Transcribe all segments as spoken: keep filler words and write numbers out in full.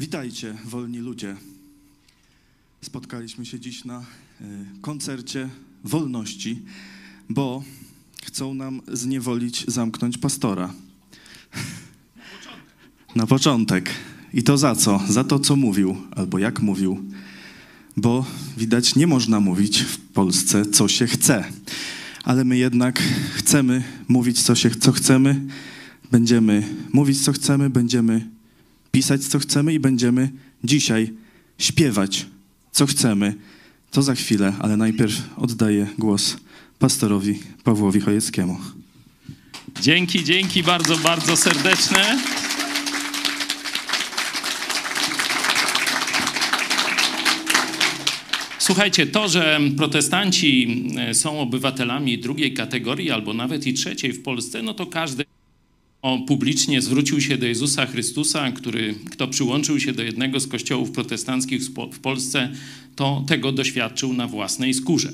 Witajcie, wolni ludzie. Spotkaliśmy się dziś na koncercie wolności, bo chcą nam zniewolić, zamknąć pastora. Na początek. Na początek. I to za co? Za to, co mówił, albo jak mówił. Bo widać, nie można mówić w Polsce, co się chce. Ale my jednak chcemy mówić, co, się, co chcemy. Będziemy mówić, co chcemy, będziemy pisać, co chcemy i będziemy dzisiaj śpiewać, co chcemy. To za chwilę, ale najpierw oddaję głos pastorowi Pawłowi Chojeckiemu. Dzięki, dzięki bardzo, bardzo serdeczne. Słuchajcie, to, że protestanci są obywatelami drugiej kategorii albo nawet i trzeciej w Polsce, no to każdy publicznie zwrócił się do Jezusa Chrystusa, który, kto przyłączył się do jednego z kościołów protestanckich w Polsce, to tego doświadczył na własnej skórze.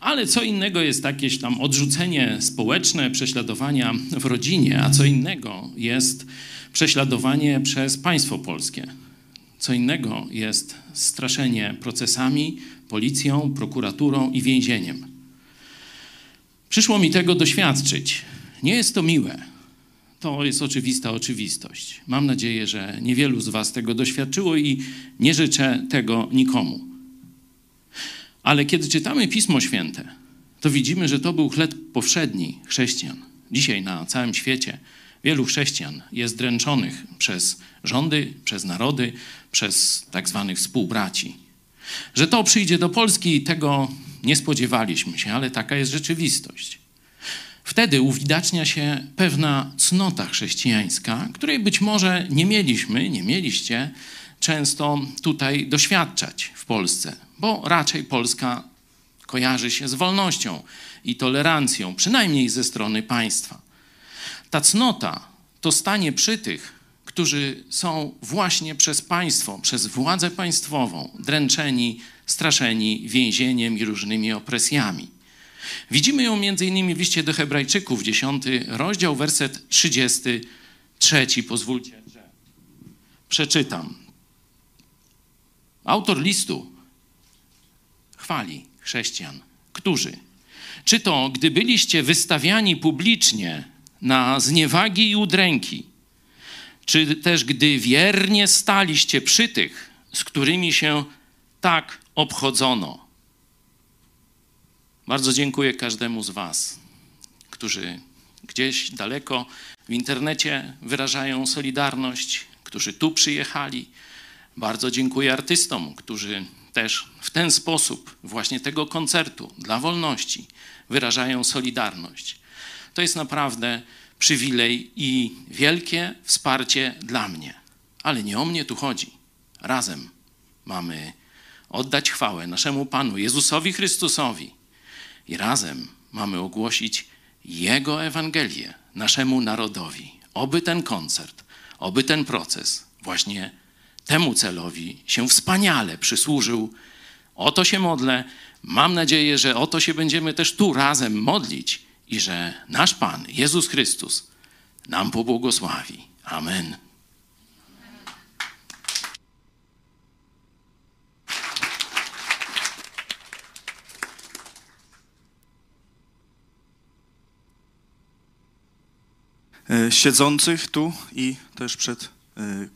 Ale co innego jest jakieś tam odrzucenie społeczne, prześladowania w rodzinie, a co innego jest prześladowanie przez państwo polskie. Co innego jest straszenie procesami, policją, prokuraturą i więzieniem. Przyszło mi tego doświadczyć. Nie jest to miłe. To jest oczywista oczywistość. Mam nadzieję, że niewielu z was tego doświadczyło i nie życzę tego nikomu. Ale kiedy czytamy Pismo Święte, to widzimy, że to był chleb powszedni chrześcijan. Dzisiaj na całym świecie wielu chrześcijan jest dręczonych przez rządy, przez narody, przez tak zwanych współbraci. Że to przyjdzie do Polski, tego nie spodziewaliśmy się, ale taka jest rzeczywistość. Wtedy uwidacznia się pewna cnota chrześcijańska, której być może nie mieliśmy, nie mieliście często tutaj doświadczać w Polsce, bo raczej Polska kojarzy się z wolnością i tolerancją, przynajmniej ze strony państwa. Ta cnota to stanie przy tych, którzy są właśnie przez państwo, przez władzę państwową dręczeni, straszeni więzieniem i różnymi opresjami. Widzimy ją między innymi w liście do Hebrajczyków, dziesiąty rozdział, werset trzydziesty trzeci. Pozwólcie, że przeczytam. Autor listu chwali chrześcijan, którzy, czy to gdy byliście wystawiani publicznie na zniewagi i udręki, czy też gdy wiernie staliście przy tych, z którymi się tak obchodzono. Bardzo dziękuję każdemu z was, którzy gdzieś daleko w internecie wyrażają solidarność, którzy tu przyjechali. Bardzo dziękuję artystom, którzy też w ten sposób właśnie tego koncertu dla wolności wyrażają solidarność. To jest naprawdę przywilej i wielkie wsparcie dla mnie. Ale nie o mnie tu chodzi. Razem mamy oddać chwałę naszemu Panu Jezusowi Chrystusowi. I razem mamy ogłosić Jego Ewangelię naszemu narodowi. Oby ten koncert, oby ten proces właśnie temu celowi się wspaniale przysłużył. O to się modlę. Mam nadzieję, że o to się będziemy też tu razem modlić i że nasz Pan, Jezus Chrystus, nam pobłogosławi. Amen. Siedzących tu i też przed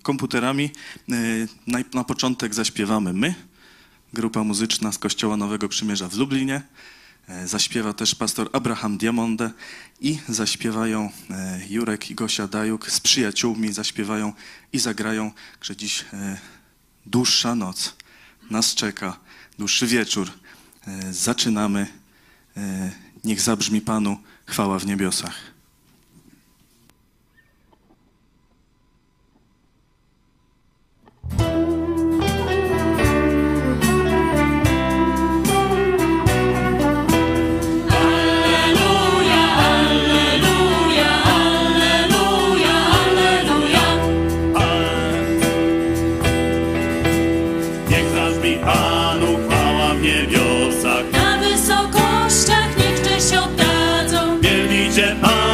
komputerami na początek zaśpiewamy my, grupa muzyczna z Kościoła Nowego Przymierza w Lublinie. Zaśpiewa też pastor Abraham Diomande i zaśpiewają Jurek i Gosia Dajuk z przyjaciółmi, zaśpiewają i zagrają, że dziś dłuższa noc nas czeka, dłuższy wieczór. Zaczynamy. Niech zabrzmi Panu chwała w niebiosach. Niech na wysokościach niech cześć oddadzą, wielbicie Pan.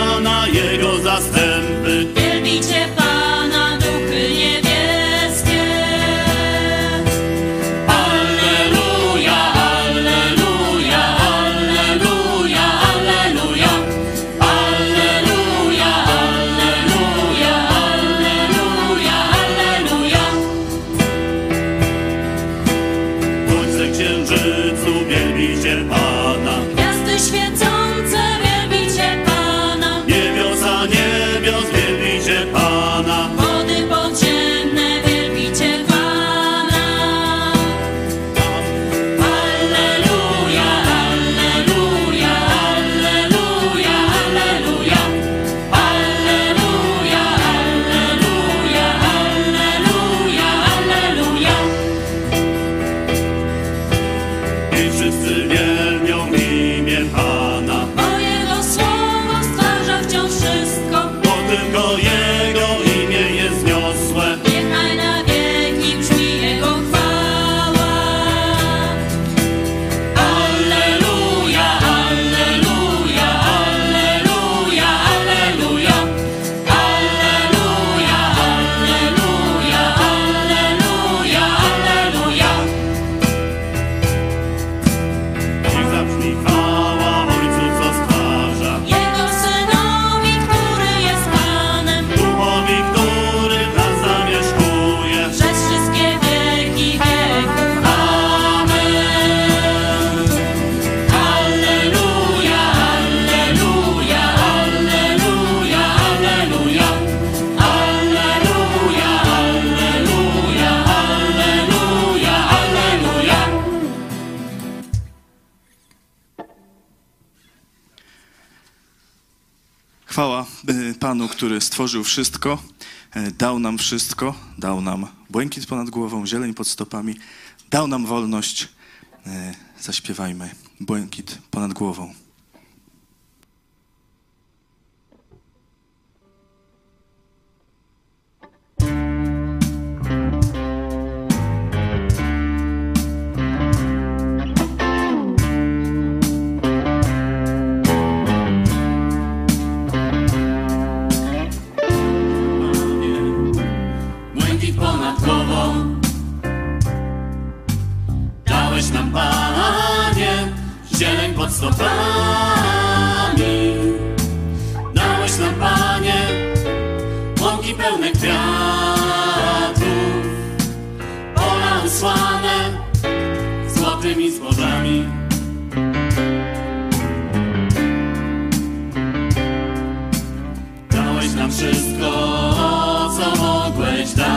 Chwała Panu, który stworzył wszystko, dał nam wszystko, dał nam błękit ponad głową, zieleń pod stopami, dał nam wolność. Zaśpiewajmy błękit ponad głową. Stopami dałeś nam, Panie, łąki pełne kwiatów, pola usłane złotymi zbożami. Dałeś nam wszystko, co mogłeś dać,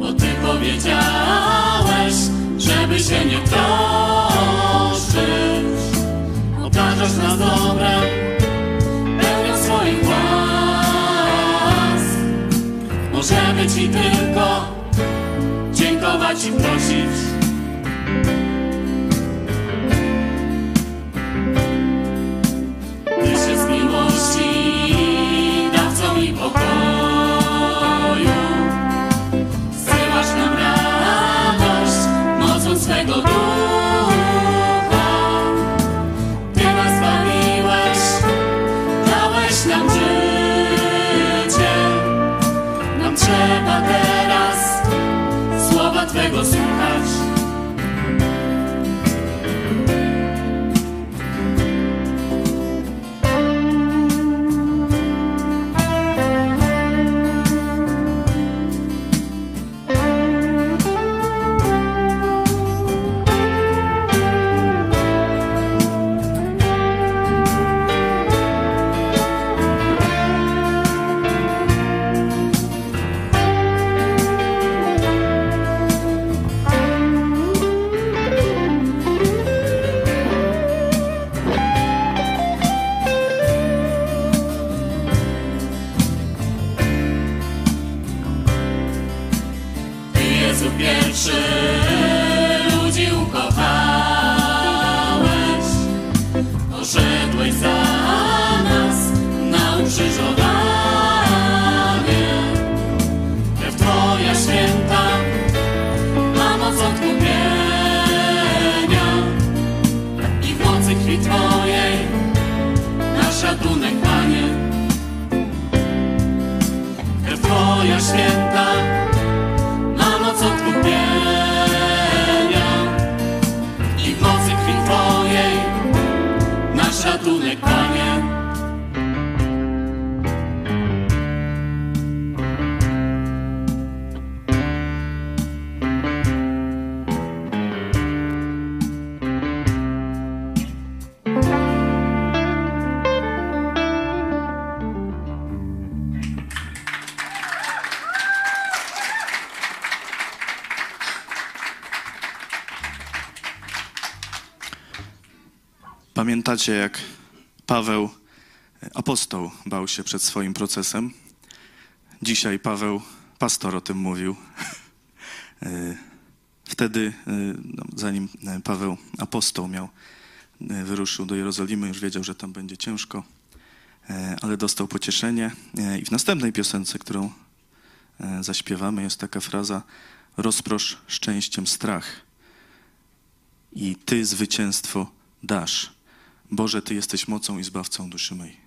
bo Ty powiedziałeś, żeby się nie troszczyć. Obdarzasz nas dobrem, pełnią swoich łask. Możemy Ci tylko dziękować i prosić. Ty się z miłości, dawcą i pokoju, zsyłasz nam radość mocą swego ducha. Trzeba teraz słowa Twego słuchać. Pamiętacie, jak Paweł, apostoł, bał się przed swoim procesem? Dzisiaj Paweł, pastor, o tym mówił. Wtedy, zanim Paweł, apostoł, miał, wyruszył do Jerozolimy, już wiedział, że tam będzie ciężko, ale dostał pocieszenie. I w następnej piosence, którą zaśpiewamy, jest taka fraza: rozprosz szczęściem strach i Ty zwycięstwo dasz. Boże, Ty jesteś mocą i zbawcą duszy mej.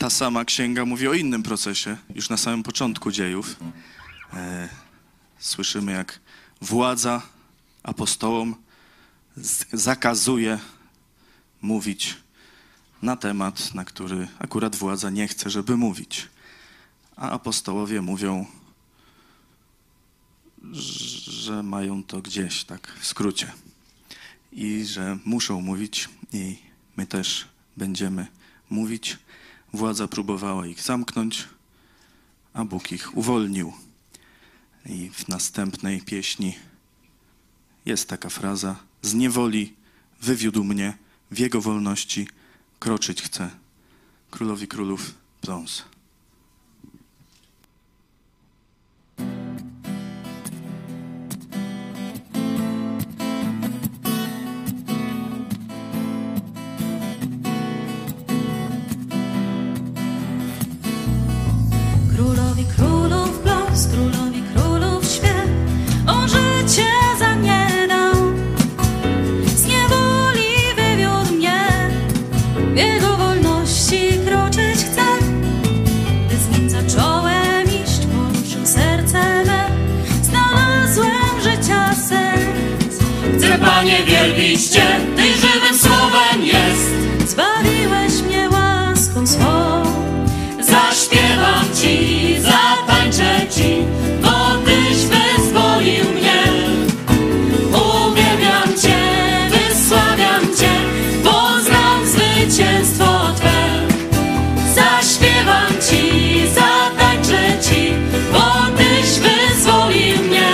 Ta sama księga mówi o innym procesie, już na samym początku dziejów. E, słyszymy, jak władza apostołom zakazuje mówić na temat, na który akurat władza nie chce, żeby mówić. A apostołowie mówią, że mają to gdzieś, tak w skrócie. I że muszą mówić i my też będziemy mówić. Władza próbowała ich zamknąć, a Bóg ich uwolnił. I w następnej pieśni jest taka fraza: z niewoli wywiódł mnie, w jego wolności kroczyć chcę. Królowi królów brąz. Panie, wielbić Cię, Ty żywym słowem jest. Zbawiłeś mnie łaską swą. Zaśpiewam Ci, zatańczę Ci, bo Tyś wyzwolił mnie. Uwielbiam Cię, wysławiam Cię, bo znam zwycięstwo Twe. Zaśpiewam Ci, zatańczę Ci, bo Tyś wyzwolił mnie.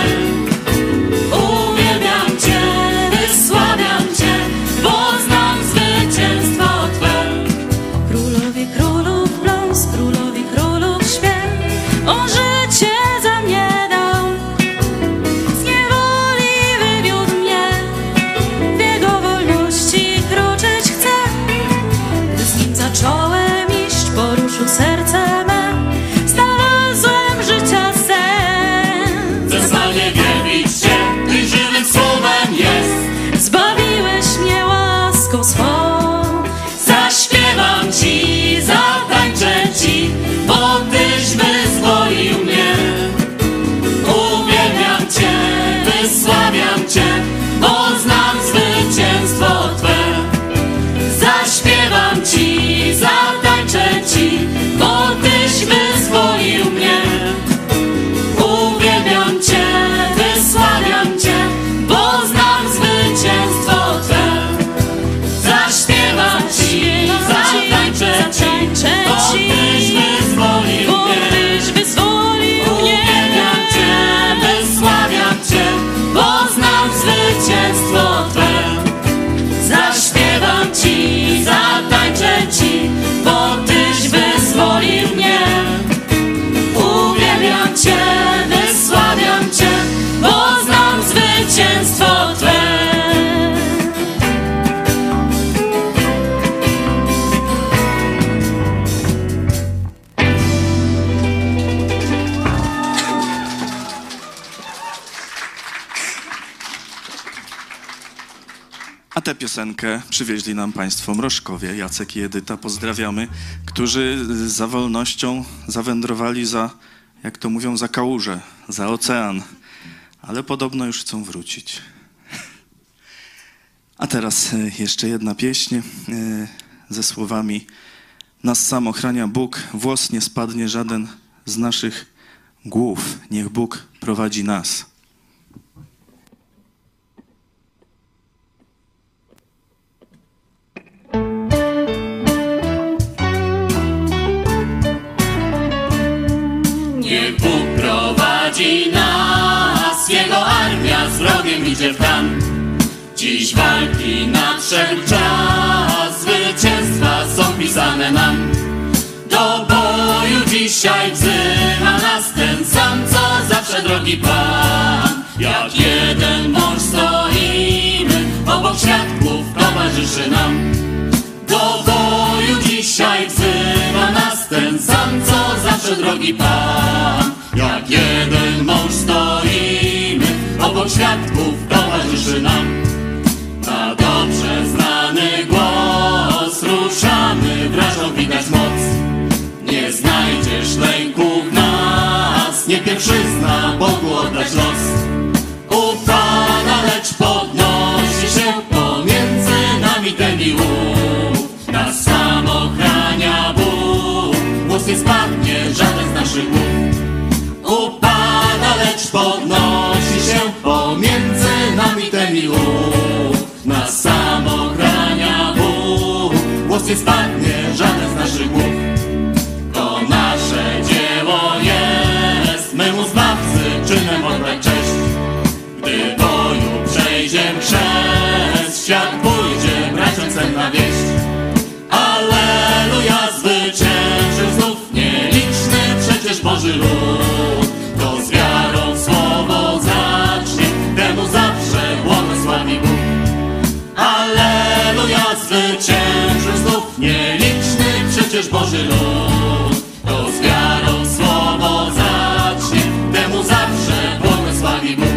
Tę piosenkę przywieźli nam Państwo Mrożkowie, Jacek i Edyta, pozdrawiamy, którzy za wolnością zawędrowali za, jak to mówią, za kałużę, za ocean, ale podobno już chcą wrócić. A teraz jeszcze jedna pieśń ze słowami: nas sam ochrania Bóg, włos nie spadnie żaden z naszych głów, niech Bóg prowadzi nas. Niech Bóg prowadzi nas, Jego armia z wrogiem idzie w dan. Dziś walki nadszedł czas, zwycięstwa są pisane nam. Do boju dzisiaj wzywa nas ten sam, co zawsze drogi Pan. Jak jeden mąż stoimy, obok świadków towarzyszy nam. Do boju dzisiaj wzywa nas ten sam, co zawsze drogi Pan. Jak jeden mąż stoimy, obok świadków towarzyszy nam. Na dobrze znany głos ruszamy, wrażą widać moc. nas nie spadnie żaden z naszych głów. Upada, lecz podnosi się pomiędzy nami ten i ów. Nas sam ochrania Bóg, głos nie spadnie żaden z naszych głów. To nasze dzieło jest, memu Zbawcy czynem oddać cześć. Gdy w boju przejdziemy przez świat, pójdzie braciom cenna wieść. Alleluja, zwyciężył znów nieliczny przecież Boży lud. To z wiarą słowo zacznie, temu zawsze błogosławi Bóg. Alleluja, zwyciężył znów nieliczny przecież Boży lud. To z wiarą słowo zacznie, temu zawsze błogosławi Bóg.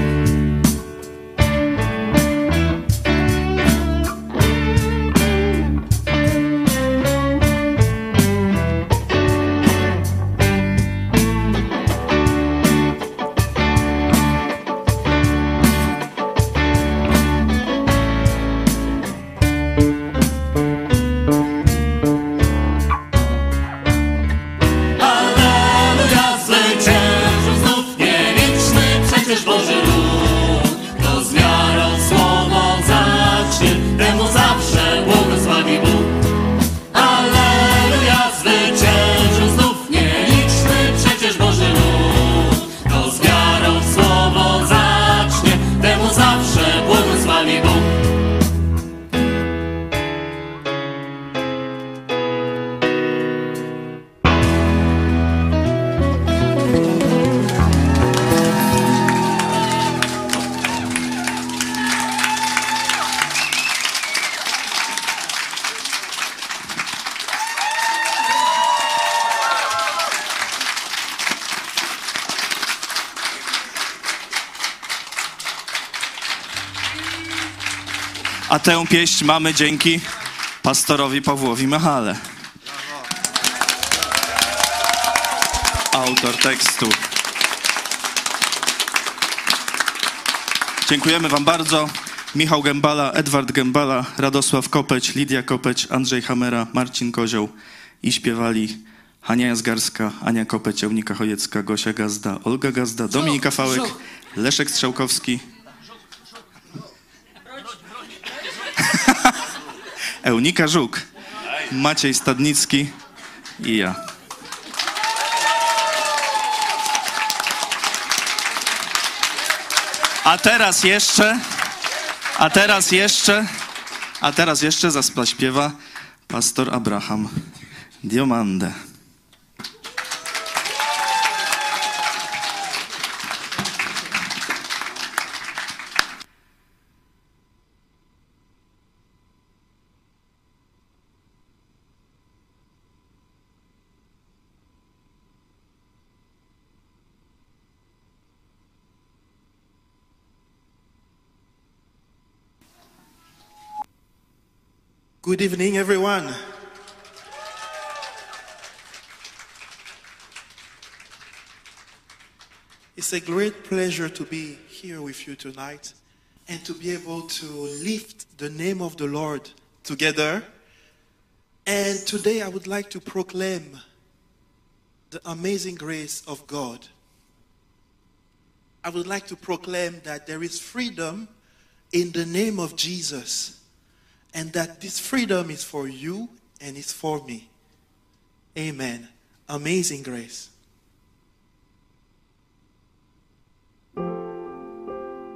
A tę pieśń mamy dzięki pastorowi Pawłowi Machale. Autor tekstu. Dziękujemy wam bardzo. Michał Gębala, Edward Gębala, Radosław Kopeć, Lidia Kopeć, Andrzej Hamera, Marcin Kozioł i śpiewali Hania Jazgarska, Ania Kopeć, Jełnika Chojecka, Gosia Gazda, Olga Gazda, Dominika Fałek, Leszek Strzałkowski, Eunika Żuk, Maciej Stadnicki i ja. A teraz jeszcze, a teraz jeszcze, a teraz jeszcze zaśpiewa pastor Abraham Diomande. Good evening, everyone. It's a great pleasure to be here with you tonight and to be able to lift the name of the Lord together. And today I would like to proclaim the amazing grace of God. I would like to proclaim that there is freedom in the name of Jesus. And that this freedom is for you and is for me. Amen. Amazing grace. Mm-hmm.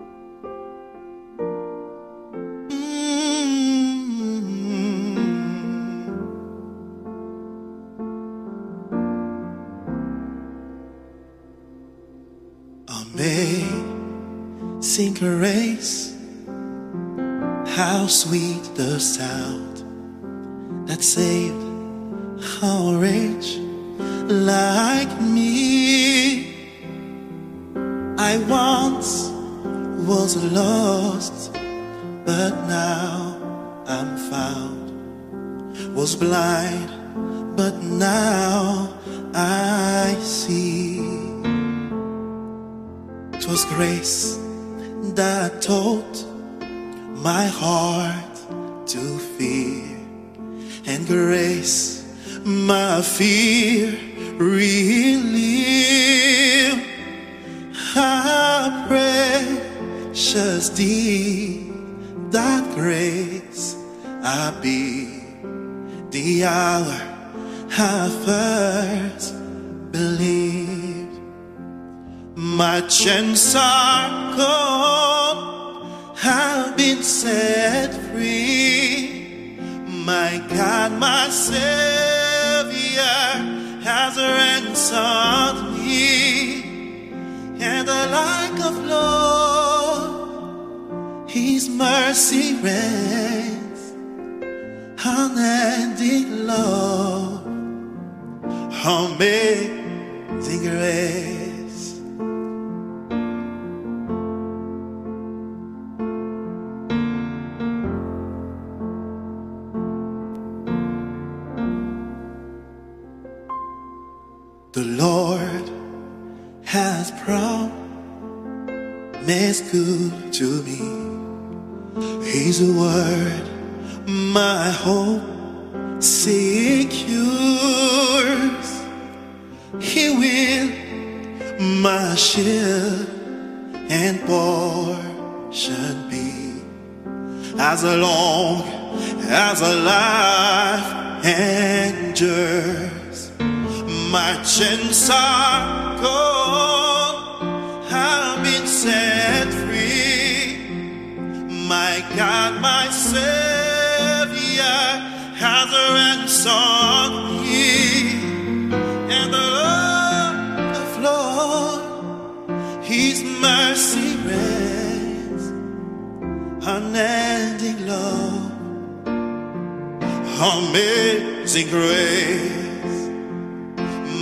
Amazing grace. How sweet the sound that saved a wretch like me. I once was lost, but now I'm found. Was blind, but now I see. It was grace that taught my heart to fear, and grace my fear relive how precious thee that grace I be. The hour I first believed, my chains are gone, I've been set free. My God, my Savior has ransomed me, and the like of Lord, His mercy reigns. Unending love, amazing grace. The Lord has promised good to me. His word my hope secures. He will my shield and portion be. As long as a life endures, my chains are gone, I've been set free. My God, my Savior has ransomed me, and the love of Lord, His mercy reigns, unending love, amazing grace.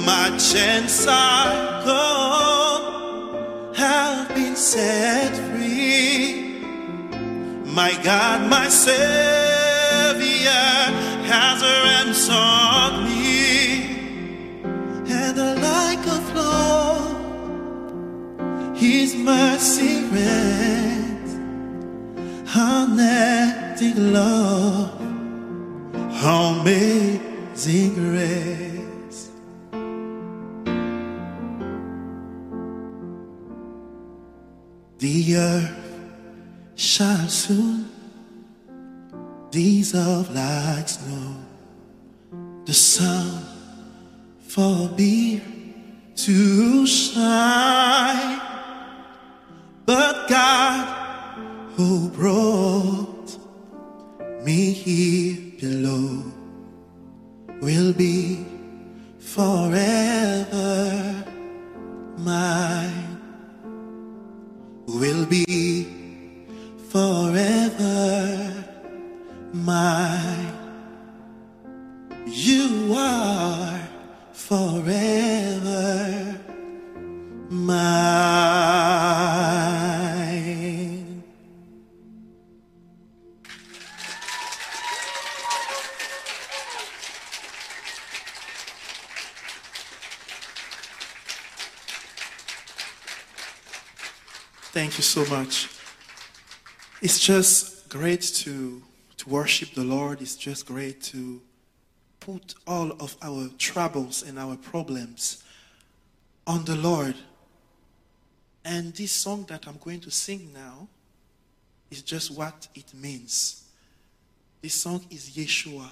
My chains are gone, I've been set free. My God, my Savior has ransomed me, and the like of Lord, His mercy reigns, unending love, amazing grace. The earth shall soon dissolve like snow, the sun forbid to shine, but God who brought me here below will be forever mine, will be forever mine. You are forever mine. Thank you so much. It's just great to To worship the Lord. Is just great to put all of our troubles and our problems on the Lord. And this song that I'm going to sing now is just what it means. This song is Yeshua.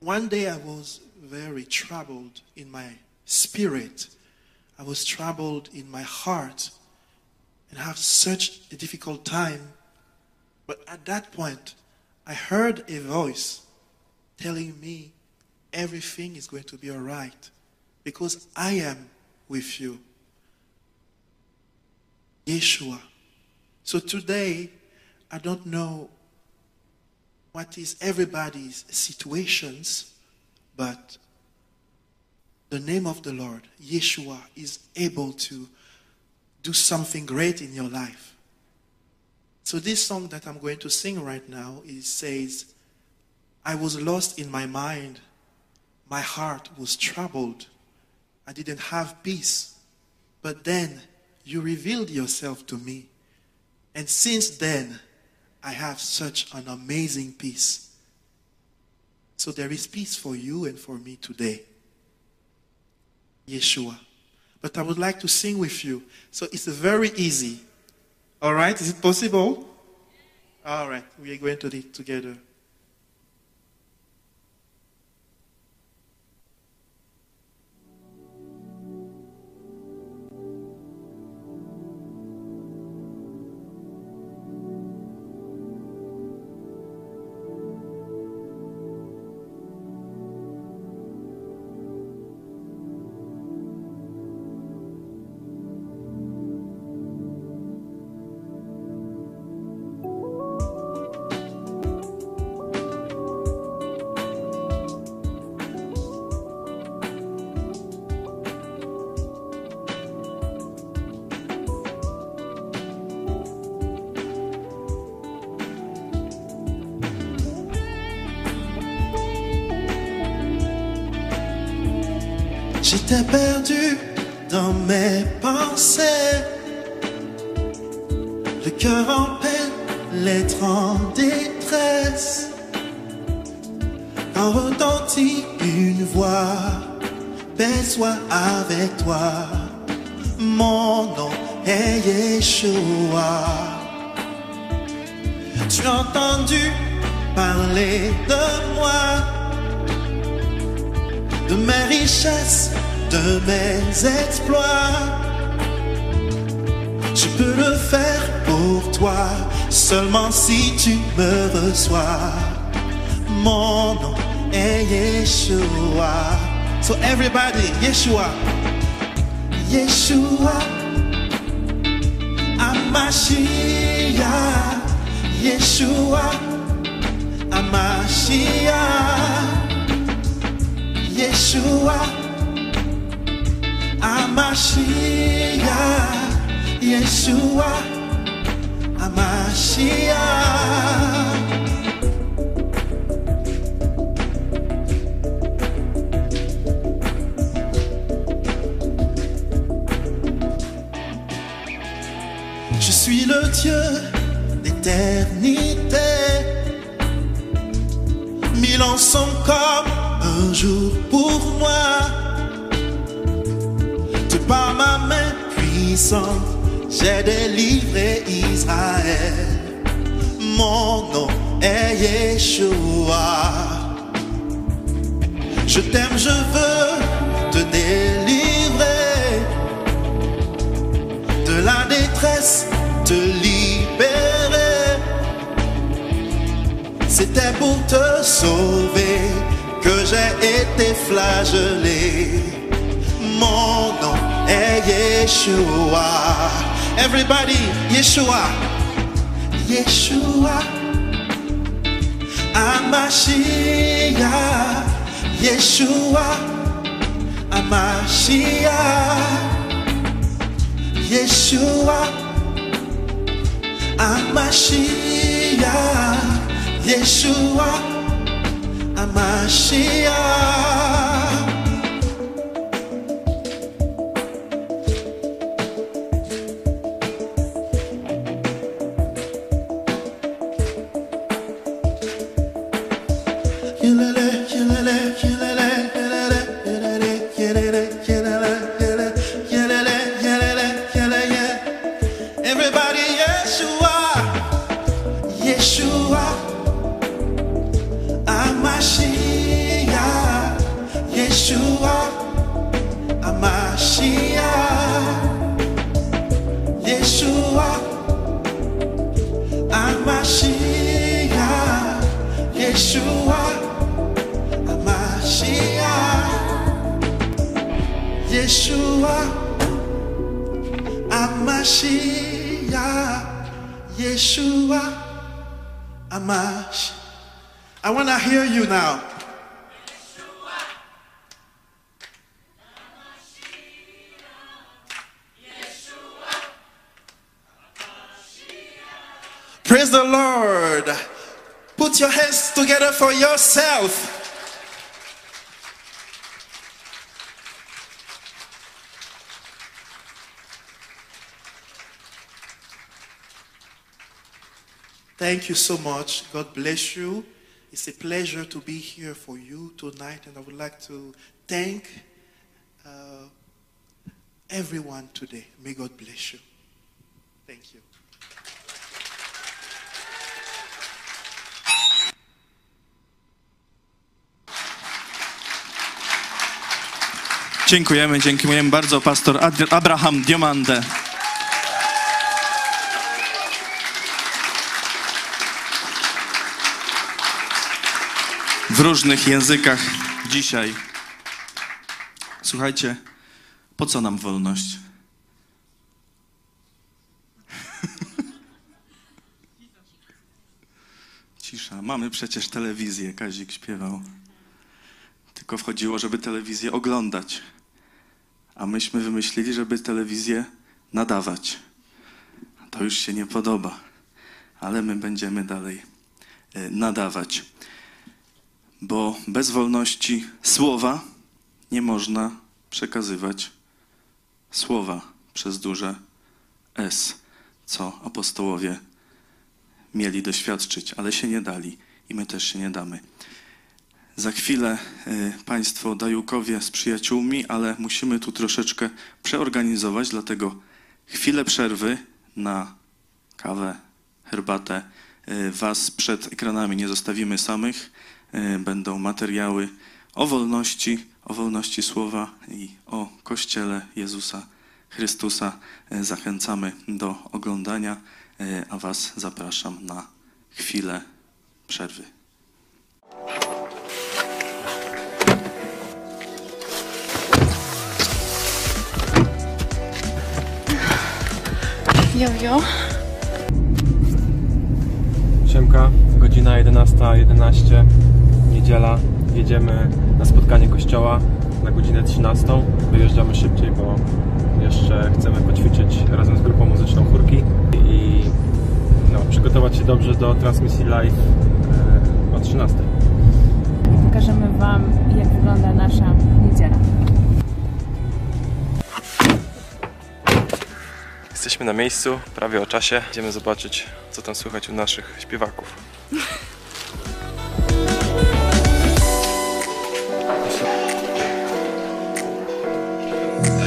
One day I was very troubled in my spirit. I was troubled in my heart and have such a difficult time. But at that point, I heard a voice telling me everything is going to be all right because I am with you. Yeshua. So today, I don't know what is everybody's situations, but the name of the Lord, Yeshua, is able to do something great in your life. So this song that I'm going to sing right now, it says, I was lost in my mind. My heart was troubled. I didn't have peace. But then you revealed yourself to me. And since then, I have such an amazing peace. So there is peace for you and for me today. Yeshua. But I would like to sing with you. So it's very easy. All right? Is it possible? All right. We are going to do it together. J'étais perdu dans mes pensées, le cœur en peine, l'être en détresse. Quand retentit une voix, paix soit avec toi, mon nom est Yeshua. Tu as entendu parler de moi, de mes richesses, de mes exploits. Je peux le faire pour toi, seulement si tu me reçois. Mon nom est Yeshua. So everybody, Yeshua. Yeshua, Amashia. Yeshua, Amashia. Yeshua, Amashia. Yeshua, Amashia. Je suis le Dieu d'éternité. Mille ans sont comme un jour pour moi. De par ma main puissante, j'ai délivré Israël. Mon nom est Yeshua. Je t'aime, je veux te délivrer, de la détresse te libérer. C'était pour te sauver que j'ai été flagellé. Mon nom est Yeshua. Everybody, Yeshua. Yeshua, Amashia. Yeshua, Amashia. Yeshua, Amashia. Yeshua, Amashia. Together for yourself. Thank you so much. God bless you. It's a pleasure to be here for you tonight, and I would like to thank uh, everyone today. May God bless you. Thank you. Dziękujemy, dziękujemy bardzo, pastor Abraham Diomande. W różnych językach dzisiaj. Słuchajcie, po co nam wolność? Cisza. Mamy przecież telewizję, Kazik śpiewał. Tylko wchodziło, żeby telewizję oglądać. A myśmy wymyślili, żeby telewizję nadawać. To już się nie podoba, ale my będziemy dalej nadawać. Bo bez wolności słowa nie można przekazywać słowa przez duże S, co apostołowie mieli doświadczyć, ale się nie dali i my też się nie damy. Za chwilę państwo Dajukowie z przyjaciółmi, ale musimy tu troszeczkę przeorganizować, dlatego chwilę przerwy na kawę, herbatę. Was przed ekranami nie zostawimy samych. Będą materiały o wolności, o wolności słowa i o Kościele Jezusa Chrystusa. Zachęcamy do oglądania, a was zapraszam na chwilę przerwy. Jojo. Siemka, godzina jedenasta jedenaście, niedziela, jedziemy na spotkanie kościoła na godzinę trzynastą. Wyjeżdżamy szybciej, bo jeszcze chcemy poćwiczyć razem z grupą muzyczną chórki i no, przygotować się dobrze do transmisji live o trzynastej. Pokażemy wam, jak wygląda nasza niedziela. Jesteśmy na miejscu, prawie o czasie. Idziemy zobaczyć, co tam słychać u naszych śpiewaków.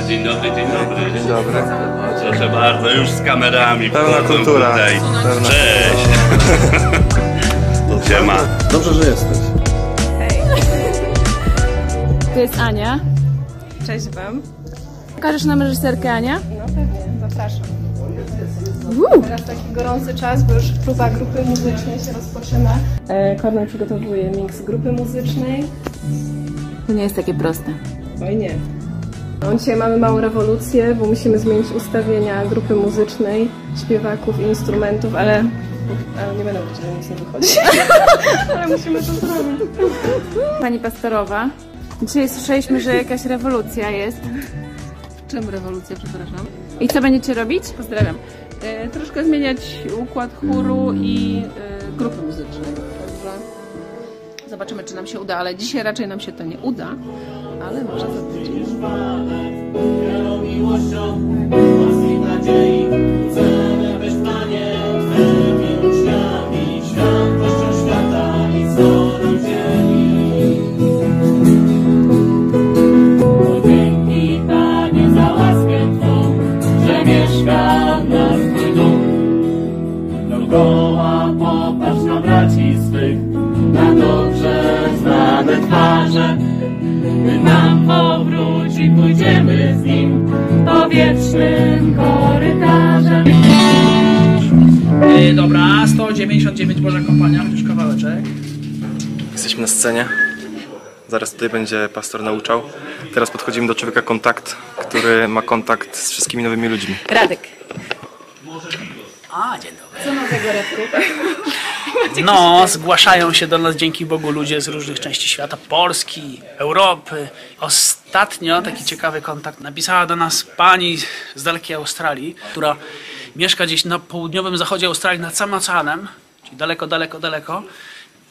Dzień dobry, dzień dobry. Dzień dobry. Proszę bardzo, już z kamerami. Pełna kultura. Pełna. Cześć. Siema. Dobrze, że jesteś. Hej. Tu jest Ania. Cześć wam. Pokażesz nam reżyserkę, Ania? No pewnie, zapraszam. Woo! Teraz taki gorący czas, bo już próba grupy muzycznej się rozpoczyna. Kornel przygotowuje miks grupy muzycznej. To nie jest takie proste. Oj nie. No, dzisiaj mamy małą rewolucję, bo musimy zmienić ustawienia grupy muzycznej, śpiewaków i instrumentów, ale, ale nie będę mówić, że nic nie wychodzi. Ale musimy to zrobić. Pani pastorowa, dzisiaj słyszeliśmy, że jakaś rewolucja jest. Czemu rewolucja, przepraszam. I co będziecie robić? Pozdrawiam. E, troszkę zmieniać układ chóru i e, grupy muzycznej. Także zobaczymy, czy nam się uda, ale dzisiaj raczej nam się to nie uda, ale może za tydzień. Goła popatrz na braci swych, na dobrze znane twarze. Gdy nam powróci, pójdziemy z nim powietrznym korytarzem. Yy, dobra, sto dziewięćdziesiąt dziewięć Boża Kompania, chociaż kawałeczek. Jesteśmy na scenie. Zaraz tutaj będzie pastor nauczał. Teraz podchodzimy do człowieka kontakt, który ma kontakt z wszystkimi nowymi ludźmi. Radek. A, dzień dobry. Co nowego, Radku? No, zgłaszają się do nas dzięki Bogu ludzie z różnych części świata, Polski, Europy. Ostatnio taki ciekawy kontakt napisała do nas pani z dalekiej Australii, która mieszka gdzieś na południowym zachodzie Australii nad samym oceanem, czyli daleko, daleko, daleko.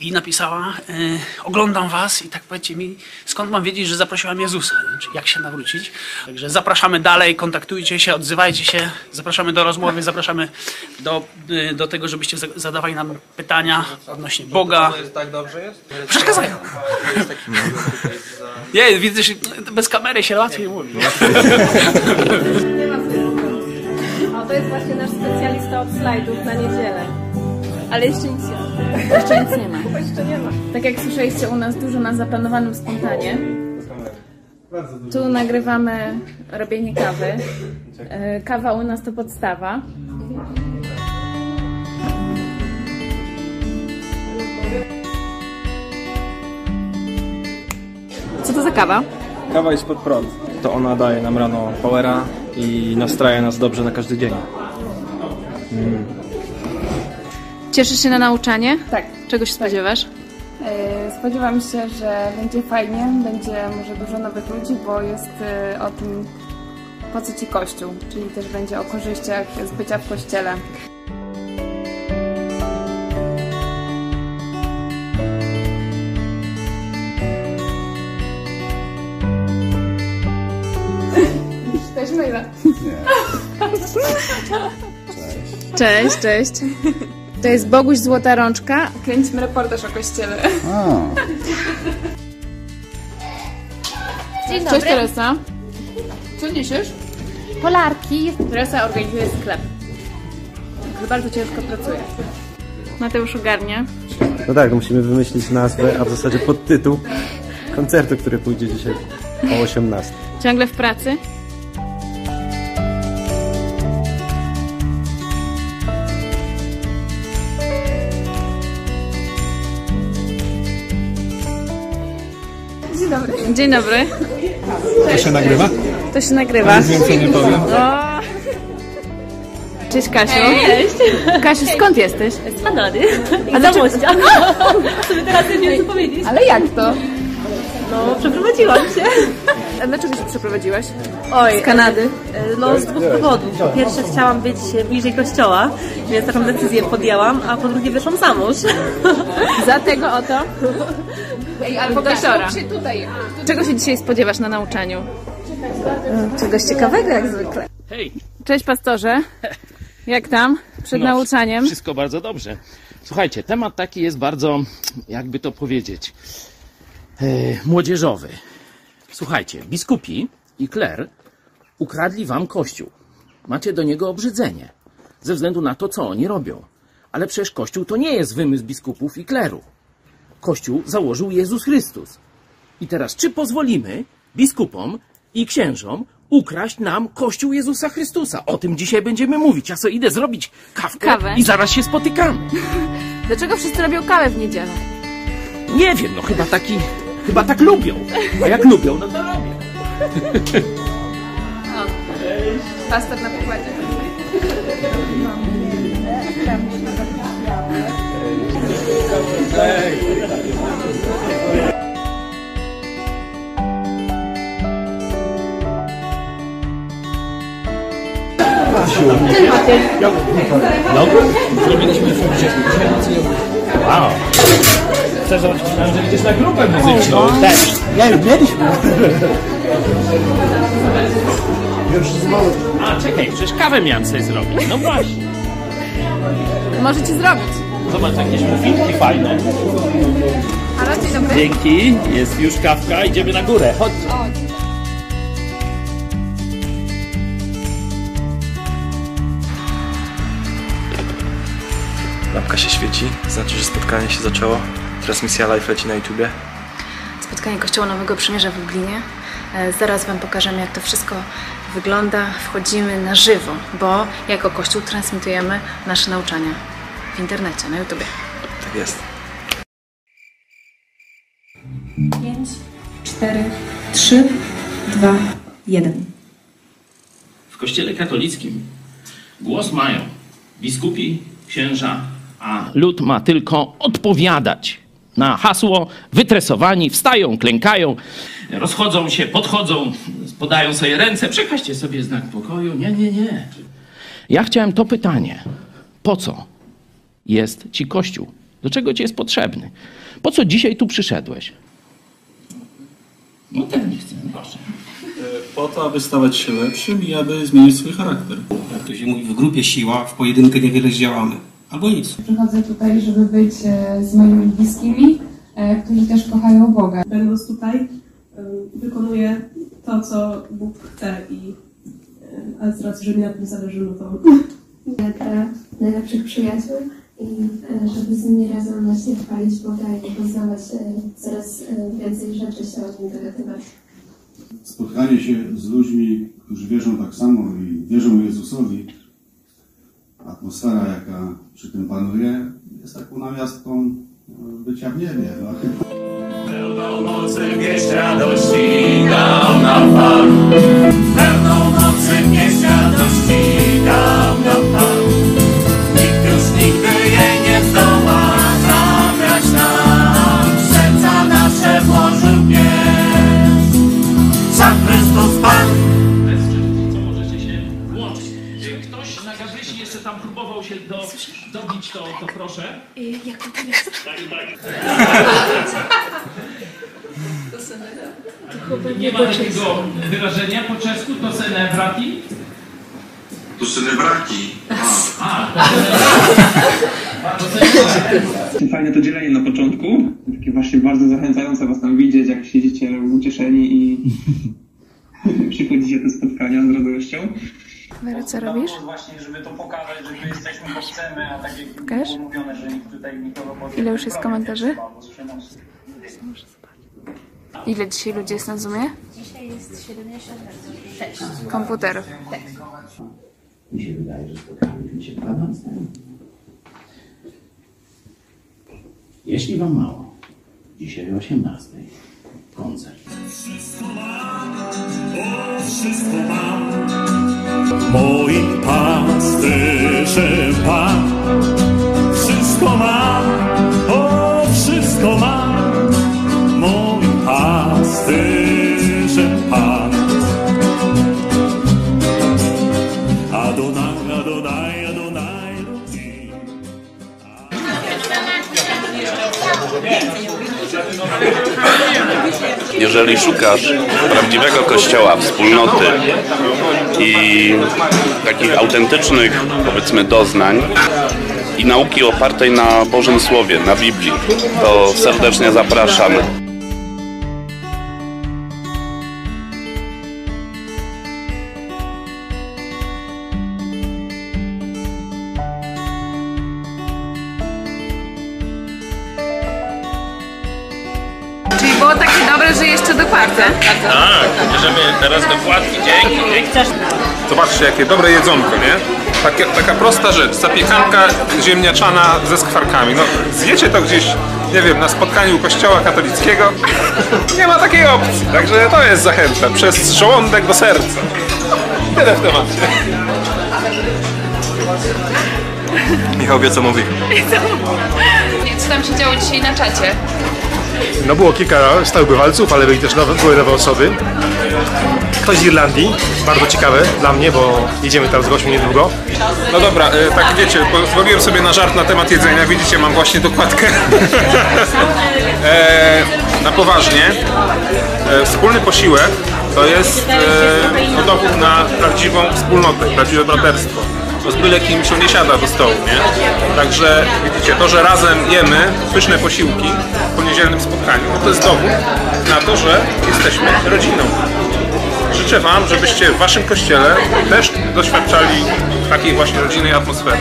i napisała, y, oglądam was i tak powiedzcie mi, skąd mam wiedzieć, że zaprosiłam Jezusa, czy jak się nawrócić. Także zapraszamy dalej, kontaktujcie się, odzywajcie się, zapraszamy do rozmowy, zapraszamy do, y, do tego, żebyście zadawali nam pytania odnośnie Boga. Tak dobrze jest? Przeszkadzają. Nie, widzisz, bez kamery się łatwiej mówi. A to jest właśnie nasz specjalista od slajdów na niedzielę. Ale jeszcze nic nie ma. Jeszcze nic nie ma. Jeszcze nie ma. Tak jak słyszeliście u nas, dużo na zaplanowanym spontanie. Tu nagrywamy robienie kawy. Kawa u nas to podstawa. Co to za kawa? Kawa jest pod prąd. To ona daje nam rano powera i nastraja nas dobrze na każdy dzień. Mm. Cieszysz się na nauczanie? Tak. Czego się spodziewasz? Yy, spodziewam się, że będzie fajnie, będzie może dużo nowych ludzi, bo jest yy, o tym, po co ci Kościół, czyli też będzie o korzyściach z bycia w Kościele. Cześć, cześć. To jest Boguś Złota Rączka. Kręcimy reportaż o kościele. A. Dzień dobry. Cześć Teresa. Co niesiesz? Polarki. Teresa organizuje sklep. Chyba bardzo ciężko pracuje. Mateusz ogarnia. No tak, musimy wymyślić nazwę, a w zasadzie podtytuł koncertu, który pójdzie dzisiaj o osiemnastej. Ciągle w pracy. Dzień dobry. To się nagrywa? To się nagrywa. Nic więcej nie powiem. O. Cześć Kasiu. Cześć. Kasiu, skąd jesteś? Z Panady. A dlaczego? Sobie teraz nie chcę powiedzieć. Ale jak to? No, przeprowadziłam się. A dlaczego się przeprowadziłaś? Oj, z Kanady? No, z dwóch powodów. Po pierwsze, chciałam być bliżej kościoła, więc taką decyzję podjęłam, a po drugie wyszłam za mąż. Za tego oto. Ej, albo Gasiora. Czego się dzisiaj spodziewasz na nauczaniu? Czegoś ciekawego jak zwykle. Hej. Cześć pastorze. Jak tam? Przed no, nauczaniem? Wszystko bardzo dobrze. Słuchajcie, temat taki jest bardzo, jakby to powiedzieć, Yy, młodzieżowy. Słuchajcie, biskupi i kler ukradli wam Kościół. Macie do niego obrzydzenie ze względu na to, co oni robią. Ale przecież Kościół to nie jest wymysł biskupów i kleru. Kościół założył Jezus Chrystus. I teraz, czy pozwolimy biskupom i księżom ukraść nam Kościół Jezusa Chrystusa? O tym dzisiaj będziemy mówić. Ja sobie idę zrobić kawkę kawę i zaraz się spotykamy. Dlaczego wszyscy robią kawę w niedzielę? Nie wiem, no chyba taki... Chyba tak lubią. A jak lubią, no to robią. O, pastor na pokładzie. No, zrobiliśmy już dzisiaj. Wow. Chcesz zobaczyć, że idziesz na grupę muzyczną? Też. Ja już mieliśmy. Już z mały. A czekaj, przecież kawę miałem sobie zrobić. No właśnie. Możecie zrobić. Zobacz, jakieś muffinki fajne. Halo, dzień dobry. Dzięki, jest już kawka, idziemy na górę. Chodź. Lampka się świeci, znaczy, że spotkanie się zaczęło. Transmisja live leci na YouTubie. Spotkanie Kościoła Nowego Przymierza w Lublinie. Zaraz wam pokażemy, jak to wszystko wygląda. Wchodzimy na żywo, bo jako Kościół transmitujemy nasze nauczania w internecie, na YouTubie. Tak jest. pięć, cztery, trzy, dwa, jeden. W Kościele katolickim głos mają biskupi, księża, a lud ma tylko odpowiadać na hasło, wytresowani, wstają, klękają, rozchodzą się, podchodzą, podają sobie ręce, przekażcie sobie znak pokoju. Nie, nie, nie. Ja chciałem to pytanie. Po co jest ci Kościół? Do czego ci jest potrzebny? Po co dzisiaj tu przyszedłeś? No ten nie chcę, proszę. Po to, aby stawać się lepszym i aby zmienić swój charakter. Jak to się mówi, w grupie siła, w pojedynkę niewiele zdziałamy. Albo nic. Przychodzę tutaj, żeby być z moimi bliskimi, którzy też kochają Boga. Będąc tutaj, wykonuję to, co Bóg chce, i, a z racji, że mi na tym zależy, no to... Dla najlepszych przyjaciół i żeby z nimi razem właśnie chwalić Boga i poznawać coraz więcej rzeczy się od nich dowiadywać. Spotkanie się z ludźmi, którzy wierzą tak samo i wierzą Jezusowi, atmosfera, jaka przy tym panuje, jest taką namiastką bycia w niebie. Pełną mocy wieść radości dał nam Pan. Pełną mocy wieść radości dał nam Pan. Nikt już nigdy jej nie zdoła zabrać nam. Serca nasze włożył pies. Sam Chrystus Pan. Tam próbował się do, dobić, to, to proszę. Jak to jest? Tak, tak. To senebrat. Nie ma takiego wyrażenia po czesku, to senebrati? To senebraki. A, to senebraki. Fajne to dzielenie na początku. Takie właśnie bardzo zachęcające was tam widzieć, jak siedzicie ucieszeni i przychodzicie do spotkania z radością. Wera, co robisz? Właśnie, żeby to pokazać, że my jesteśmy, bo chcemy, a tak jak było mówione, że nikt tutaj nikogo... Ile już jest komentarzy? Ile dzisiaj ludzi jest na Zoomie? Dzisiaj jest siedemdziesiąt sześć. Komputerów. Tak. Mi się wydaje, że spotkaliśmy się dwa dni temu. Jeśli wam mało, dzisiaj o osiemnastej koncert. Wszystko mam, o wszystko mam. Moim pasterzem Pan, wszystko mam, o wszystko mam. Moim pasterzem Pan. Adonai, Adonai, Adonai. Jeżeli szukasz prawdziwego kościoła, wspólnoty i takich autentycznych, powiedzmy, doznań i nauki opartej na Bożym Słowie, na Biblii, to serdecznie zapraszamy. Tak, bierzemy teraz dokładki, dzięki. Zobaczcie, jakie dobre jedzonko, nie? Takie, taka prosta rzecz, zapiekanka ziemniaczana ze skwarkami. No, zjecie to gdzieś, nie wiem, na spotkaniu kościoła katolickiego. Nie ma takiej opcji, także to jest zachęta. Przez żołądek do serca. Tyle w temacie. Michał wie, co mówi. Co tam się działo dzisiaj na czacie? No było kilka stałych bywalców, ale byli też nowe, były nowe osoby. Ktoś z Irlandii, bardzo ciekawe dla mnie, bo jedziemy tam z Gosią niedługo. No dobra, e, tak wiecie, pozwoliłem sobie na żart na temat jedzenia, widzicie, mam właśnie dokładkę. e, na poważnie, e, wspólny posiłek to jest e, dowód na prawdziwą wspólnotę, prawdziwe braterstwo. Bo z byle kim się nie siada do stołu, nie? Także widzicie, to, że razem jemy pyszne posiłki po niedzielnym spotkaniu, no to jest dowód na to, że jesteśmy rodziną. Życzę wam, żebyście w waszym kościele też doświadczali takiej właśnie rodzinnej atmosfery.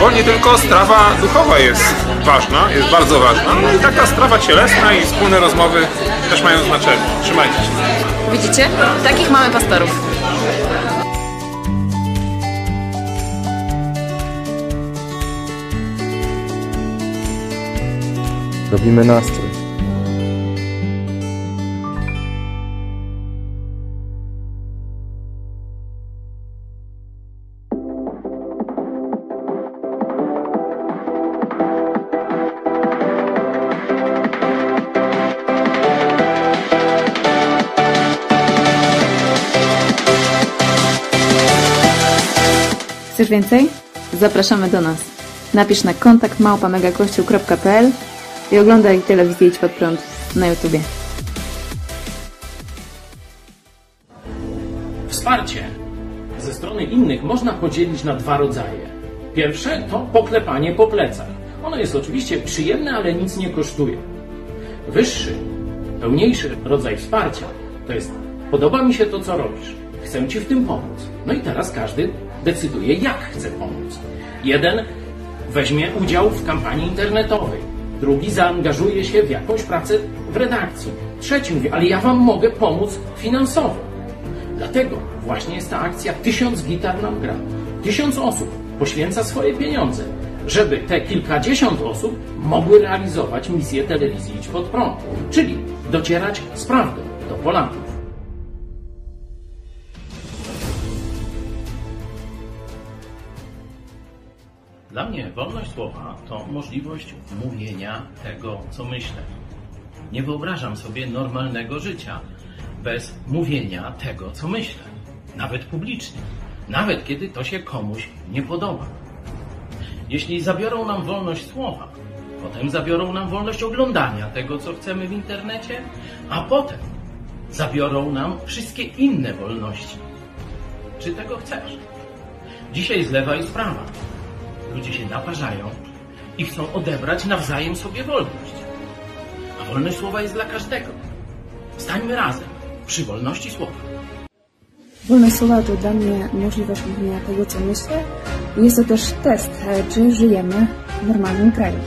Bo nie tylko strawa duchowa jest ważna, jest bardzo ważna, no i taka strawa cielesna i wspólne rozmowy też mają znaczenie. Trzymajcie się. Widzicie? Takich mamy pastorów. Robimy nastrój. Chcesz więcej? Zapraszamy do nas. napisz na kontakt małpa megakościół kropka p l i oglądaj telewizję Idź pod prąd na YouTubie. Wsparcie ze strony innych można podzielić na dwa rodzaje. Pierwsze to poklepanie po plecach. Ono jest oczywiście przyjemne, ale nic nie kosztuje. Wyższy, pełniejszy rodzaj wsparcia to jest: podoba mi się to, co robisz, chcę Ci w tym pomóc. No i teraz każdy decyduje, jak chce pomóc. Jeden weźmie udział w kampanii internetowej, drugi zaangażuje się w jakąś pracę w redakcji, trzeci mówi, ale ja Wam mogę pomóc finansowo. Dlatego właśnie jest ta akcja Tysiąc gitar nam gra. Tysiąc osób poświęca swoje pieniądze, żeby te kilkadziesiąt osób mogły realizować misję telewizji Idź pod prąd, czyli docierać z prawdą do Polaków. Dla mnie wolność słowa to możliwość mówienia tego, co myślę. Nie wyobrażam sobie normalnego życia bez mówienia tego, co myślę. Nawet publicznie. Nawet kiedy to się komuś nie podoba. Jeśli zabiorą nam wolność słowa, potem zabiorą nam wolność oglądania tego, co chcemy w internecie, a potem zabiorą nam wszystkie inne wolności. Czy tego chcesz? Dzisiaj z lewa i z prawa ludzie się naparzają i chcą odebrać nawzajem sobie wolność. A wolność słowa jest dla każdego. Stańmy razem przy wolności słowa. Wolność słowa to dla mnie możliwość mówienia tego, co myślę. Jest to też test, czy żyjemy w normalnym kraju.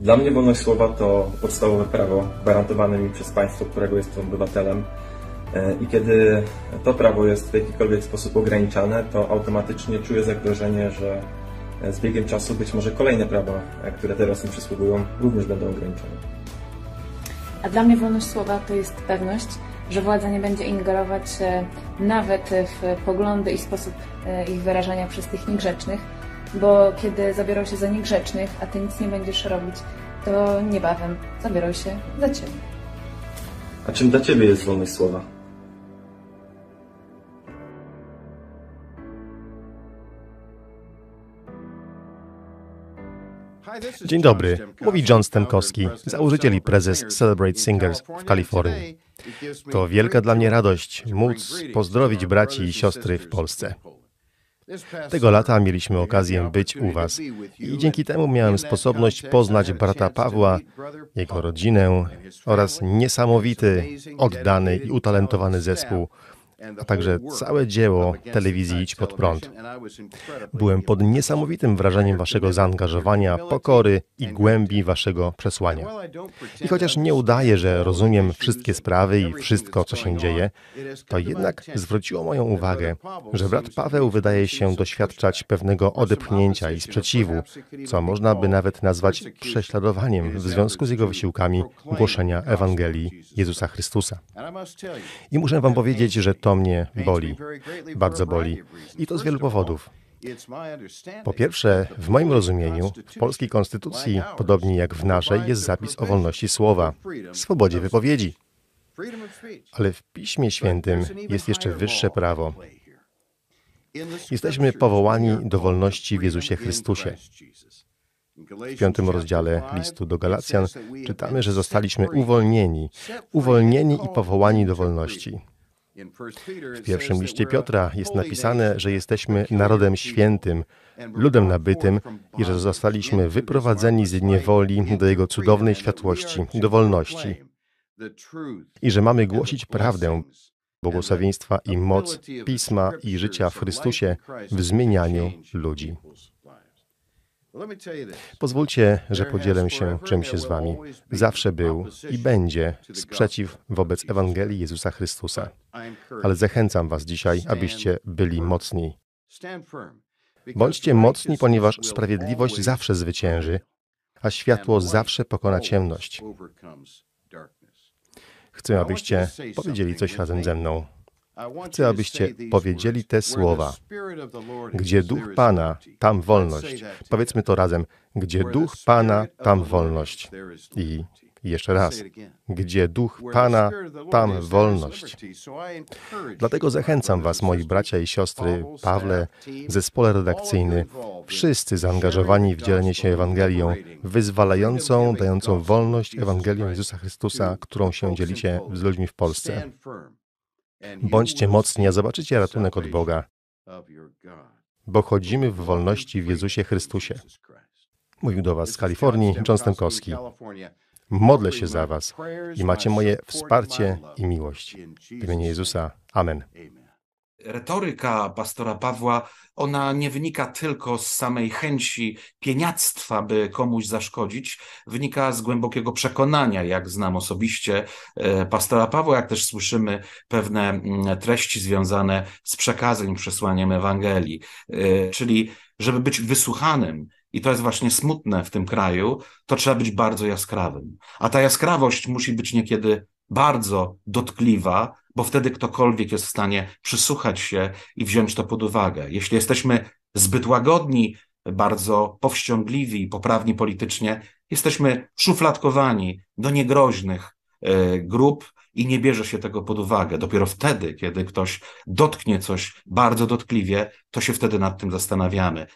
Dla mnie wolność słowa to podstawowe prawo gwarantowane mi przez państwo, którego jestem obywatelem. I kiedy to prawo jest w jakikolwiek sposób ograniczane, to automatycznie czuję zagrożenie, że z biegiem czasu być może kolejne prawa, które teraz mi przysługują, również będą ograniczone. A dla mnie wolność słowa to jest pewność, że władza nie będzie ingerować nawet w poglądy i sposób ich wyrażania przez tych niegrzecznych, bo kiedy zabiorą się za niegrzecznych, a ty nic nie będziesz robić, to niebawem zabiorą się za ciebie. A czym dla ciebie jest wolność słowa? Dzień dobry, mówi John Stemkowski, założyciel i prezes Celebrate Singers w Kalifornii. To wielka dla mnie radość móc pozdrowić braci i siostry w Polsce. Tego lata mieliśmy okazję być u Was i dzięki temu miałem sposobność poznać brata Pawła, jego rodzinę oraz niesamowity, oddany i utalentowany zespół, a także całe dzieło telewizji Idź pod prąd. Byłem pod niesamowitym wrażeniem Waszego zaangażowania, pokory i głębi Waszego przesłania. I chociaż nie udaję, że rozumiem wszystkie sprawy i wszystko, co się dzieje, to jednak zwróciło moją uwagę, że brat Paweł wydaje się doświadczać pewnego odepchnięcia i sprzeciwu, co można by nawet nazwać prześladowaniem w związku z jego wysiłkami głoszenia Ewangelii Jezusa Chrystusa. I muszę Wam powiedzieć, że to mnie boli, bardzo boli i to z wielu powodów. Po pierwsze, w moim rozumieniu, w polskiej konstytucji, podobnie jak w naszej, jest zapis o wolności słowa, swobodzie wypowiedzi. Ale w Piśmie Świętym jest jeszcze wyższe prawo. Jesteśmy powołani do wolności w Jezusie Chrystusie. W piątym rozdziale listu do Galacjan czytamy, że zostaliśmy uwolnieni, uwolnieni i powołani do wolności. W pierwszym liście Piotra jest napisane, że jesteśmy narodem świętym, ludem nabytym i że zostaliśmy wyprowadzeni z niewoli do Jego cudownej światłości, do wolności i że mamy głosić prawdę, błogosławieństwa i moc Pisma i życia w Chrystusie w zmienianiu ludzi. Pozwólcie, że podzielę się czymś z Wami. Zawsze był i będzie sprzeciw wobec Ewangelii Jezusa Chrystusa. Ale zachęcam Was dzisiaj, abyście byli mocni. Bądźcie mocni, ponieważ sprawiedliwość zawsze zwycięży, a światło zawsze pokona ciemność. Chcę, abyście powiedzieli coś razem ze mną. Chcę, abyście powiedzieli te słowa. Gdzie Duch Pana, tam wolność. Powiedzmy to razem. Gdzie Duch Pana, tam wolność. I Jeszcze raz, gdzie duch Pana, tam wolność. Dlatego zachęcam Was, moi bracia i siostry, Pawle, zespole redakcyjny, wszyscy zaangażowani w dzielenie się Ewangelią, wyzwalającą, dającą wolność Ewangelią Jezusa Chrystusa, którą się dzielicie z ludźmi w Polsce. Bądźcie mocni, a zobaczycie ratunek od Boga, bo chodzimy w wolności w Jezusie Chrystusie. Mówił do Was z Kalifornii John Stemkowski. Modlę się za Was i macie moje wsparcie i miłość. W imieniu Jezusa. Amen. Retoryka pastora Pawła, ona nie wynika tylko z samej chęci pieniactwa, by komuś zaszkodzić, wynika z głębokiego przekonania, jak znam osobiście pastora Pawła, jak też słyszymy pewne treści związane z przekazem, przesłaniem Ewangelii, czyli żeby być wysłuchanym. I to jest właśnie smutne w tym kraju, to trzeba być bardzo jaskrawym. A ta jaskrawość musi być niekiedy bardzo dotkliwa, bo wtedy ktokolwiek jest w stanie przysłuchać się i wziąć to pod uwagę. Jeśli jesteśmy zbyt łagodni, bardzo powściągliwi i poprawni politycznie, jesteśmy szufladkowani do niegroźnych y, grup i nie bierze się tego pod uwagę. Dopiero wtedy, kiedy ktoś dotknie coś bardzo dotkliwie, to się wtedy nad tym zastanawiamy.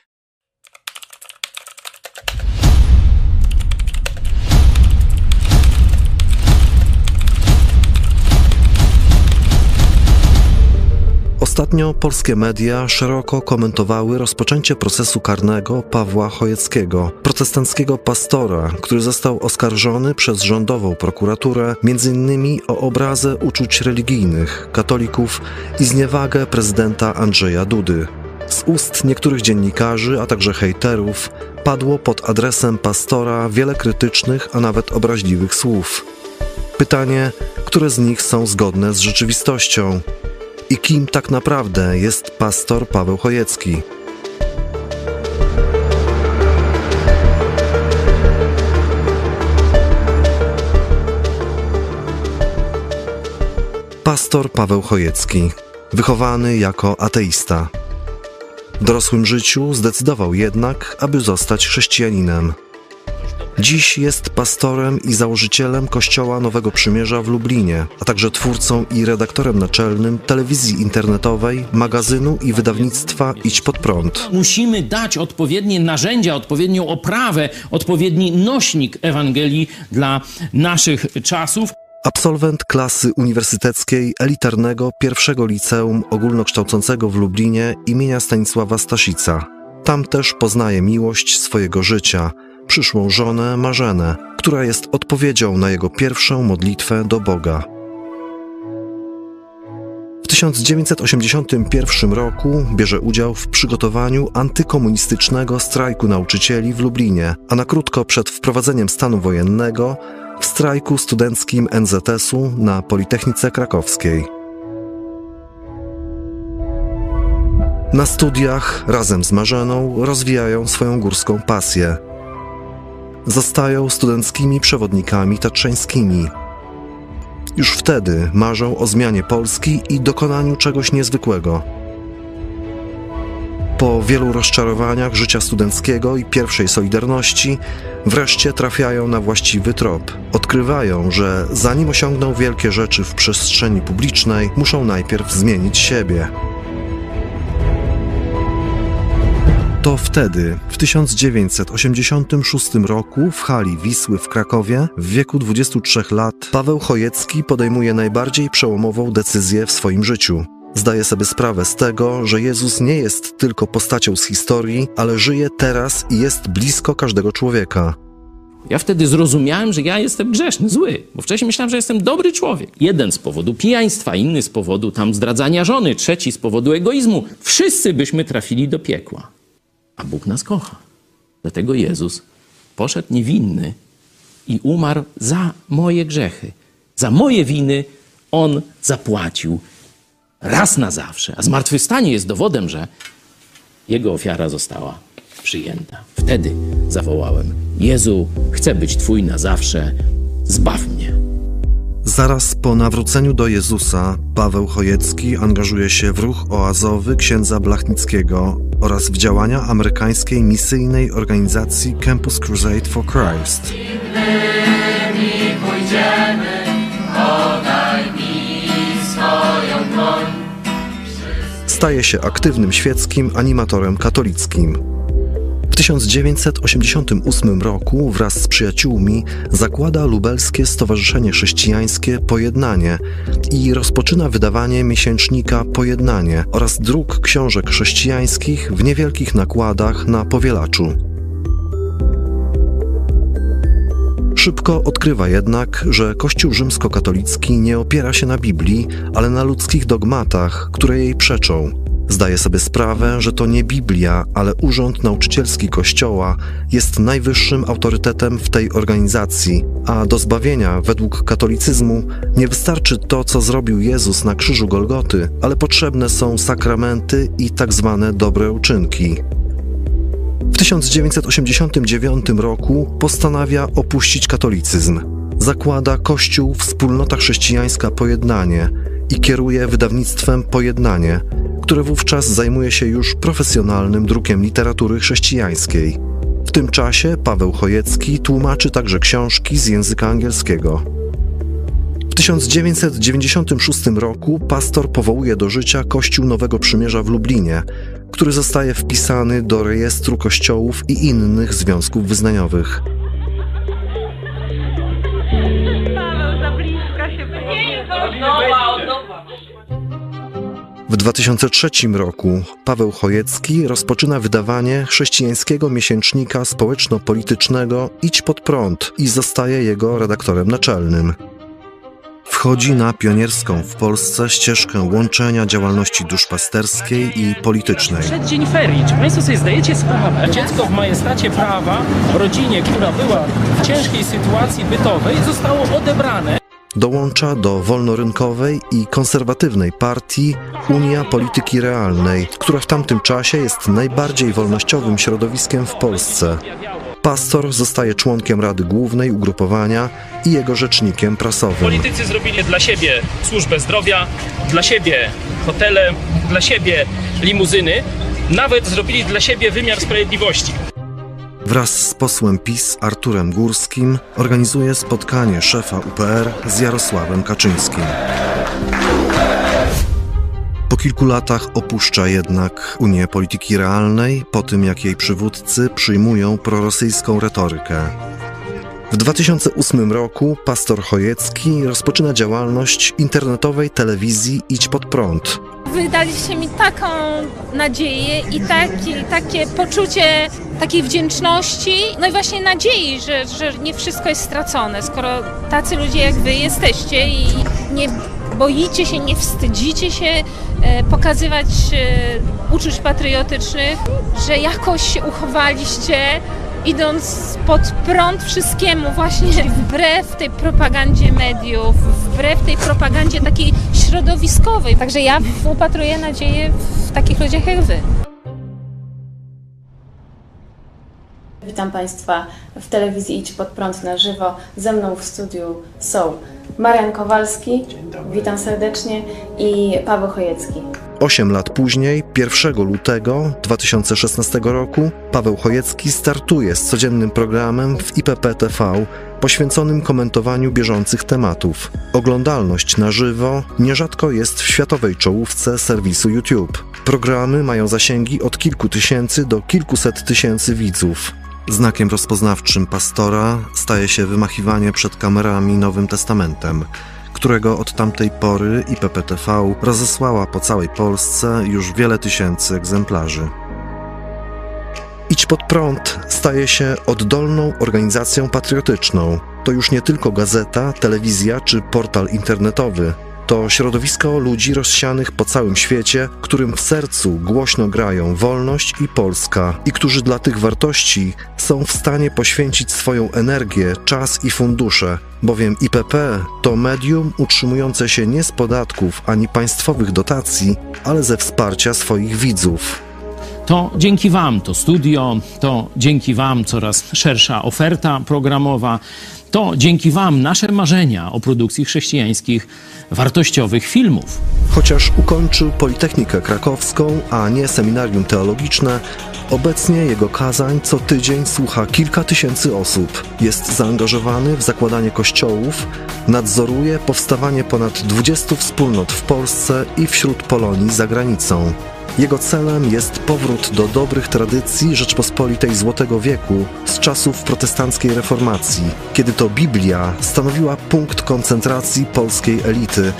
Ostatnio polskie media szeroko komentowały rozpoczęcie procesu karnego Pawła Chojeckiego, protestanckiego pastora, który został oskarżony przez rządową prokuraturę między innymi o obrazę uczuć religijnych, katolików i zniewagę prezydenta Andrzeja Dudy. Z ust niektórych dziennikarzy, a także hejterów, padło pod adresem pastora wiele krytycznych, a nawet obraźliwych słów. Pytanie, które z nich są zgodne z rzeczywistością? I kim tak naprawdę jest pastor Paweł Chojecki? Pastor Paweł Chojecki, wychowany jako ateista. W dorosłym życiu zdecydował jednak, aby zostać chrześcijaninem. Dziś jest pastorem i założycielem Kościoła Nowego Przymierza w Lublinie, a także twórcą i redaktorem naczelnym telewizji internetowej, magazynu i wydawnictwa Idź pod prąd. Musimy dać odpowiednie narzędzia, odpowiednią oprawę, odpowiedni nośnik Ewangelii dla naszych czasów. Absolwent klasy uniwersyteckiej elitarnego pierwszego liceum ogólnokształcącego w Lublinie imienia Stanisława Staszica. Tam też poznaje miłość swojego życia. Przyszłą żonę Marzenę, która jest odpowiedzią na jego pierwszą modlitwę do Boga. W tysiąc dziewięćset osiemdziesiątym pierwszym roku bierze udział w przygotowaniu antykomunistycznego strajku nauczycieli w Lublinie, a na krótko przed wprowadzeniem stanu wojennego w strajku studenckim en zet esu na Politechnice Krakowskiej. Na studiach razem z Marzeną rozwijają swoją górską pasję. Zostają studenckimi przewodnikami tatrzańskimi. Już wtedy marzą o zmianie Polski i dokonaniu czegoś niezwykłego. Po wielu rozczarowaniach życia studenckiego i pierwszej Solidarności wreszcie trafiają na właściwy trop. Odkrywają, że zanim osiągną wielkie rzeczy w przestrzeni publicznej, muszą najpierw zmienić siebie. To wtedy, w tysiąc dziewięćset osiemdziesiątym szóstym roku w hali Wisły w Krakowie, w wieku dwudziestu trzech lat, Paweł Chojecki podejmuje najbardziej przełomową decyzję w swoim życiu. Zdaje sobie sprawę z tego, że Jezus nie jest tylko postacią z historii, ale żyje teraz i jest blisko każdego człowieka. Ja wtedy zrozumiałem, że ja jestem grzeszny, zły, bo wcześniej myślałem, że jestem dobry człowiek. Jeden z powodu pijaństwa, inny z powodu tam zdradzania żony, trzeci z powodu egoizmu. Wszyscy byśmy trafili do piekła. A Bóg nas kocha. Dlatego Jezus poszedł niewinny i umarł za moje grzechy. Za moje winy On zapłacił raz na zawsze. A zmartwychwstanie jest dowodem, że Jego ofiara została przyjęta. Wtedy zawołałem: Jezu, chcę być Twój na zawsze, zbaw mnie. Zaraz po nawróceniu do Jezusa Paweł Chojecki angażuje się w ruch oazowy księdza Blachnickiego oraz w działania amerykańskiej misyjnej organizacji Campus Crusade for Christ. staje się aktywnym świeckim animatorem katolickim. W tysiąc dziewięćset osiemdziesiątym ósmym roku wraz z przyjaciółmi zakłada Lubelskie Stowarzyszenie Chrześcijańskie Pojednanie i rozpoczyna wydawanie miesięcznika Pojednanie oraz druk książek chrześcijańskich w niewielkich nakładach na powielaczu. Szybko odkrywa jednak, że Kościół rzymskokatolicki nie opiera się na Biblii, ale na ludzkich dogmatach, które jej przeczą. Zdaje sobie sprawę, że to nie Biblia, ale Urząd Nauczycielski Kościoła jest najwyższym autorytetem w tej organizacji, a do zbawienia według katolicyzmu nie wystarczy to, co zrobił Jezus na krzyżu Golgoty, ale potrzebne są sakramenty i tak zwane dobre uczynki. W tysiąc dziewięćset osiemdziesiątym dziewiątym roku postanawia opuścić katolicyzm. Zakłada Kościół Wspólnota Chrześcijańska Pojednanie i kieruje wydawnictwem Pojednanie, które wówczas zajmuje się już profesjonalnym drukiem literatury chrześcijańskiej. W tym czasie Paweł Chojecki tłumaczy także książki z języka angielskiego. W tysiąc dziewięćset dziewięćdziesiątym szóstym roku pastor powołuje do życia Kościół Nowego Przymierza w Lublinie, który zostaje wpisany do rejestru kościołów i innych związków wyznaniowych. W dwa tysiące trzecim roku Paweł Chojecki rozpoczyna wydawanie chrześcijańskiego miesięcznika społeczno-politycznego Idź pod prąd i zostaje jego redaktorem naczelnym. Wchodzi na pionierską w Polsce ścieżkę łączenia działalności duszpasterskiej i politycznej. Przeddzień ferii. Czy Państwo sobie zdajecie sprawę? Dziecko w majestacie prawa, rodzinie, która była w ciężkiej sytuacji bytowej, zostało odebrane. Dołącza do wolnorynkowej i konserwatywnej partii Unia Polityki Realnej, która w tamtym czasie jest najbardziej wolnościowym środowiskiem w Polsce. Pastor zostaje członkiem Rady Głównej Ugrupowania i jego rzecznikiem prasowym. Politycy zrobili dla siebie służbę zdrowia, dla siebie hotele, dla siebie limuzyny, nawet zrobili dla siebie wymiar sprawiedliwości. Wraz z posłem PiS Arturem Górskim organizuje spotkanie szefa U P R z Jarosławem Kaczyńskim. Po kilku latach opuszcza jednak Unię Polityki Realnej po tym, jak jej przywódcy przyjmują prorosyjską retorykę. W dwa tysiące ósmym roku pastor Chojecki rozpoczyna działalność internetowej telewizji Idź pod prąd. Wydaliście mi taką nadzieję i taki, takie poczucie takiej wdzięczności, no i właśnie nadziei, że, że nie wszystko jest stracone, skoro tacy ludzie jak wy jesteście i nie boicie się, nie wstydzicie się pokazywać uczuć patriotycznych, że jakoś się uchowaliście, idąc pod prąd wszystkiemu, właśnie wbrew tej propagandzie mediów, wbrew tej propagandzie takiej środowiskowej. Także ja upatruję nadzieję w takich ludziach jak wy. Witam Państwa w telewizji Idź pod prąd na żywo. Ze mną w studiu są Marian Kowalski, witam serdecznie, i Paweł Chojecki. Osiem lat później, pierwszego lutego dwa tysiące szesnastego roku, Paweł Chojecki startuje z codziennym programem w I P P T V poświęconym komentowaniu bieżących tematów. Oglądalność na żywo nierzadko jest w światowej czołówce serwisu YouTube. Programy mają zasięgi od kilku tysięcy do kilkuset tysięcy widzów. Znakiem rozpoznawczym pastora staje się wymachiwanie przed kamerami Nowym Testamentem, którego od tamtej pory I P P T V rozesłała po całej Polsce już wiele tysięcy egzemplarzy. Idź pod prąd staje się oddolną organizacją patriotyczną. To już nie tylko gazeta, telewizja czy portal internetowy. To środowisko ludzi rozsianych po całym świecie, którym w sercu głośno grają wolność i Polska i którzy dla tych wartości są w stanie poświęcić swoją energię, czas i fundusze, bowiem I P P to medium utrzymujące się nie z podatków ani państwowych dotacji, ale ze wsparcia swoich widzów. To dzięki Wam to studio, to dzięki Wam coraz szersza oferta programowa, to dzięki Wam nasze marzenia o produkcji chrześcijańskich, wartościowych filmów. Chociaż ukończył Politechnikę Krakowską, a nie seminarium teologiczne, obecnie jego kazań co tydzień słucha kilka tysięcy osób. Jest zaangażowany w zakładanie kościołów, nadzoruje powstawanie ponad dwudziestu wspólnot w Polsce i wśród Polonii za granicą. Jego celem jest powrót do dobrych tradycji Rzeczpospolitej Złotego Wieku z czasów protestanckiej reformacji, kiedy to Biblia stanowiła punkt koncentracji polskiej elity,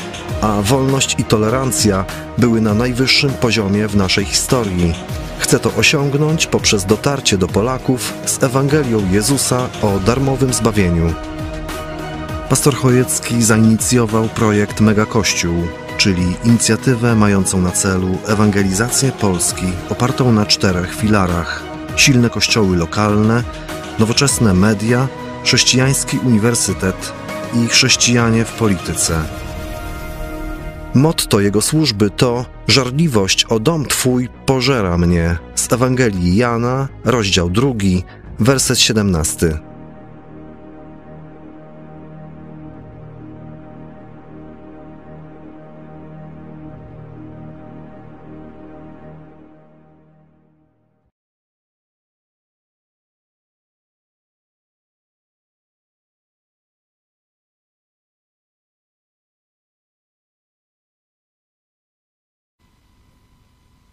a wolność i tolerancja były na najwyższym poziomie w naszej historii. Chce to osiągnąć poprzez dotarcie do Polaków z Ewangelią Jezusa o darmowym zbawieniu. Pastor Chojecki zainicjował projekt Megakościół, czyli inicjatywę mającą na celu ewangelizację Polski opartą na czterech filarach: silne kościoły lokalne, nowoczesne media, chrześcijański uniwersytet i chrześcijanie w polityce. Motto jego służby to „Żarliwość o dom Twój pożera mnie” z Ewangelii Jana, rozdział drugi, werset siedemnasty.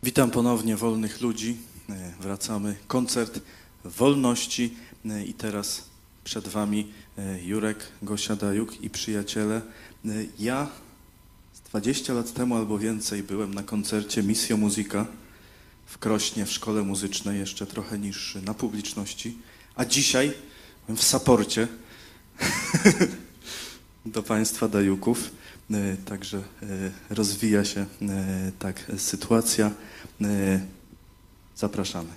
Witam ponownie wolnych ludzi. Wracamy. Koncert wolności. I teraz przed wami Jurek, Gosia Dajuk i przyjaciele. Ja dwadzieścia lat temu albo więcej byłem na koncercie Missio Musica w Krośnie, w szkole muzycznej, jeszcze trochę niższy, na publiczności. A dzisiaj w Saporcie do państwa Dajuków. Także rozwija się tak sytuacja. Zapraszamy.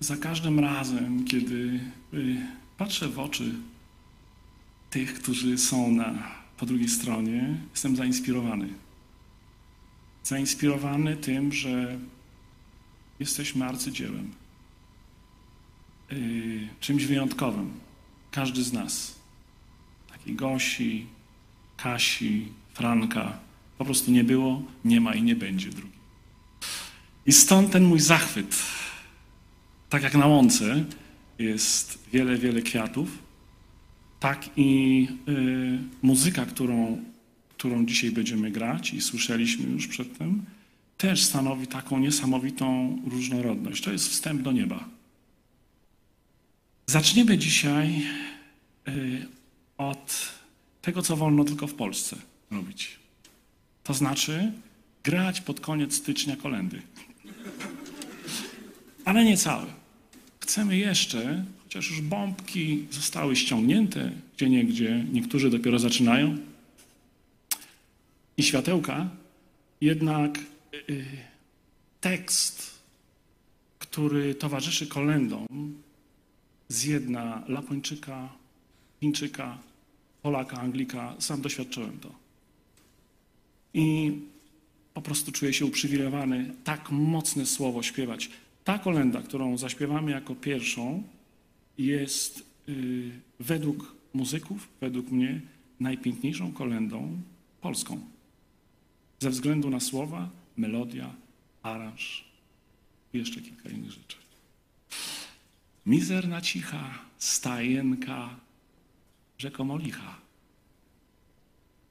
Za każdym razem, kiedy patrzę w oczy tych, którzy są na, po drugiej stronie, jestem zainspirowany. Zainspirowany tym, że jesteśmy arcydziełem. Yy, czymś wyjątkowym. Każdy z nas. Takiej Gosi, Kasi, Franka. Po prostu nie było, nie ma i nie będzie drugiej. I stąd ten mój zachwyt. Tak jak na łące jest wiele, wiele kwiatów, tak i y, muzyka, którą, którą dzisiaj będziemy grać i słyszeliśmy już przedtem, też stanowi taką niesamowitą różnorodność. To jest wstęp do nieba. Zaczniemy dzisiaj y, od tego, co wolno tylko w Polsce robić. To znaczy grać pod koniec stycznia kolędy. Ale nie całe. Chcemy jeszcze, chociaż już bombki zostały ściągnięte gdzieniegdzie, niektórzy dopiero zaczynają, i światełka, jednak yy, tekst, który towarzyszy kolędom z jedna Lapończyka, Chińczyka, Polaka, Anglika, sam doświadczyłem to. I po prostu czuję się uprzywilejowany tak mocne słowo śpiewać. Ta kolęda, którą zaśpiewamy jako pierwszą, jest yy, według muzyków, według mnie, najpiękniejszą kolędą polską. Ze względu na słowa, melodia, aranż i jeszcze kilka innych rzeczy. Mizerna cicha, stajenka, rzekomo licha,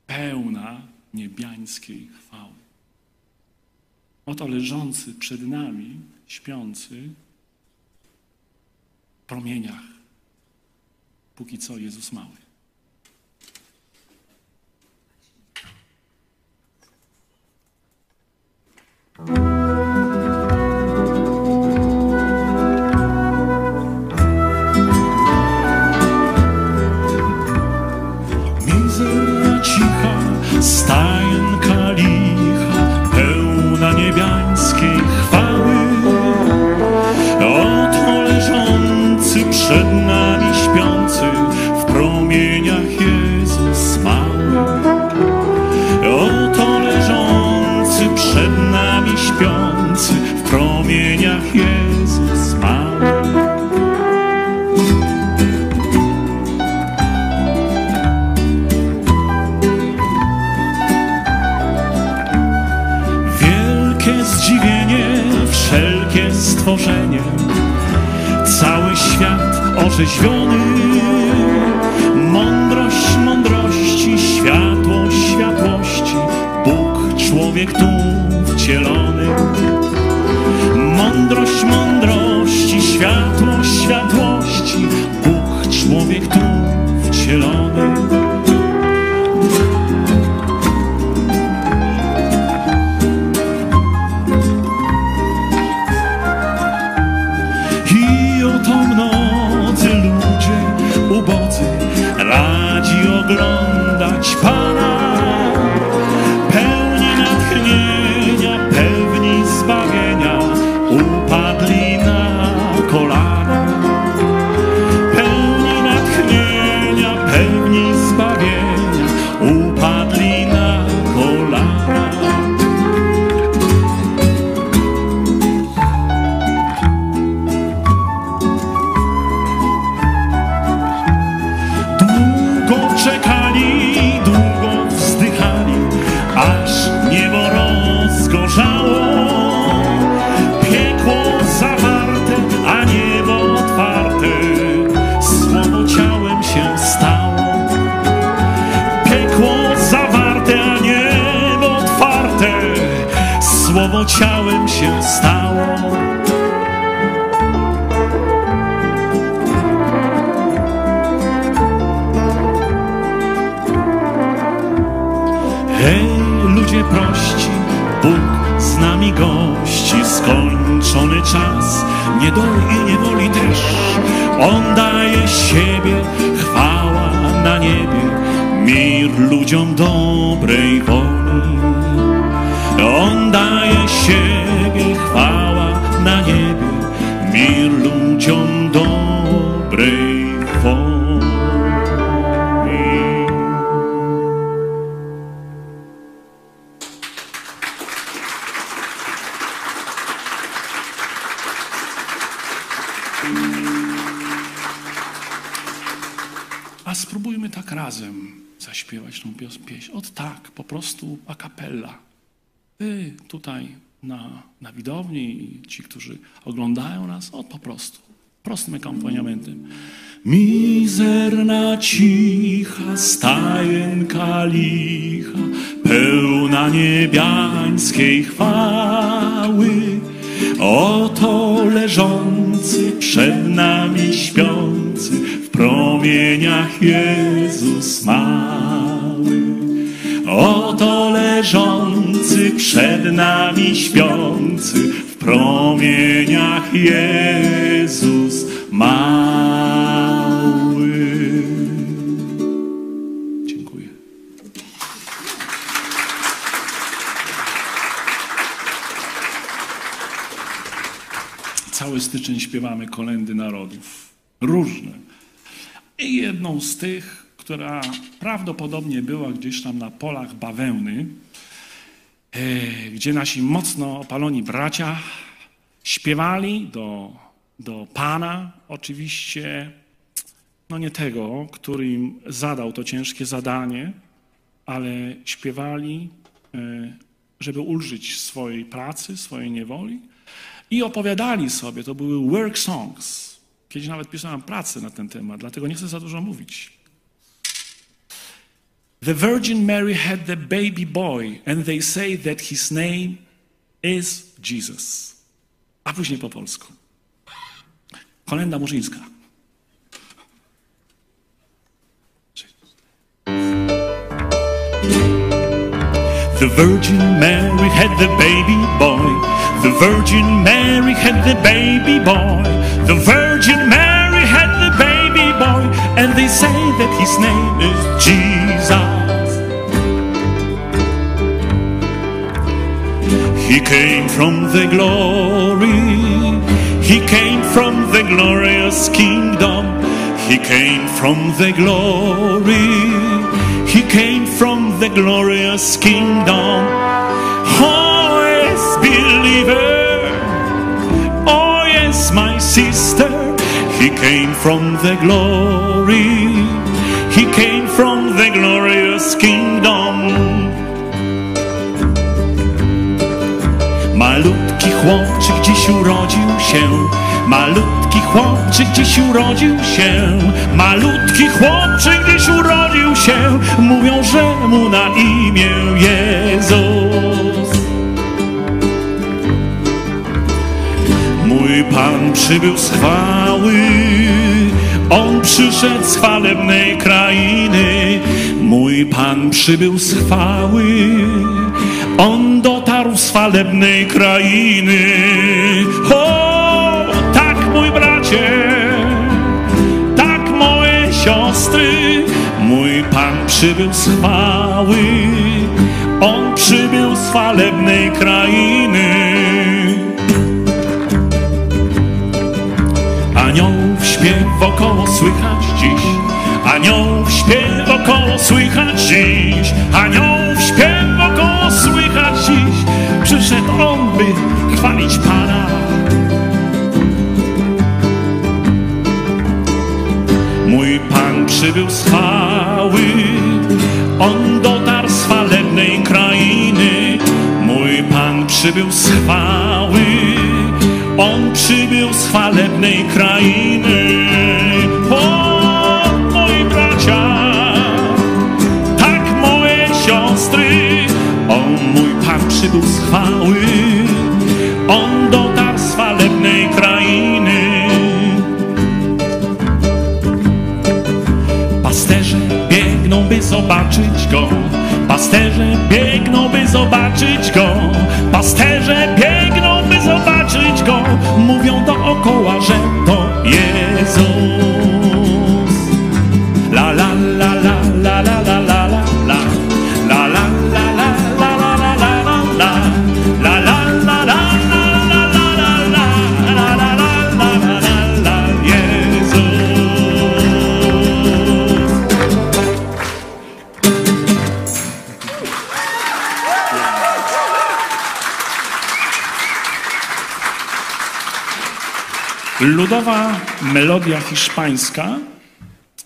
pełna niebiańskiej chwały. Oto leżący przed nami, śpiący w promieniach, póki co Jezus mały. Mizerna cicha, stajenka licha, pełna niebiańskiej chwały. Oh stworzeniem, cały świat orzeźwiony. Mądrość mądrości, światło światłości, Bóg człowiek tu wcielony. Mądrość mądrości, światło światłości, Bóg człowiek tu wcielony. Oglądać Pana, pełni natchnienia, pełni zbawienia, upadli na kolana. Pełni natchnienia, pełni zbawienia, upadli na kolana. Słowo ciałem się stało. Hej, ludzie prości, Bóg z nami gości. Skończony czas, niedoły i niewoli też. On daje siebie, chwała na niebie, mir ludziom dobrej woli. On daje siebie, chwała na niebie, mir ludziom dobrej woli. A spróbujmy tak razem zaśpiewać tą pieśń. Od tak, po prostu a cappella. Ty tutaj na, na widowni i ci, którzy oglądają nas, o po prostu, prostym akompaniamentem. Mizerna, cicha, stajenka licha, pełna niebiańskiej chwały. Oto leżący, przed nami śpiący, w promieniach Jezus mały. Oto leżący, przed nami śpiący, w promieniach Jezus mały. Dziękuję. Cały styczeń śpiewamy kolędy narodów. Różne. I jedną z tych, która prawdopodobnie była gdzieś tam na polach bawełny, gdzie nasi mocno opaloni bracia śpiewali do, do Pana, oczywiście no nie tego, który im zadał to ciężkie zadanie, ale śpiewali, żeby ulżyć swojej pracy, swojej niewoli i opowiadali sobie, to były work songs. Kiedyś nawet pisałem pracę na ten temat, dlatego nie chcę za dużo mówić. The Virgin Mary had the baby boy and they say that his name is Jesus. A później po polsku. Kolenda murzyńska. The Virgin Mary had the baby boy. The Virgin Mary had the baby boy. The Virgin Mary had the baby boy and they say that his name is Jesus. He came from the glory, he came from the glorious kingdom, he came from the glory, he came from the glorious kingdom. Oh yes, believer, oh yes, my sister, he came from the glory, he came from the glorious kingdom. Malutki chłopczyk dziś urodził się, malutki chłopczyk dziś urodził się, malutki chłopczyk dziś urodził się, mówią, że mu na imię Jezus. Mój Pan przybył z chwały, On przyszedł z chwalebnej krainy. Mój Pan przybył z chwały, On dotarł z chwalebnej krainy. O, tak mój bracie, tak moje siostry, mój Pan przybył z chwały, On przybył z chwalebnej krainy. Aniołów śpiew wokoło słychać dziś, aniołów śpiew wokoło słychać dziś, aniołów śpiew wokoło słychać dziś, przyszedł On, by chwalić Pana. Mój Pan przybył z chwały, On dotarł z chwalebnej krainy. Mój Pan przybył z chwały, On przybył z chwalebnej krainy. O, moi bracia, tak moje siostry, o, mój Pan przybył z chwały, On dotarł z chwalebnej krainy. Pasterze biegną, by zobaczyć Go, pasterze biegną, by zobaczyć Go, pasterze biegną, by zobaczyć Go, mówią dookoła, że to Jezus. La la la la la la la la la la la la la la la la la la la la la la Ludowa melodia hiszpańska.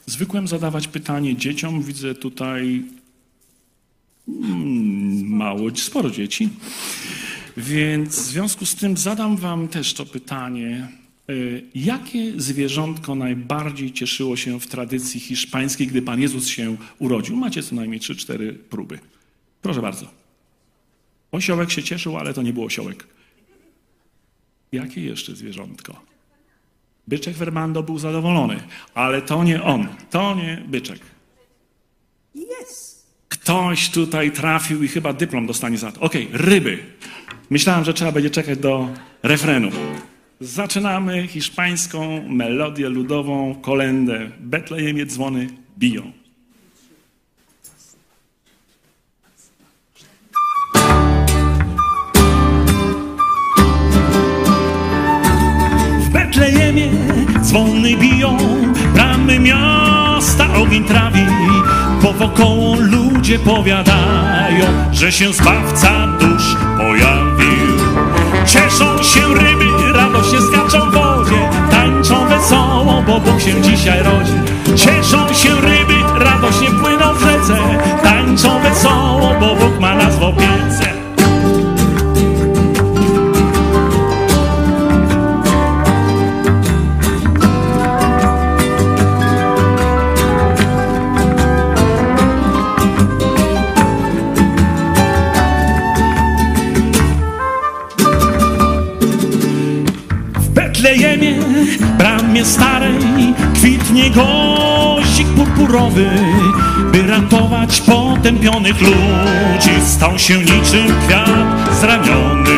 Zwykłem zadawać pytanie dzieciom. Widzę tutaj mało, sporo dzieci. Więc w związku z tym zadam wam też to pytanie. Jakie zwierzątko najbardziej cieszyło się w tradycji hiszpańskiej, gdy Pan Jezus się urodził? Macie co najmniej trzy cztery próby. Proszę bardzo. Osiołek się cieszył, ale to nie był osiołek. Jakie jeszcze zwierzątko? Byczek Fernando był zadowolony, ale to nie on, to nie byczek. Yes. Ktoś tutaj trafił i chyba dyplom dostanie za to. Okej, okay, ryby. Myślałem, że trzeba będzie czekać do refrenu. Zaczynamy hiszpańską melodię ludową, kolędę. W Betlejemie dzwony biją. Dzwony biją, bramy miasta ogień trawi, bo wokoło ludzie powiadają, że się Zbawca dusz pojawił. Cieszą się ryby, radośnie skaczą w wodzie, tańczą wesoło, bo Bóg się dzisiaj rodzi. Cieszą się ryby, radośnie płyną w rzece, tańczą wesoło, bo Bóg ma nas w opiece. Bramie starej kwitnie goździk purpurowy, by ratować potępionych ludzi. Stał się niczym kwiat zraniony,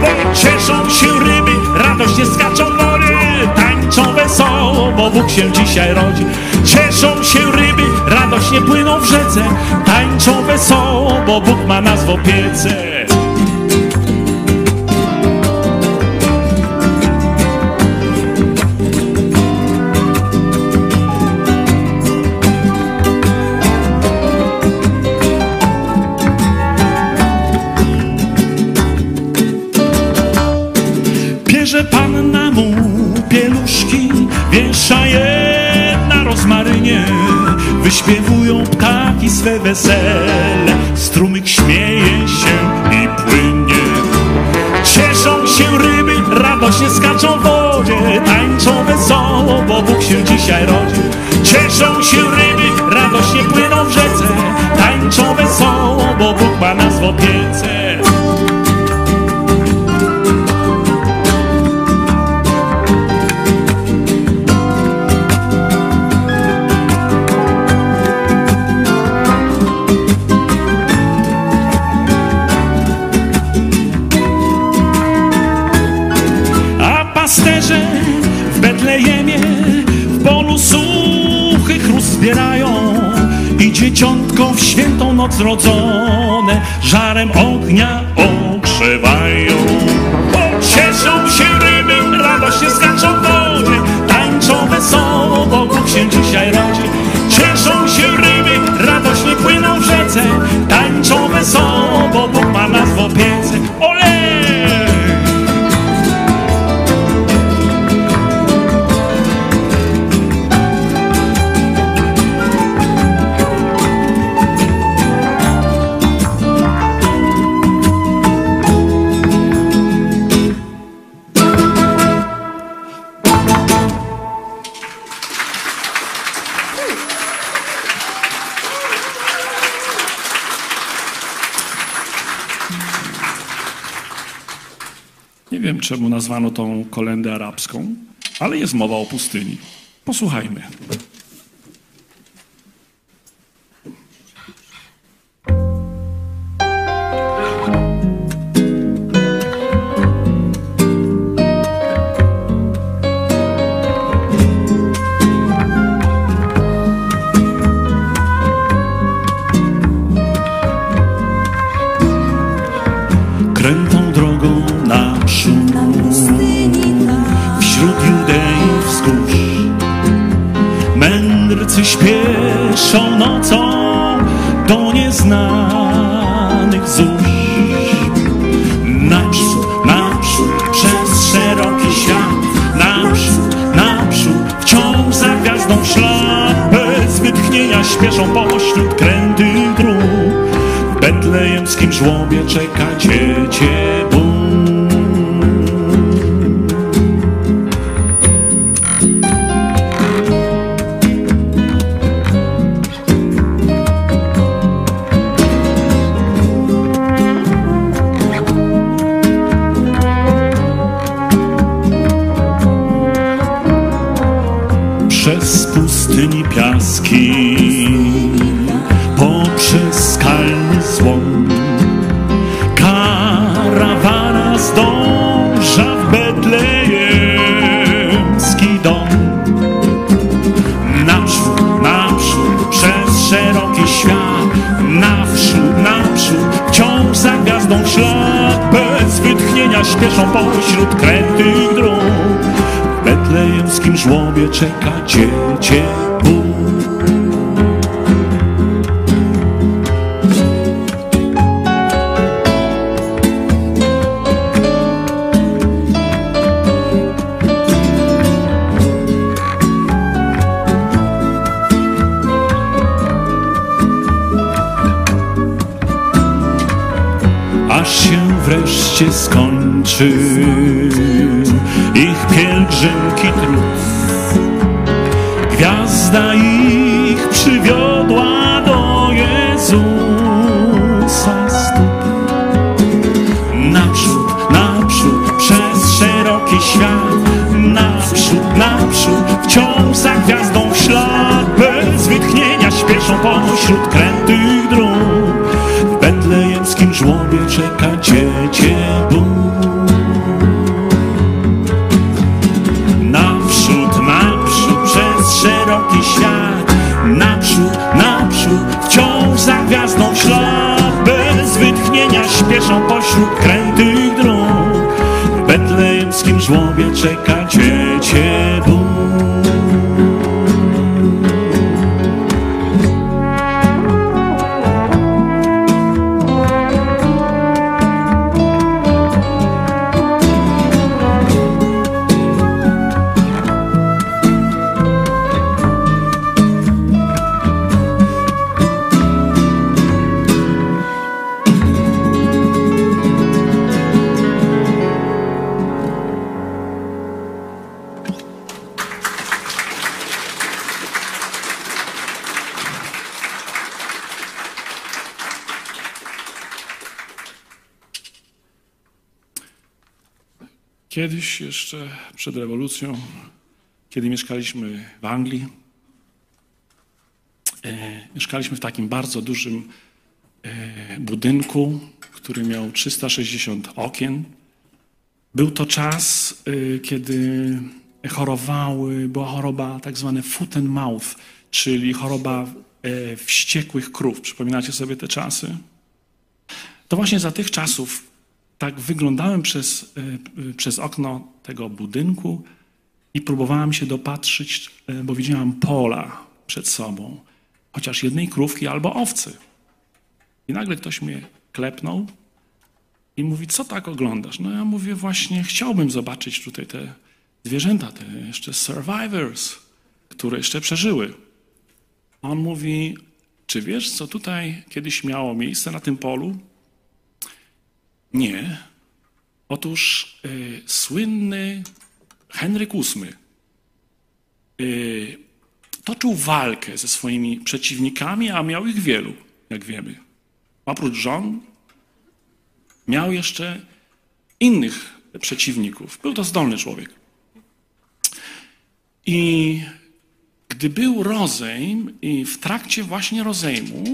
bo cieszą się ryby, radośnie skaczą w wodzie, tańczą wesoło, bo Bóg się dzisiaj rodzi. Cieszą się ryby, radośnie płyną w rzece, tańczą wesoło, bo Bóg ma nas w opiece. Wiesza je na rozmarynie, wyśpiewują ptaki swe wesele, strumyk śmieje się i płynie. Cieszą się właśnie skaczą w wodzie, tańczą wesoło, bo Bóg się dzisiaj rodzi. Cieszą się ryby, radośnie płyną w rzece, tańczą wesoło, bo Bóg ma nas w opiece. I dzieciątko w świętą noc rodzone żarem ognia ogrzewają. Cieszą się ryby, radośnie skaczą w wodzie, tańczą wesoło, bo Bóg się dzisiaj rodzi. Cieszą się ryby, radośnie płyną w rzece, tańczą wesoło, bo Bóg ma nas w opiece. Olej! Nie wiem, czemu nazwano tą kolędę arabską, ale jest mowa o pustyni. Posłuchajmy. Śpieszą nocą do nieznanych zórz. Naprzód, naprzód, przez szeroki świat, naprzód, naprzód, wciąż za gwiazdą w ślad. Bez wytchnienia śpieszą pośród kręty dróg. W betlejemskim żłobie czeka dziecię Bóg. Śpieszą pośród krętych dróg, w betlejemskim żłobie czeka dziecię Bóg. Aż się wreszcie skończy ich pielgrzymki trud. Gwiazda ich przywiodła do Jezusa stóp. Naprzód, naprzód, przez szeroki świat, naprzód, naprzód, wciąż za gwiazdą w ślad. Bez wytchnienia śpieszą pośród krętych dróg, w betlejemskim żłobie czeka dziecię Bóg. Gwiazdą w ślad, bez wytchnienia śpieszą pośród krętych dróg. W betlejemskim żłobie czeka dziecię Bóg. Kiedyś, jeszcze przed rewolucją, kiedy mieszkaliśmy w Anglii, e, mieszkaliśmy w takim bardzo dużym e, budynku, który miał trzysta sześćdziesiąt okien. Był to czas, e, kiedy chorowały, była choroba tak zwana foot and mouth, czyli choroba e, wściekłych krów. Przypominacie sobie te czasy? To właśnie za tych czasów tak wyglądałem przez, e, przez okno tego budynku i próbowałem się dopatrzyć, e, bo widziałam pola przed sobą, chociaż jednej krówki albo owcy. I nagle ktoś mnie klepnął i mówi, co tak oglądasz? No ja mówię, właśnie chciałbym zobaczyć tutaj te zwierzęta, te jeszcze survivors, które jeszcze przeżyły. On mówi, czy wiesz, co tutaj kiedyś miało miejsce na tym polu? Nie. Otóż y, słynny Henryk ósmy y, toczył walkę ze swoimi przeciwnikami, a miał ich wielu, jak wiemy. Oprócz żon miał jeszcze innych przeciwników. Był to zdolny człowiek. I gdy był rozejm i w trakcie właśnie rozejmu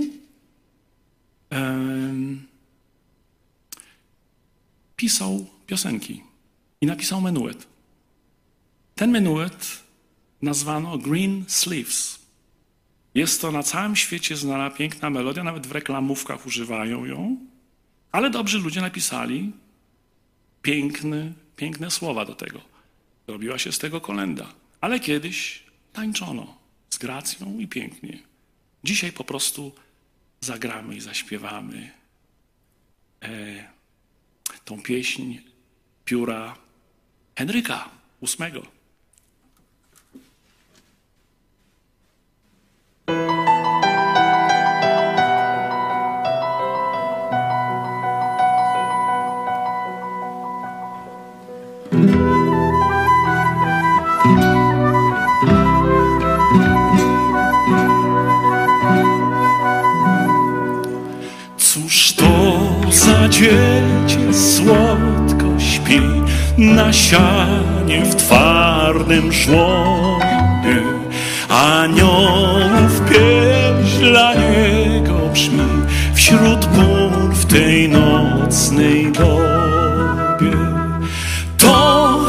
em, pisał piosenki i napisał menuet. Ten menuet nazwano Green Sleeves. Jest to na całym świecie znana piękna melodia, nawet w reklamówkach używają ją, ale dobrzy ludzie napisali piękne, piękne słowa do tego. Robiła się z tego kolęda. Ale kiedyś tańczono z gracją i pięknie. Dzisiaj po prostu zagramy i zaśpiewamy e, tą pieśń pióra Henryka ósmego. Dziecię słodko śpi na sianie w twardym żłobie, aniołów pieśń dla niego brzmi wśród bór w tej nocnej dobie. To,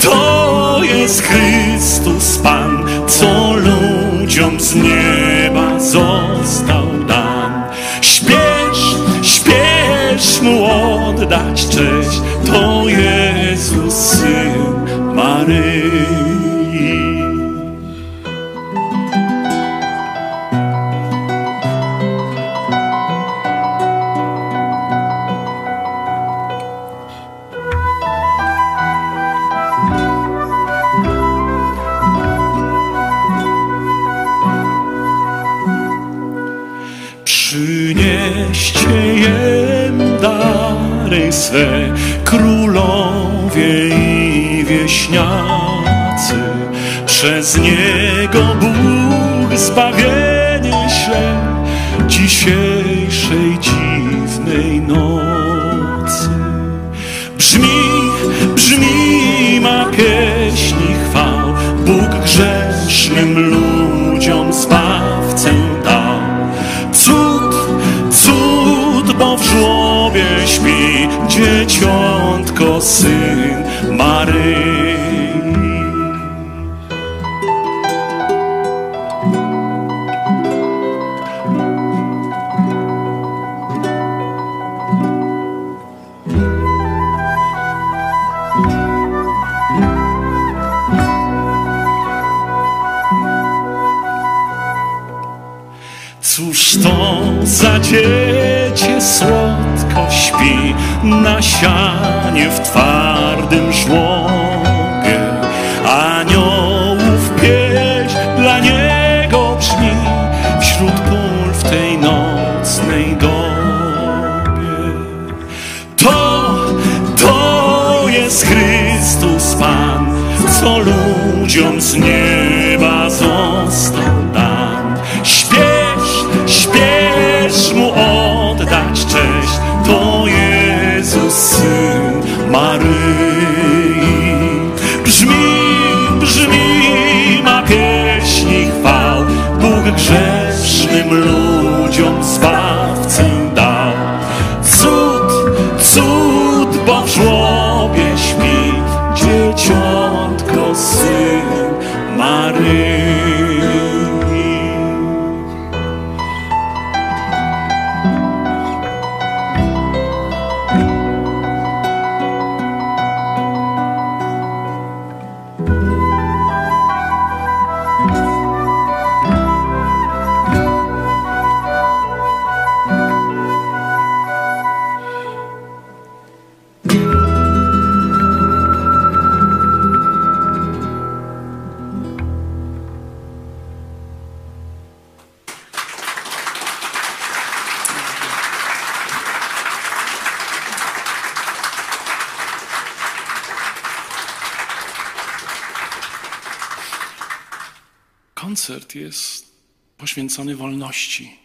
to jest Chrystus Pan, co ludziom z nieba został dan. Mu oddać cześć, to Jezus, Syn Maryi. Przynieście je dary swe, królowie i wieśniacy, przez Niego Bóg zbawienie śle dzisiejszej dziwnej nocy. Brzmi, brzmi ma pieśni chwał, Bóg grzesznym ludziom zbawcę dał. Cud, cud, bo w żłobie śpi dzieciątko, Syn Maryi. Cóż to za dziecię słodkie śpi na sianie w twardym żłobie, aniołów pieśń dla niego brzmi wśród pól w tej nocnej dobie. To, to jest Chrystus Pan, co ludziom z nieba został dan. Śpiesz, śpiesz Mu oddać cześć, to Jezus, Syn Maryi. grzesznym ludziom zbawcę dał. Cud, cud, bo w żłobie śpi dzieciątko syn Maryi. Koncert jest poświęcony wolności.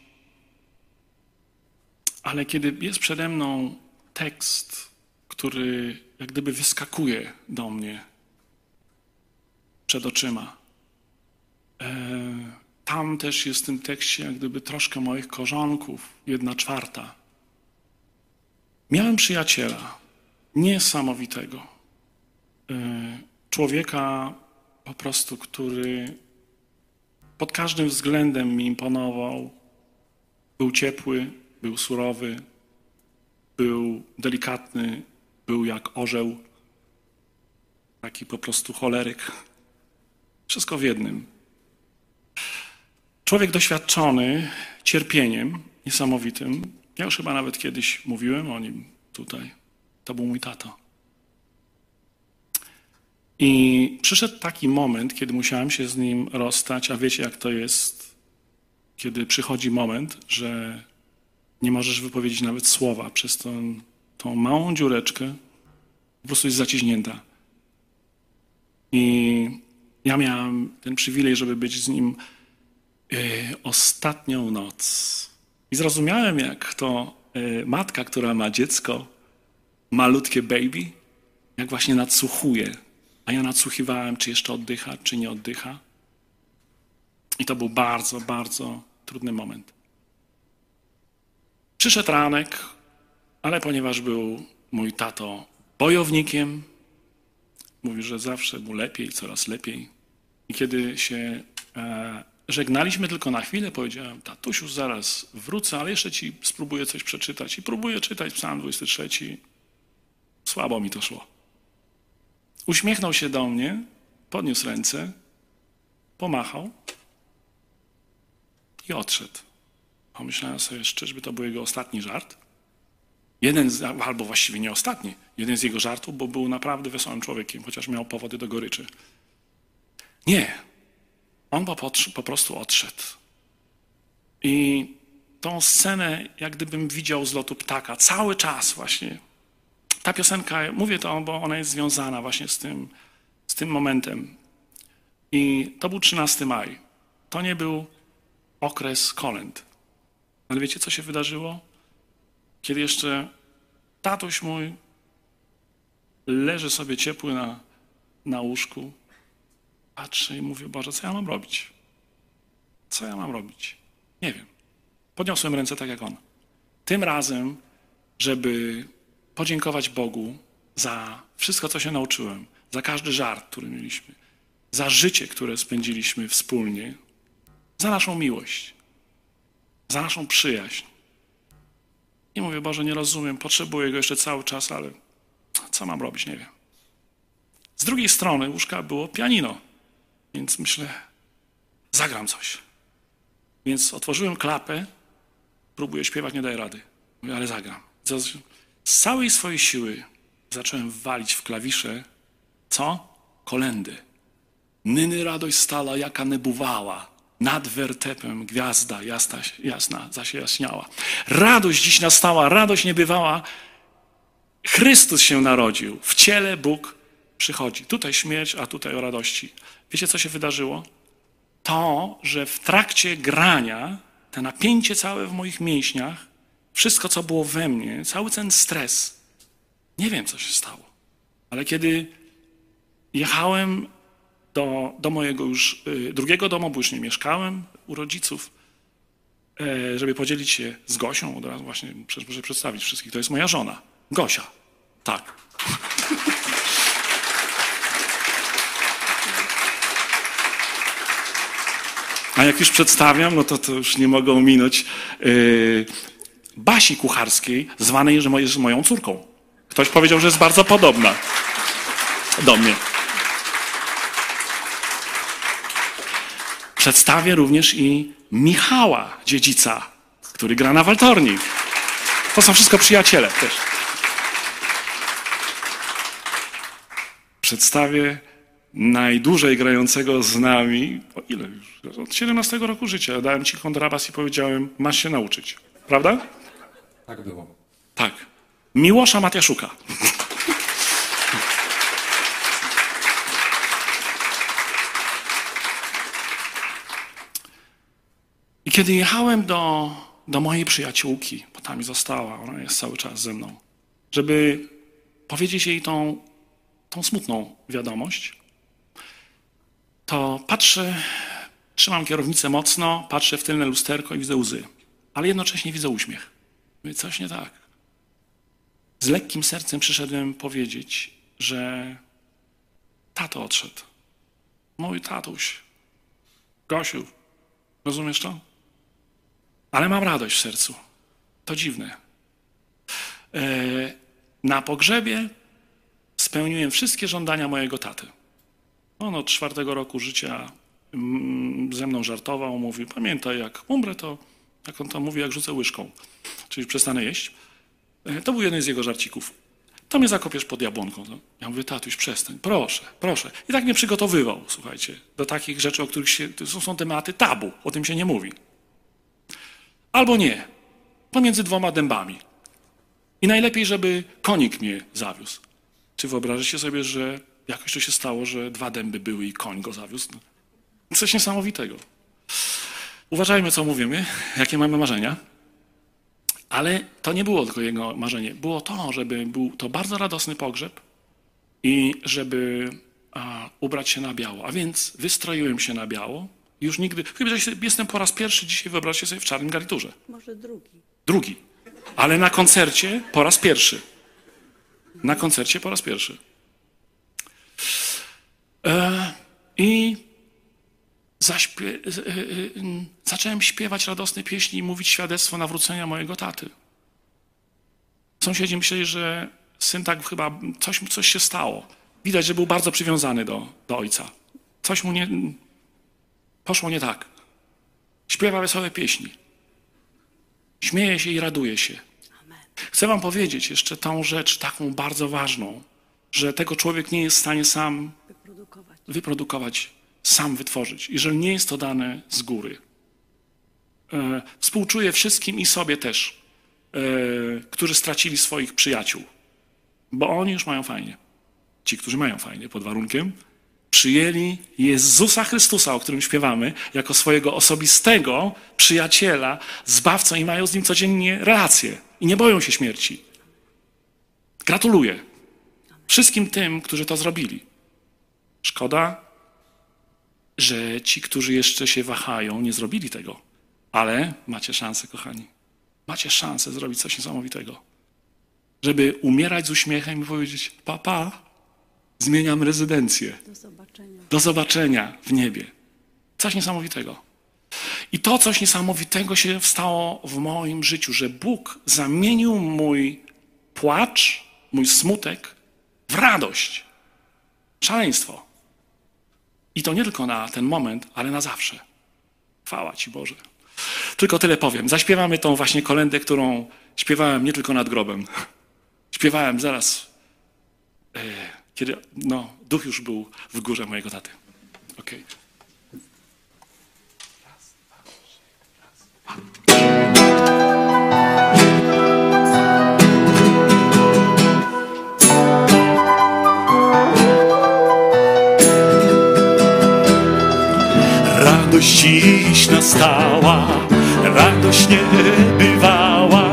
Ale kiedy jest przede mną tekst, który jak gdyby wyskakuje do mnie przed oczyma, tam też jest w tym tekście jak gdyby troszkę moich korzonków, jedna czwarta. Miałem przyjaciela niesamowitego. Człowieka po prostu, który pod każdym względem mi imponował. Był ciepły, był surowy, był delikatny, był jak orzeł. Taki po prostu choleryk. Wszystko w jednym. Człowiek doświadczony cierpieniem niesamowitym. Ja już chyba nawet kiedyś mówiłem o nim tutaj. To był mój tato. I przyszedł taki moment, kiedy musiałem się z nim rozstać, a wiecie jak to jest, kiedy przychodzi moment, że nie możesz wypowiedzieć nawet słowa przez tą, tą małą dziureczkę, po prostu jest zaciśnięta. I ja miałem ten przywilej, żeby być z nim yy, ostatnią noc. I zrozumiałem, jak to yy, matka, która ma dziecko, malutkie baby, jak właśnie nadsłuchuje. A ja nadsłuchiwałem, czy jeszcze oddycha, czy nie oddycha. I to był bardzo, bardzo trudny moment. Przyszedł ranek, ale ponieważ był mój tato bojownikiem, mówił, że zawsze mu lepiej, coraz lepiej. I kiedy się e, żegnaliśmy tylko na chwilę, powiedziałem: tatusiu, zaraz wrócę, ale jeszcze ci spróbuję coś przeczytać. I próbuję czytać Psalm dwudziesty trzeci. Słabo mi to szło. Uśmiechnął się do mnie, podniósł ręce, pomachał i odszedł. Pomyślałem sobie, czyżby to był jego ostatni żart? Jeden z, albo właściwie nie ostatni, jeden z jego żartów, bo był naprawdę wesołym człowiekiem, chociaż miał powody do goryczy. Nie, on po, po prostu odszedł. I tą scenę, jak gdybym widział z lotu ptaka, cały czas właśnie. Ta piosenka, mówię to, bo ona jest związana właśnie z tym, z tym momentem. I to był trzynastego maja. To nie był okres kolęd. Ale wiecie, co się wydarzyło? Kiedy jeszcze tatuś mój leży sobie ciepły na, na łóżku, patrzę i mówię: Boże, co ja mam robić? Co ja mam robić? Nie wiem. Podniosłem ręce tak jak on. Tym razem, żeby podziękować Bogu za wszystko, co się nauczyłem, za każdy żart, który mieliśmy, za życie, które spędziliśmy wspólnie, za naszą miłość, za naszą przyjaźń. I mówię: Boże, nie rozumiem, potrzebuję Go jeszcze cały czas, ale co mam robić, nie wiem. Z drugiej strony łóżka było pianino, więc myślę, zagram coś. Więc otworzyłem klapę, próbuję śpiewać, nie daję rady. Mówię: ale zagram. Z całej swojej siły zacząłem walić w klawisze, co? Kolędy. Nyny radość stala, jaka nie bywała. Nad wertepem gwiazda jasna, jasna zasijaśniała. Radość dziś nastała, radość niebywała. Chrystus się narodził, w ciele Bóg przychodzi. Tutaj śmierć, a tutaj o radości. Wiecie, co się wydarzyło? To, że w trakcie grania, to napięcie całe w moich mięśniach, wszystko, co było we mnie, cały ten stres, nie wiem, co się stało, ale kiedy jechałem do, do mojego już drugiego domu, bo już nie mieszkałem, u rodziców, żeby podzielić się z Gosią. Od razu właśnie muszę przedstawić wszystkich. To jest moja żona, Gosia. Tak. A jak już przedstawiam, no to, to już nie mogę ominąć yy, Basi Kucharskiej, zwanej że jest moją córką. Ktoś powiedział, że jest bardzo podobna do mnie. Przedstawię również i Michała Dziedzica, który gra na waltorni. To są wszystko przyjaciele też. Przedstawię najdłużej grającego z nami, o ile już, od siedemnastego roku życia. Dałem ci kontrabas i powiedziałem, masz się nauczyć. Prawda? Tak było. Tak. Miłosza Matiaszuka. I kiedy jechałem do, do mojej przyjaciółki, bo tam mi została, ona jest cały czas ze mną, żeby powiedzieć jej tą, tą smutną wiadomość, to patrzę, trzymam kierownicę mocno, patrzę w tylne lusterko i widzę łzy, ale jednocześnie widzę uśmiech. Mówię, coś nie tak. Z lekkim sercem przyszedłem powiedzieć, że tato odszedł. Mój tatuś. Gosiu, rozumiesz to? Ale mam radość w sercu. To dziwne. Na pogrzebie spełniłem wszystkie żądania mojego taty. On od czwartego roku życia ze mną żartował, mówił, pamiętaj, jak umrę, to, jak on to mówi, jak rzucę łyżką, czyli przestanę jeść. To był jeden z jego żarcików. To mnie zakopiesz pod jabłonką. Ja mówię, tatuś, przestań, proszę, proszę. I tak mnie przygotowywał, słuchajcie, do takich rzeczy, o których się, to są tematy tabu, o tym się nie mówi. Albo nie, pomiędzy dwoma dębami. I najlepiej, żeby konik mnie zawiózł. Czy wyobrażacie sobie, że jakoś to się stało, że dwa dęby były i koń go zawiózł? Coś niesamowitego. Uważajmy, co mówimy, jakie mamy marzenia. Ale to nie było tylko jego marzenie. Było to, żeby był to bardzo radosny pogrzeb i żeby a, ubrać się na biało. A więc wystroiłem się na biało. Już nigdy... Chyba, że jestem po raz pierwszy dzisiaj, wyobraźcie sobie, w czarnym garniturze. Może drugi. Drugi. Ale na koncercie po raz pierwszy. Na koncercie po raz pierwszy. I zaśpie... zacząłem śpiewać radosne pieśni i mówić świadectwo nawrócenia mojego taty. Sąsiedzi myśleli, że syn tak chyba, coś, coś się stało. Widać, że był bardzo przywiązany do, do ojca. Coś mu nie... poszło nie tak. Śpiewa wesołe pieśni. Śmieje się i raduje się. Chcę wam powiedzieć jeszcze tą rzecz taką bardzo ważną, że tego człowiek nie jest w stanie sam wyprodukować. wyprodukować, sam wytworzyć, jeżeli nie jest to dane z góry. E, współczuję wszystkim i sobie też, e, którzy stracili swoich przyjaciół, bo oni już mają fajnie. Ci, którzy mają fajnie, pod warunkiem, przyjęli Jezusa Chrystusa, o którym śpiewamy, jako swojego osobistego przyjaciela, zbawcę i mają z nim codziennie relacje i nie boją się śmierci. Gratuluję wszystkim tym, którzy to zrobili. Szkoda, że ci, którzy jeszcze się wahają, nie zrobili tego. Ale macie szansę, kochani. Macie szansę zrobić coś niesamowitego. Żeby umierać z uśmiechem i powiedzieć, papa, zmieniam rezydencję. Do zobaczenia. Do zobaczenia w niebie. Coś niesamowitego. I to coś niesamowitego się stało w moim życiu, że Bóg zamienił mój płacz, mój smutek w radość. Szaleństwo. I to nie tylko na ten moment, ale na zawsze. Chwała Ci, Boże. Tylko tyle powiem. Zaśpiewamy tą właśnie kolędę, którą śpiewałem nie tylko nad grobem. Śpiewałem zaraz, yy, kiedy no, duch już był w górze mojego taty. Okej. Okay. Radość dziś nastała, radość niebywała,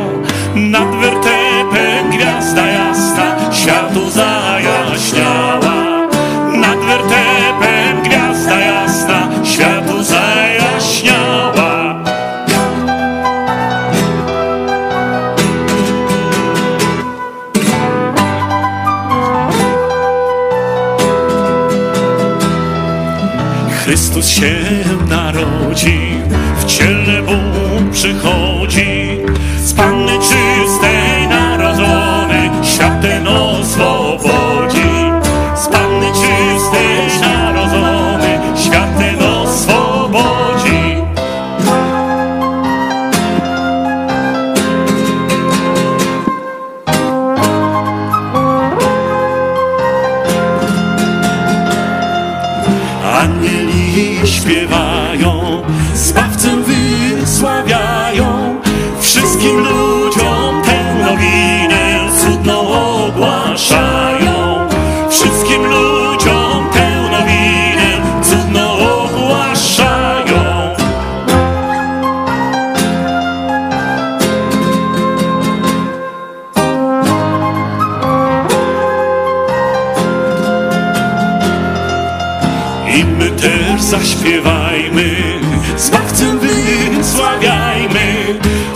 nad wertepem gwiazda jasna światu zajaśniała. Nad wertepem gwiazda jasna światu zajaśniała. Jezus się narodził, w ciele Bóg przychodzi, z Panny czystej narodzony, świat ten oswobodzi. Z Panny czystej narodzony, świat ten oswobodzi. Anieli śpiewają, Zbawcę wysławiają, wszystkim ludziom tę nowinę cudną ogłaszają. Wszystkim ludziom tę nowinę cudną ogłaszają. I my też zaśpiewajmy, Zbawcę wysławiajmy,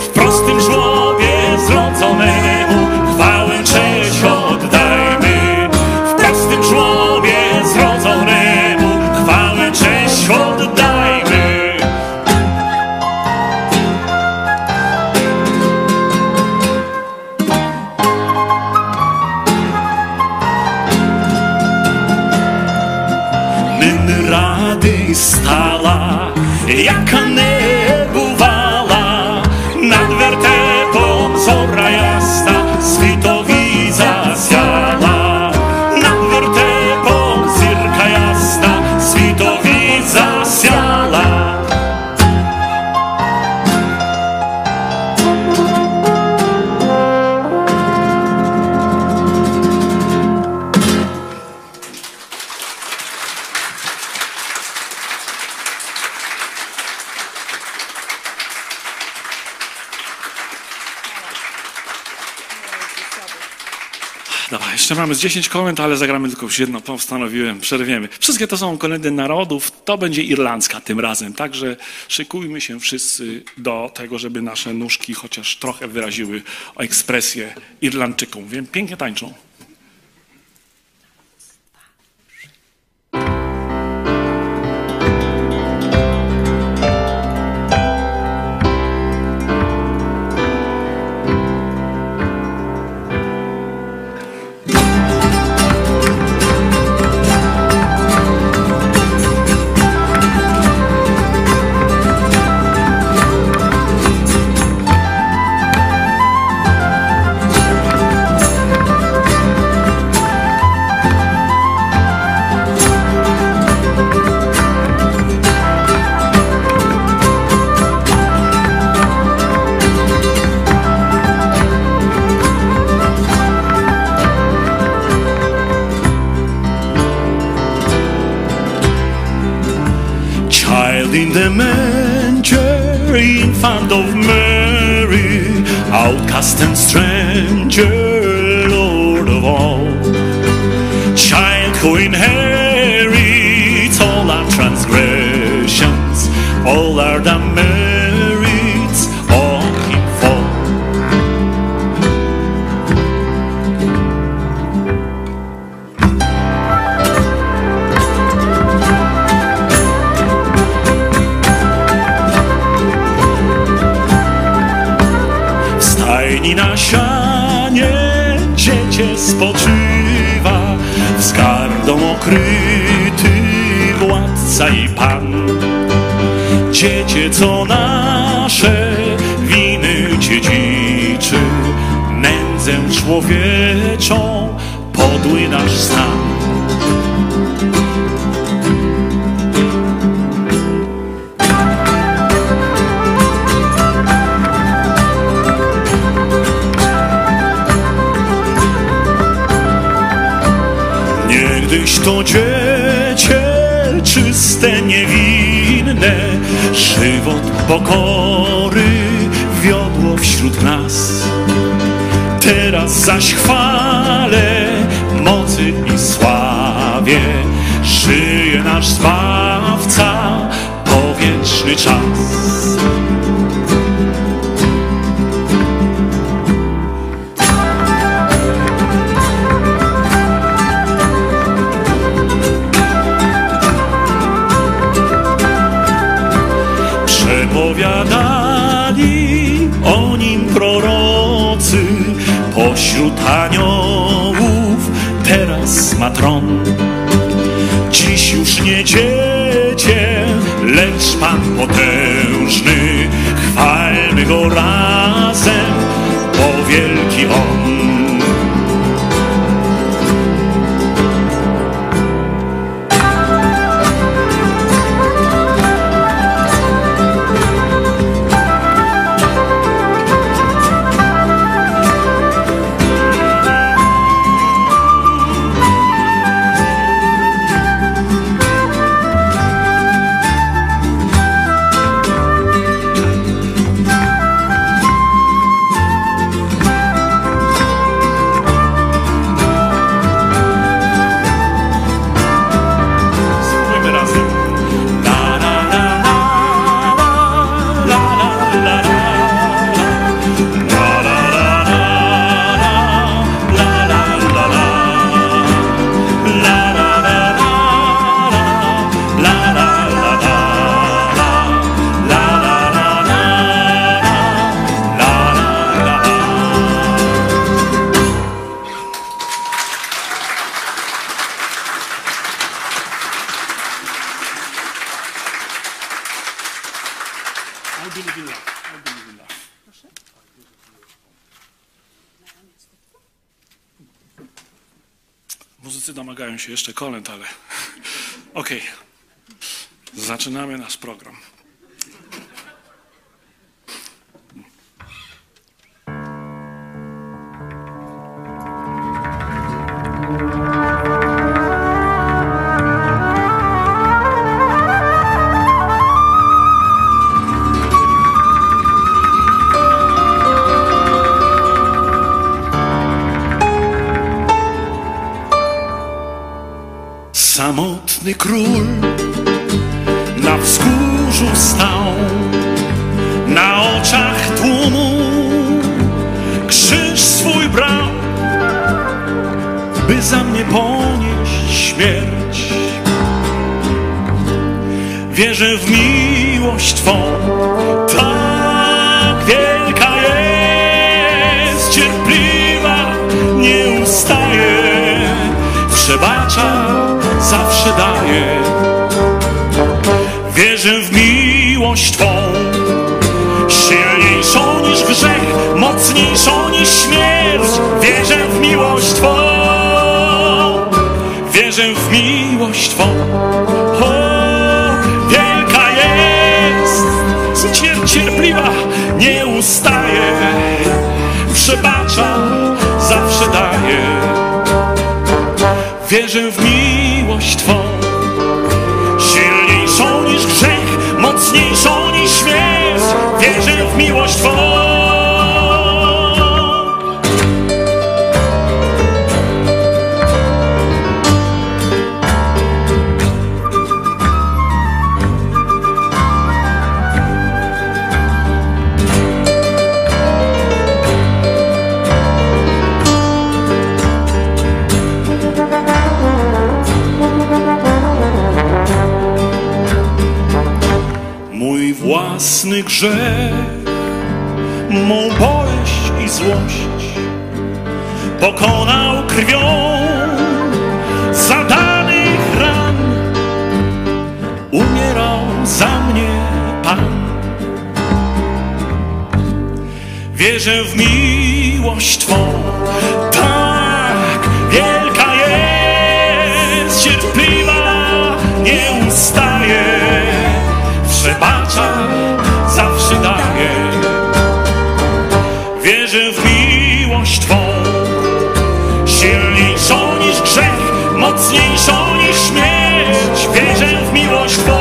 w prostym żłobie zrodzonemu chwałę cześć oddajmy. W prostym żłobie zrodzonemu chwałę cześć oddajmy. Nen rady stała, jaka niebywała, nad wertepą zora jasna świtowica zjała. Nad wertepą cyrka jasna świtowica zjała. Dobra, jeszcze mamy z dziesięć kolęd, ale zagramy tylko już jedną, postanowiłem, przerwiemy. Wszystkie to są kolędy narodów, to będzie irlandzka tym razem, także szykujmy się wszyscy do tego, żeby nasze nóżki chociaż trochę wyraziły ekspresję Irlandczykom. Wiem, pięknie tańczą. The manger, infant of Mary, outcast and stranger, Lord of all. Child who inherits all our transgressions, all our demerits, all in fall. I na sianie dziecię spoczywa, wzgardą okryty władca i pan. Dziecię, co nasze winy dziedziczy, nędzę człowieczą podły nasz stan. Niegdyś to dziecię czyste, niewinne, żywot pokory wiodło wśród nas. Teraz zaś chwale mocy i sławie, żyje nasz Zbawca po wieczny czas. pisali o nim prorocy, pośród aniołów teraz ma tron. Dziś już nie dziecię, lecz Pan potężny, chwalmy Go razem, bo wielki On. Jeszcze kolęd, ale okej. Okay. Zaczynamy nasz program. Samotny król na wzgórzu stał, na oczach tłumu krzyż swój brał, by za mnie ponieść śmierć. Wierzę w miłość Twą, tak wielka jest, cierpliwa, nie ustaje, przebacza, zawsze daję. Wierzę w miłość Twą, silniejszą niż grzech, mocniejszą niż śmierć. Wierzę w miłość Twą, wierzę w miłość Twą. O, wielka jest, cierpliwa, nie ustaje, przebacza, zawsze daje. Wierzę w miłość Twą, silniejszą niż grzech, mocniejszą niż śmierć. Wierzę w miłość Twą. Własny grzech, mą boleść i złość pokonał krwią zadanych ran. Umierał za mnie Pan. Wierzę w miłość Twą, tak wielka jest, cierpliwa, nie ustaje, przebacza, zawsze daje. Wierzę w miłość Twą, silniejszą niż grzech, mocniejszą niż śmierć. Wierzę w miłość Twą,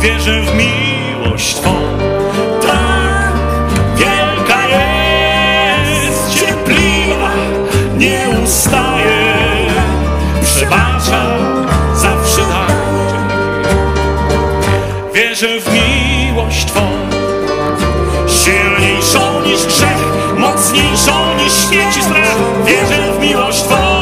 wierzę w miłość Twą. Tak wielka jest, cierpliwa, nie ustaje, przebacza, zawsze daje. Wierzę w miłość Twą, silniejszą niż grzech, mocniejszą niż śmierć i strach. Wierzę w miłość Twą.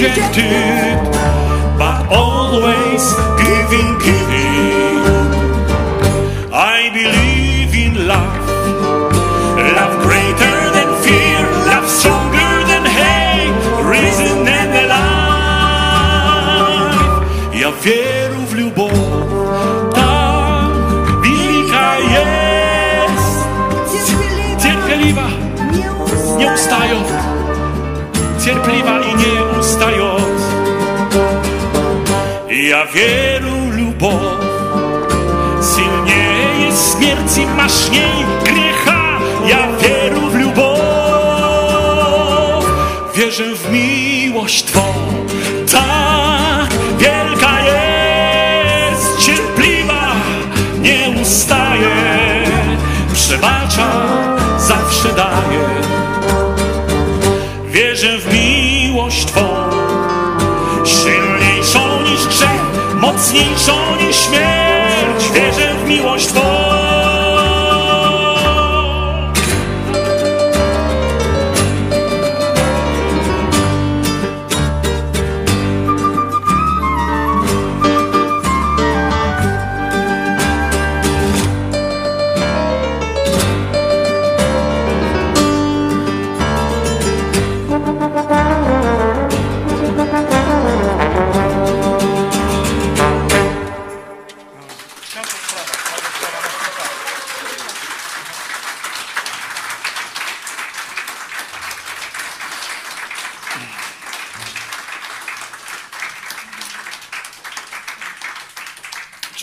rejected, but always giving, giving. I believe in love, love greater than fear, love stronger than hate, reason and alive. Ja wierzę w любовь, ta wielka jest, cierpliwa, nie ustają, cierpliwa i nie ustają. Ja wierzę w любовь. Silniej jest śmierci, maszniej grzecha. Ja wierzę w любовь. Wierzę w miłość Twą. Tak wielka jest, cierpliwa, nie ustaje, przebacza, zawsze daje. Wierzę w miłość Twą, silniejszą niż grzech, mocniejszą niż śmierć. Wierzę w miłość Twą.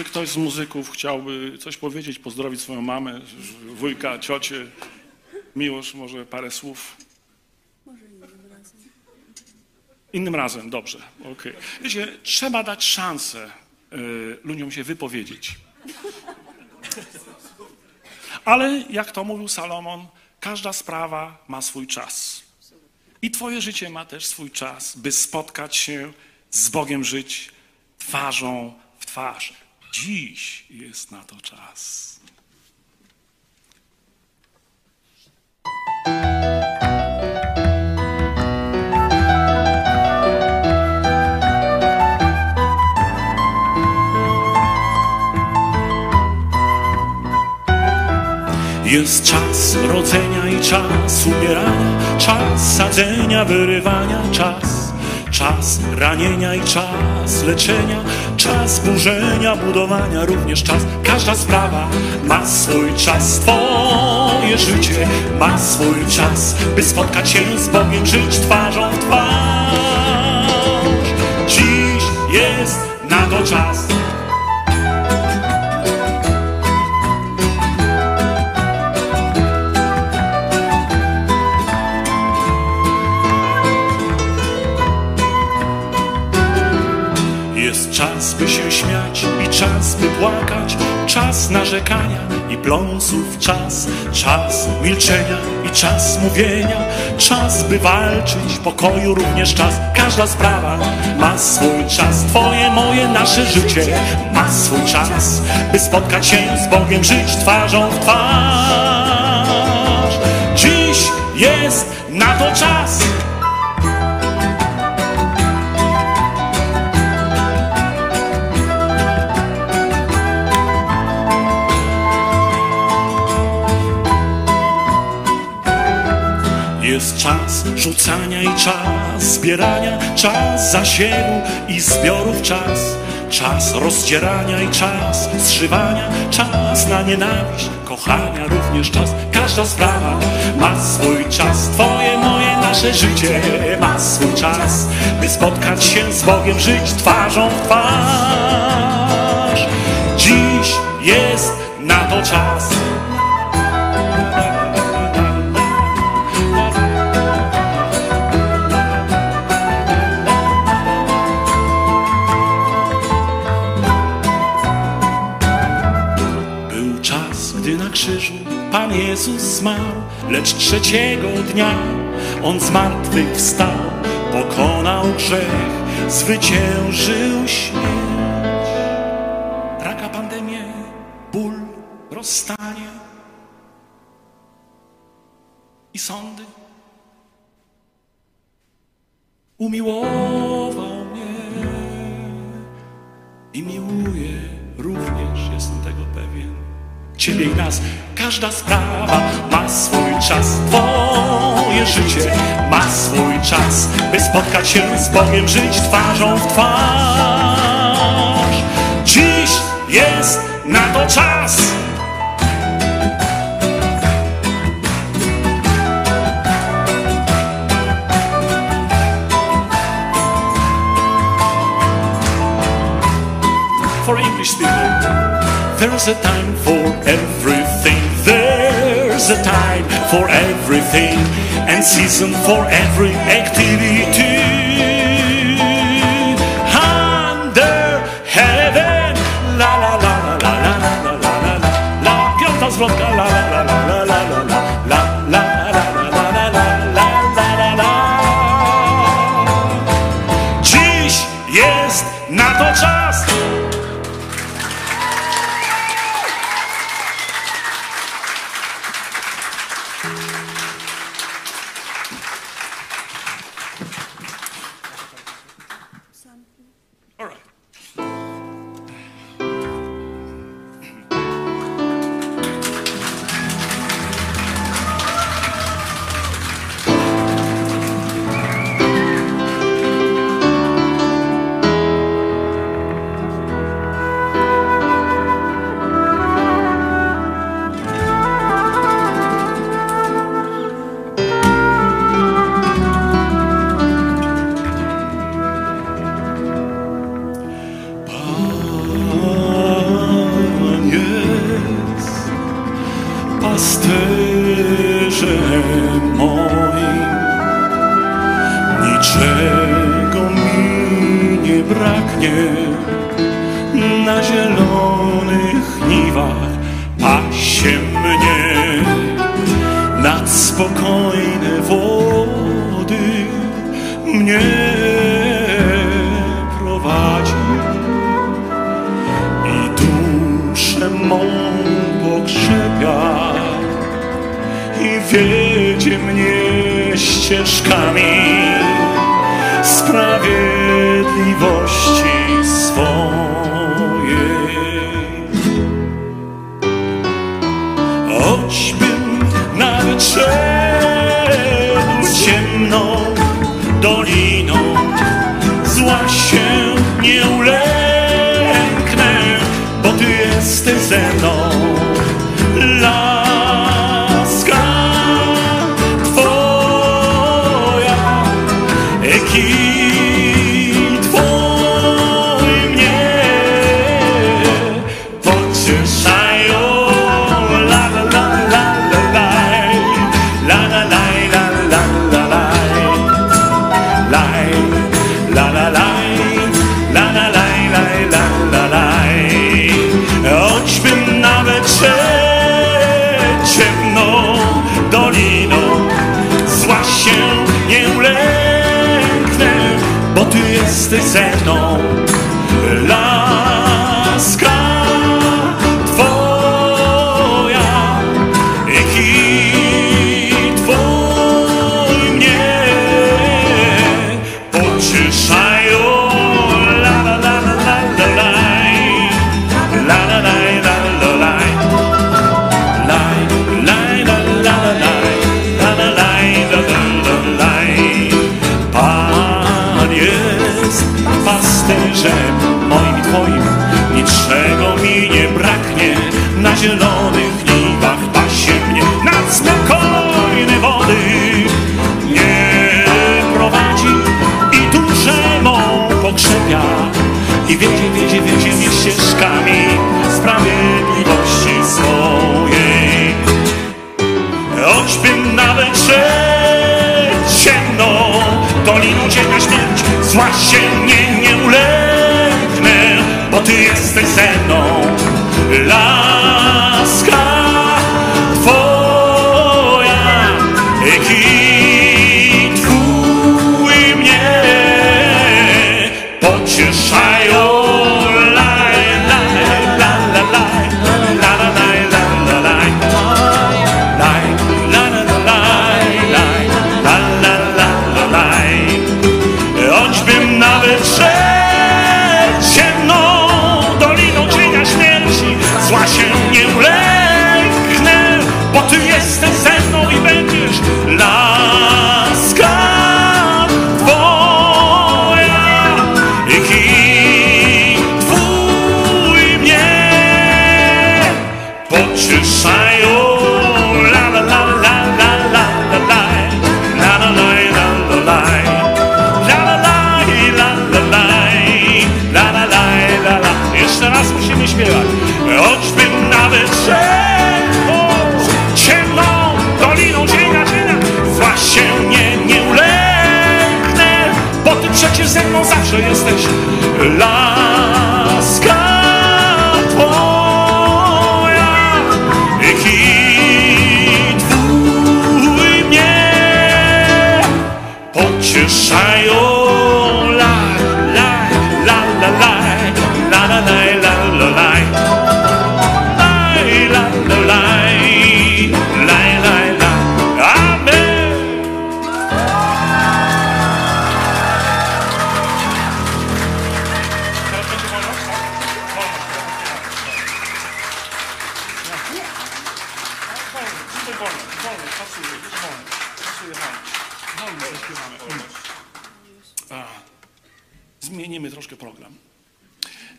Ktoś z muzyków chciałby coś powiedzieć, pozdrowić swoją mamę, wujka, ciocię. Miłosz, może parę słów? Może innym razem. Innym razem, dobrze. Okay. Wiecie, trzeba dać szansę y, ludziom się wypowiedzieć. Ale jak to mówił Salomon, każda sprawa ma swój czas. I twoje życie ma też swój czas, by spotkać się z Bogiem, żyć twarzą w twarz. Dziś jest na to czas. Jest czas rodzenia i czas umierania, czas sadzenia, wyrywania, czas. Czas ranienia i czas leczenia, czas burzenia, budowania, również czas. Każda sprawa ma swój czas, twoje życie ma swój czas, by spotkać się z Bogiem, żyć twarzą w twarz. Dziś jest na to czas. Czas, by się śmiać i czas, by płakać, czas narzekania i pląsów, czas, czas milczenia i czas mówienia, czas, by walczyć, pokoju również czas. Każda sprawa ma swój czas, twoje, moje, nasze życie ma swój czas, by spotkać się z Bogiem, żyć twarzą w twarz. Dziś jest na to czas. Jest czas rzucania i czas zbierania, czas zasiewu i zbiorów, czas, czas rozdzierania i czas zszywania, czas na nienawiść, kochania również czas. Każda sprawa ma swój czas, twoje, moje, nasze życie ma swój czas, by spotkać się z Bogiem, żyć twarzą w twarz. Dziś jest na to czas. Pan Jezus zmarł, lecz trzeciego dnia On zmartwychwstał, pokonał grzech, zwyciężył śmierć. Raka, pandemię, ból, rozstanie i sądy. umiłował mnie i miłuje również, jestem tego pewien. Ciebie i nas, każda sprawa ma swój czas, twoje życie ma swój czas, by spotkać się z Bogiem, żyć twarzą w twarz. Dziś jest na to czas. There's a time for everything, there's a time for everything and season for every activity. Under heaven, la la la la la la la la la la, piąta zwrotka, la la la la la la la la la la la la la. Dziś jest na to czas. Cieszają, la la la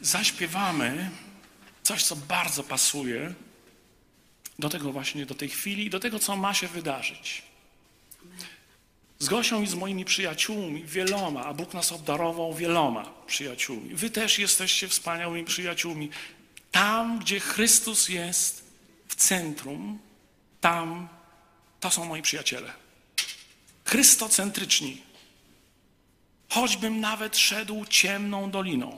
Zaśpiewamy coś, co bardzo pasuje do tego właśnie, do tej chwili i do tego, co ma się wydarzyć. Z Gosią i z moimi przyjaciółmi, wieloma, a Bóg nas obdarował wieloma przyjaciółmi. Wy też jesteście wspaniałymi przyjaciółmi. Tam, gdzie Chrystus jest w centrum, tam to są moi przyjaciele. Chrystocentryczni. Choćbym nawet szedł ciemną doliną.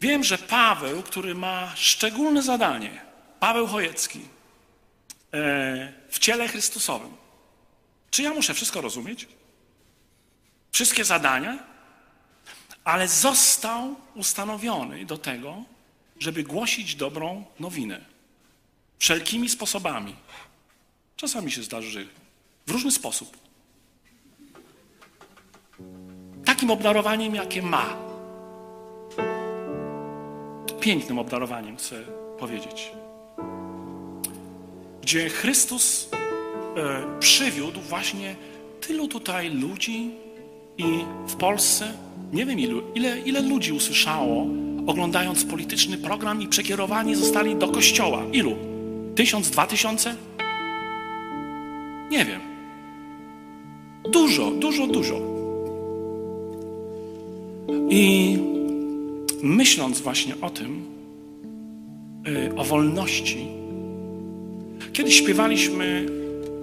Wiem, że Paweł, który ma szczególne zadanie, Paweł Chojecki, w ciele Chrystusowym. Czy ja muszę wszystko rozumieć? Wszystkie zadania? Ale został ustanowiony do tego, żeby głosić dobrą nowinę. Wszelkimi sposobami. Czasami się zdarzy w różny sposób. Takim obdarowaniem, jakie ma. Pięknym obdarowaniem, chcę powiedzieć. Gdzie Chrystus e, przywiódł właśnie tylu tutaj ludzi i w Polsce, nie wiem ilu, ile, ile ludzi usłyszało, oglądając polityczny program i przekierowani zostali do kościoła. Ilu? Tysiąc, dwa tysiące? Nie wiem. Dużo, dużo, dużo. I myśląc właśnie o tym, o wolności, kiedyś śpiewaliśmy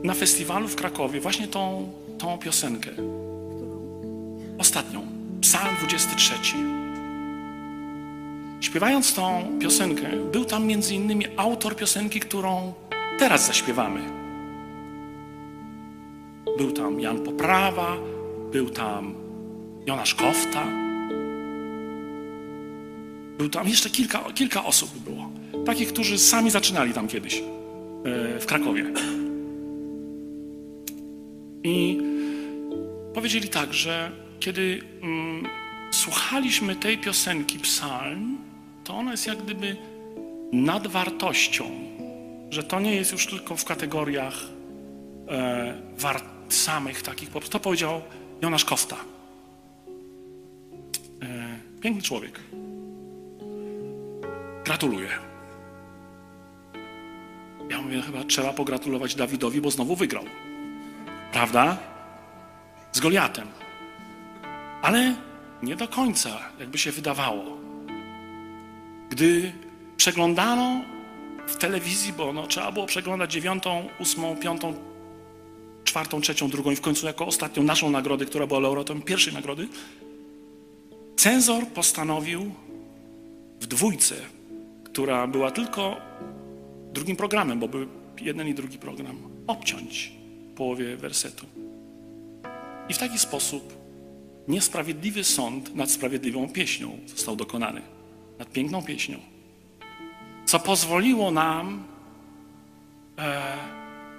na festiwalu w Krakowie właśnie tą, tą piosenkę. Ostatnią, Psalm dwudziesty trzeci. Śpiewając tą piosenkę, był tam między innymi autor piosenki, którą teraz zaśpiewamy. Był tam Jan Poprawa, był tam Jonasz Kofta. Był tam jeszcze kilka, kilka osób było. Takich, którzy sami zaczynali tam kiedyś w Krakowie. I powiedzieli tak, że kiedy mm, słuchaliśmy tej piosenki Psalm, to ona jest jak gdyby nadwartością. Że to nie jest już tylko w kategoriach e, war, samych takich. To powiedział Jonasz Kofta. E, piękny człowiek. Gratuluję. Ja mówię, chyba trzeba pogratulować Dawidowi, bo znowu wygrał. Prawda? Z Goliatem. Ale nie do końca, jakby się wydawało. Gdy przeglądano w telewizji, bo no, trzeba było przeglądać dziewiątą, ósmą, piątą, czwartą, trzecią, drugą i w końcu jako ostatnią naszą nagrodę, która była laureatem pierwszej nagrody, cenzor postanowił w dwójce, która była tylko drugim programem, bo był jeden i drugi program, obciąć w połowie wersetu. I w taki sposób niesprawiedliwy sąd nad sprawiedliwą pieśnią został dokonany, nad piękną pieśnią, co pozwoliło nam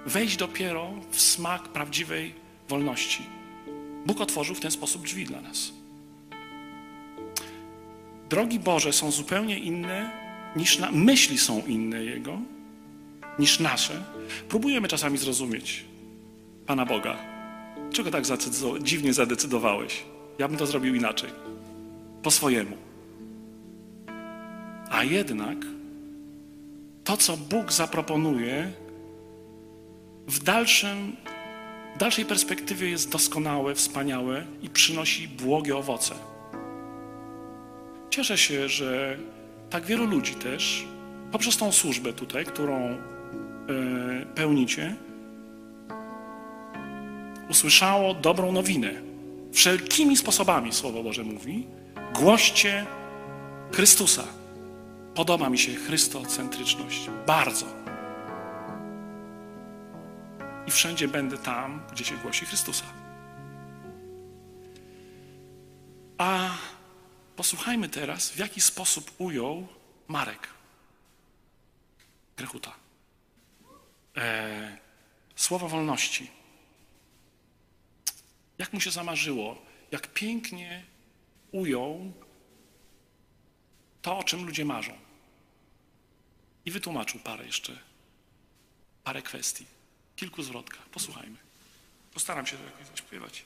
wejść dopiero w smak prawdziwej wolności. Bóg otworzył w ten sposób drzwi dla nas. Drogi Boże są zupełnie inne niż na... myśli są inne Jego niż nasze. Próbujemy czasami zrozumieć Pana Boga. Czego tak zadecydow- dziwnie zadecydowałeś? Ja bym to zrobił inaczej. Po swojemu. A jednak to, co Bóg zaproponuje w, dalszym, w dalszej perspektywie jest doskonałe, wspaniałe i przynosi błogie owoce. Cieszę się, że tak wielu ludzi też, poprzez tą służbę tutaj, którą pełnicie, usłyszało dobrą nowinę. Wszelkimi sposobami, Słowo Boże mówi, głoście Chrystusa. Podoba mi się chrystocentryczność. Bardzo. I wszędzie będę tam, gdzie się głosi Chrystusa. A posłuchajmy teraz, w jaki sposób ujął Marek Grechuta e, słowa wolności. Jak mu się zamarzyło, jak pięknie ujął to, o czym ludzie marzą. I wytłumaczył parę jeszcze, parę kwestii, kilku zwrotkach. Posłuchajmy. Postaram się to jakoś zaśpiewać.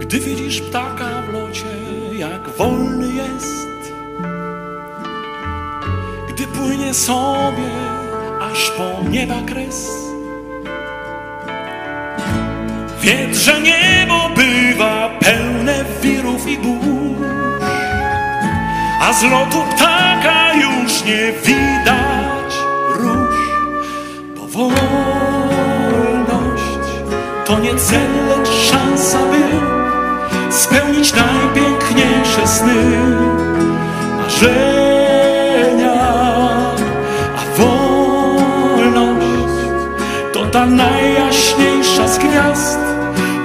Gdy widzisz ptaka w locie, jak wolny jest, gdy płynie sobie aż po nieba kres, wiedz, że niebo bywa pełne wirów i burz, a z lotu ptaka już nie widać róż, bo wolność to nie cel, lecz szansa, by spełnić najpiękniejsze sny, marzenia. A wolność to ta najjaśniejsza z gwiazd,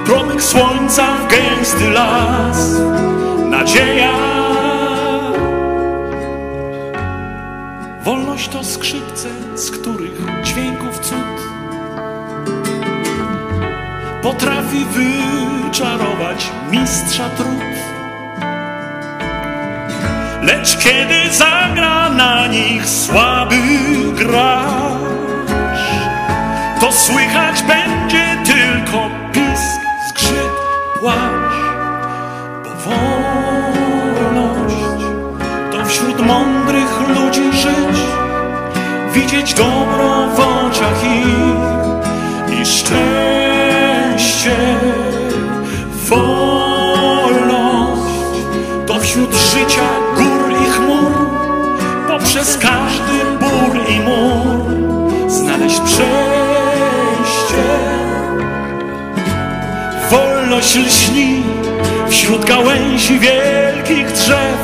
promyk słońca w gęsty las, nadzieja. Wolność to skrzypce, z których dźwięków cud potrafi wyczarować mistrza trud. Lecz kiedy zagra na nich słaby gracz, to słychać będzie tylko pisk, zgrzyt, płacz. Bo wolność to wśród mądrych ludzi żyć, widzieć dobro w oczach ich i szczęście. Wolność to wśród życia gór i chmur, poprzez każdy bór i mur znaleźć przejście. Wolność lśni wśród gałęzi wielkich drzew,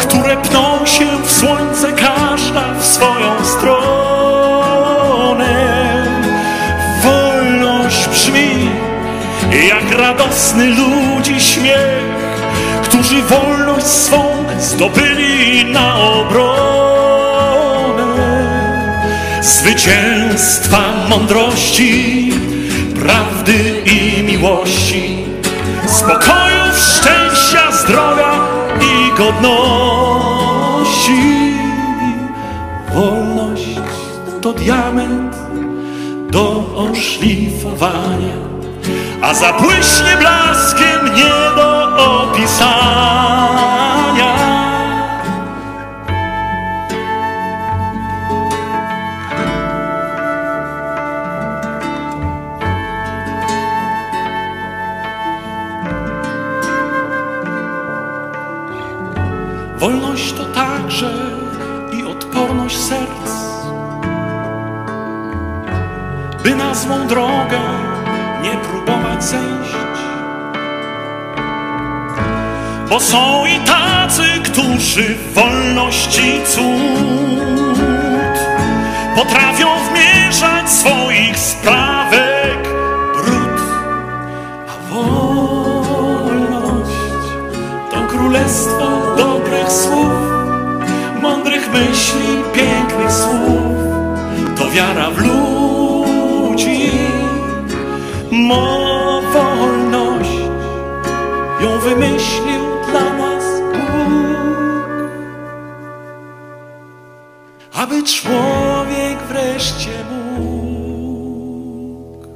które pną się w słońce, każda w swoją stronę. Wolność brzmi jak radosny ludzi śmiech, którzy wolność swą zdobyli na obronę. Zwycięstwa mądrości, prawdy i miłości, spokoju, szczęścia, zdrowia i godności. Wolność to diament do oszlifowania, a zabłyśnie blaskiem nie do opisania. Wolność to także i odporność serc, by na złą drogę nie próbować zejść, bo są i tacy, którzy w wolności cud potrafią wmierzać swoich sprawek brud. A wolność to królestwo dobrych słów, mądrych myśli, pięknych słów, to wiara w ludzi. Mo wolność ją wymyślił dla nas Bóg, aby człowiek wreszcie mógł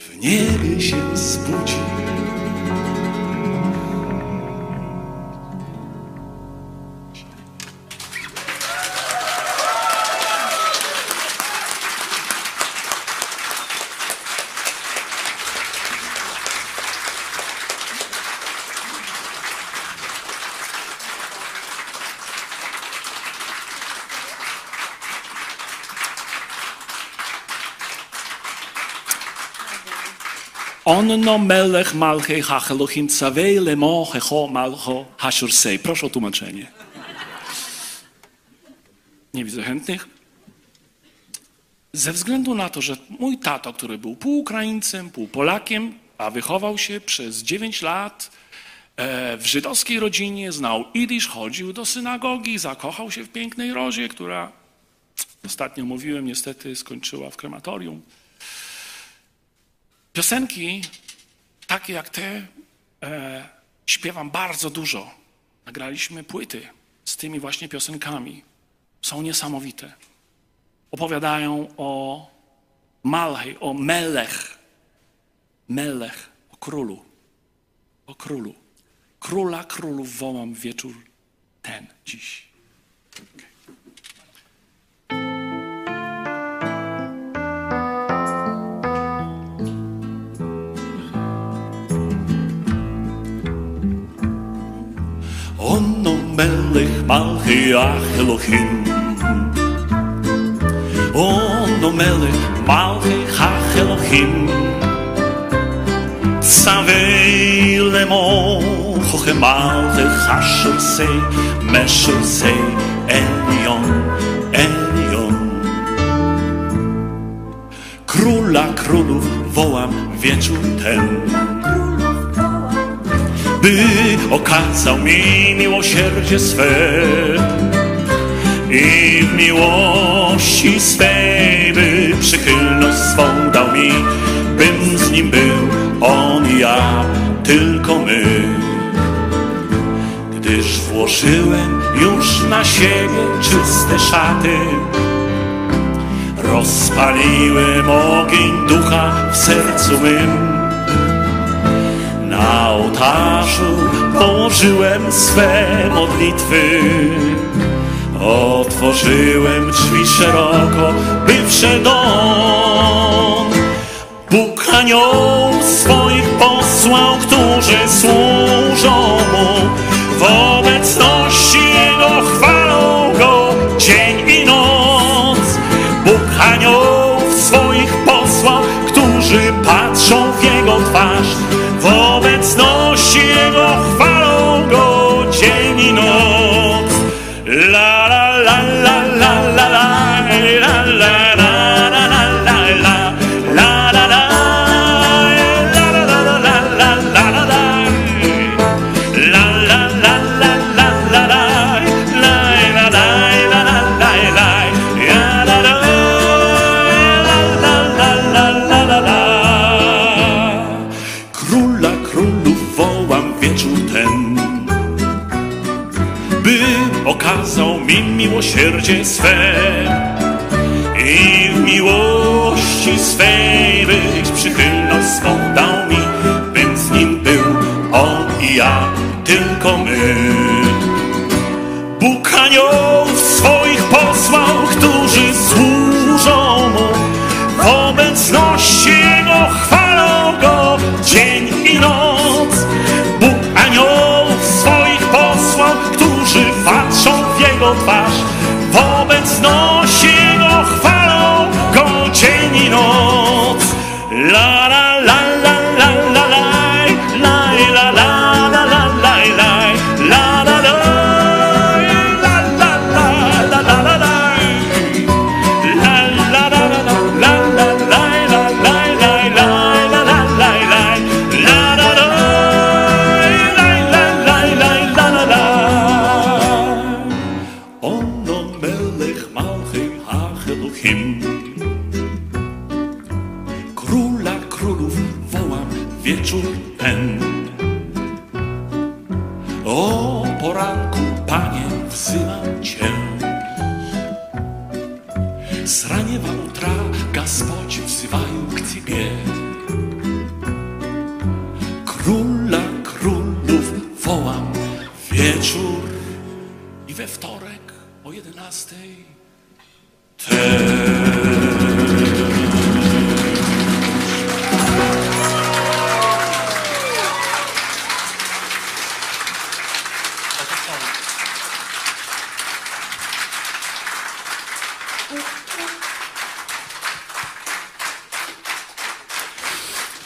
w niebie się zbudzić. Onno melech malchej hachelochim cavej lemo hecho malcho hashursej. Proszę o tłumaczenie. Nie widzę chętnych. Ze względu na to, że mój tato, który był pół Ukraińcem, pół Polakiem, a wychował się przez dziewięć lat w żydowskiej rodzinie, znał jidysz, chodził do synagogi, zakochał się w pięknej Rozie, która, ostatnio mówiłem, niestety skończyła w krematorium. Piosenki takie jak te e, śpiewam bardzo dużo. Nagraliśmy płyty z tymi właśnie piosenkami. Są niesamowite. Opowiadają o Malchej, o Melech. Melech, o królu. O królu. Króla królów wołam wieczór ten, dziś. Okay. Onno melech malchej hachelochim, Onno melech malchej hachelochim, Tzavei lemochochem malchej hashursei, meshursei elion, elion. Króla królów wołam wieczór ten, by okazał mi miłosierdzie swe i w miłości swej, by przychylność swą dał mi, bym z nim był on i ja, tylko my. Gdyż włożyłem już na siebie czyste szaty, rozpaliłem ogień ducha w sercu mym. Na ołtarzu położyłem swe modlitwy, otworzyłem drzwi szeroko, by wszedł on. Bóg aniołów swoich posłał, którzy służą mu, w obecności jego chwalą go dzień i noc. Bóg aniołów swoich posłał, którzy patrzą w jego twarz, w obecności jego chwalą go dzień i noc. La la la la la la la la la la la la la la la okazał mi miłosierdzie swe i w miłości swej być przychylność swą dał mi, bym z nim był on i ja, tylko my. Bóg aniołów swoich posłał, którzy służą mu, w obecności jego chwalą go dzień i noc. Bóg aniołów swoich posłał, którzy patrzą w jego twarz, w obecności jego chwalą go dzień i noc. La la la la la la la la la la la la la la la la.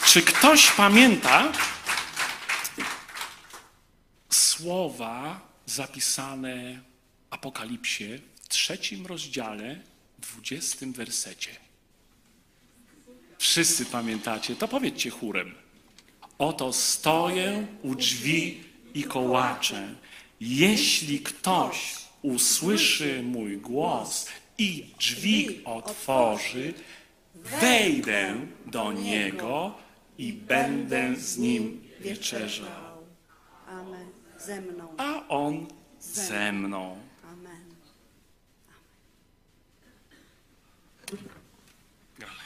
Czy ktoś pamięta słowa zapisane w Apokalipsie w trzecim rozdziale, dwudziestym wersecie? Wszyscy pamiętacie, to powiedzcie chórem. Oto stoję u drzwi i kołaczę. Jeśli ktoś usłyszy mój głos i drzwi otworzy, wejdę do niego i będę z nim wieczerzał. Amen. Ze mną. A on ze mną. Amen. Gramy.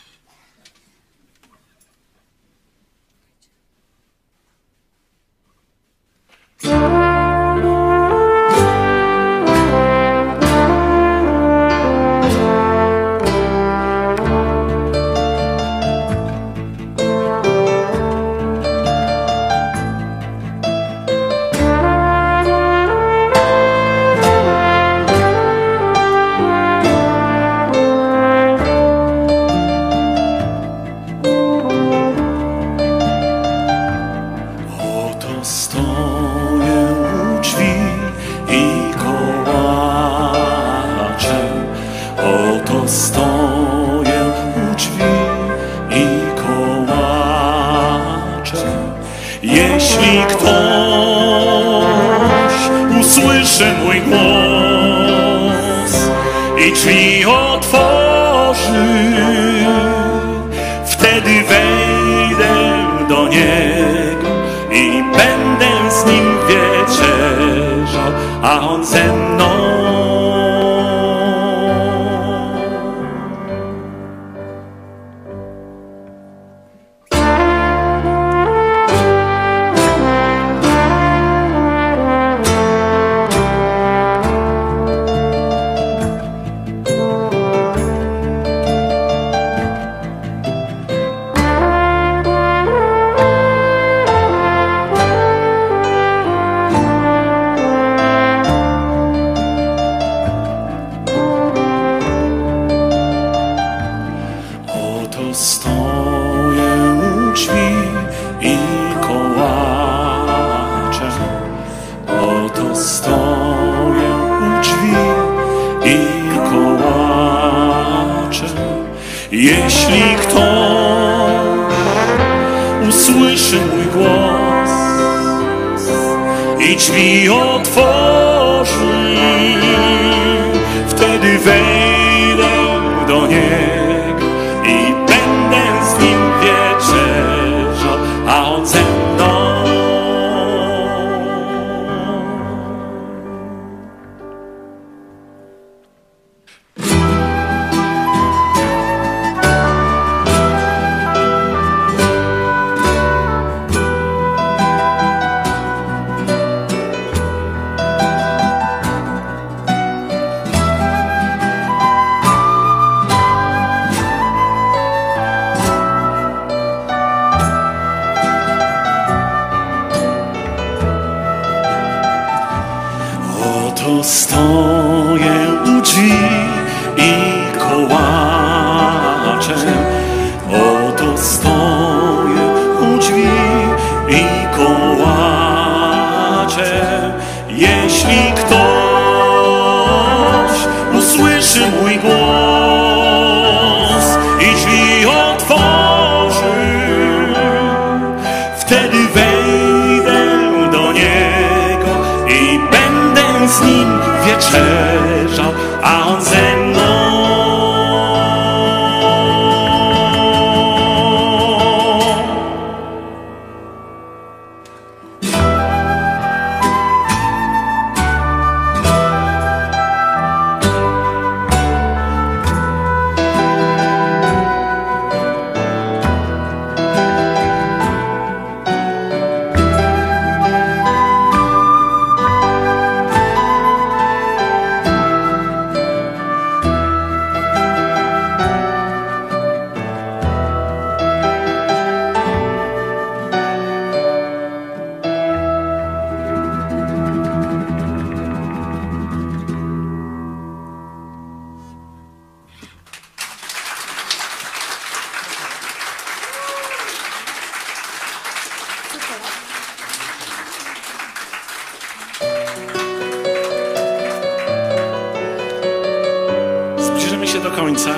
do końca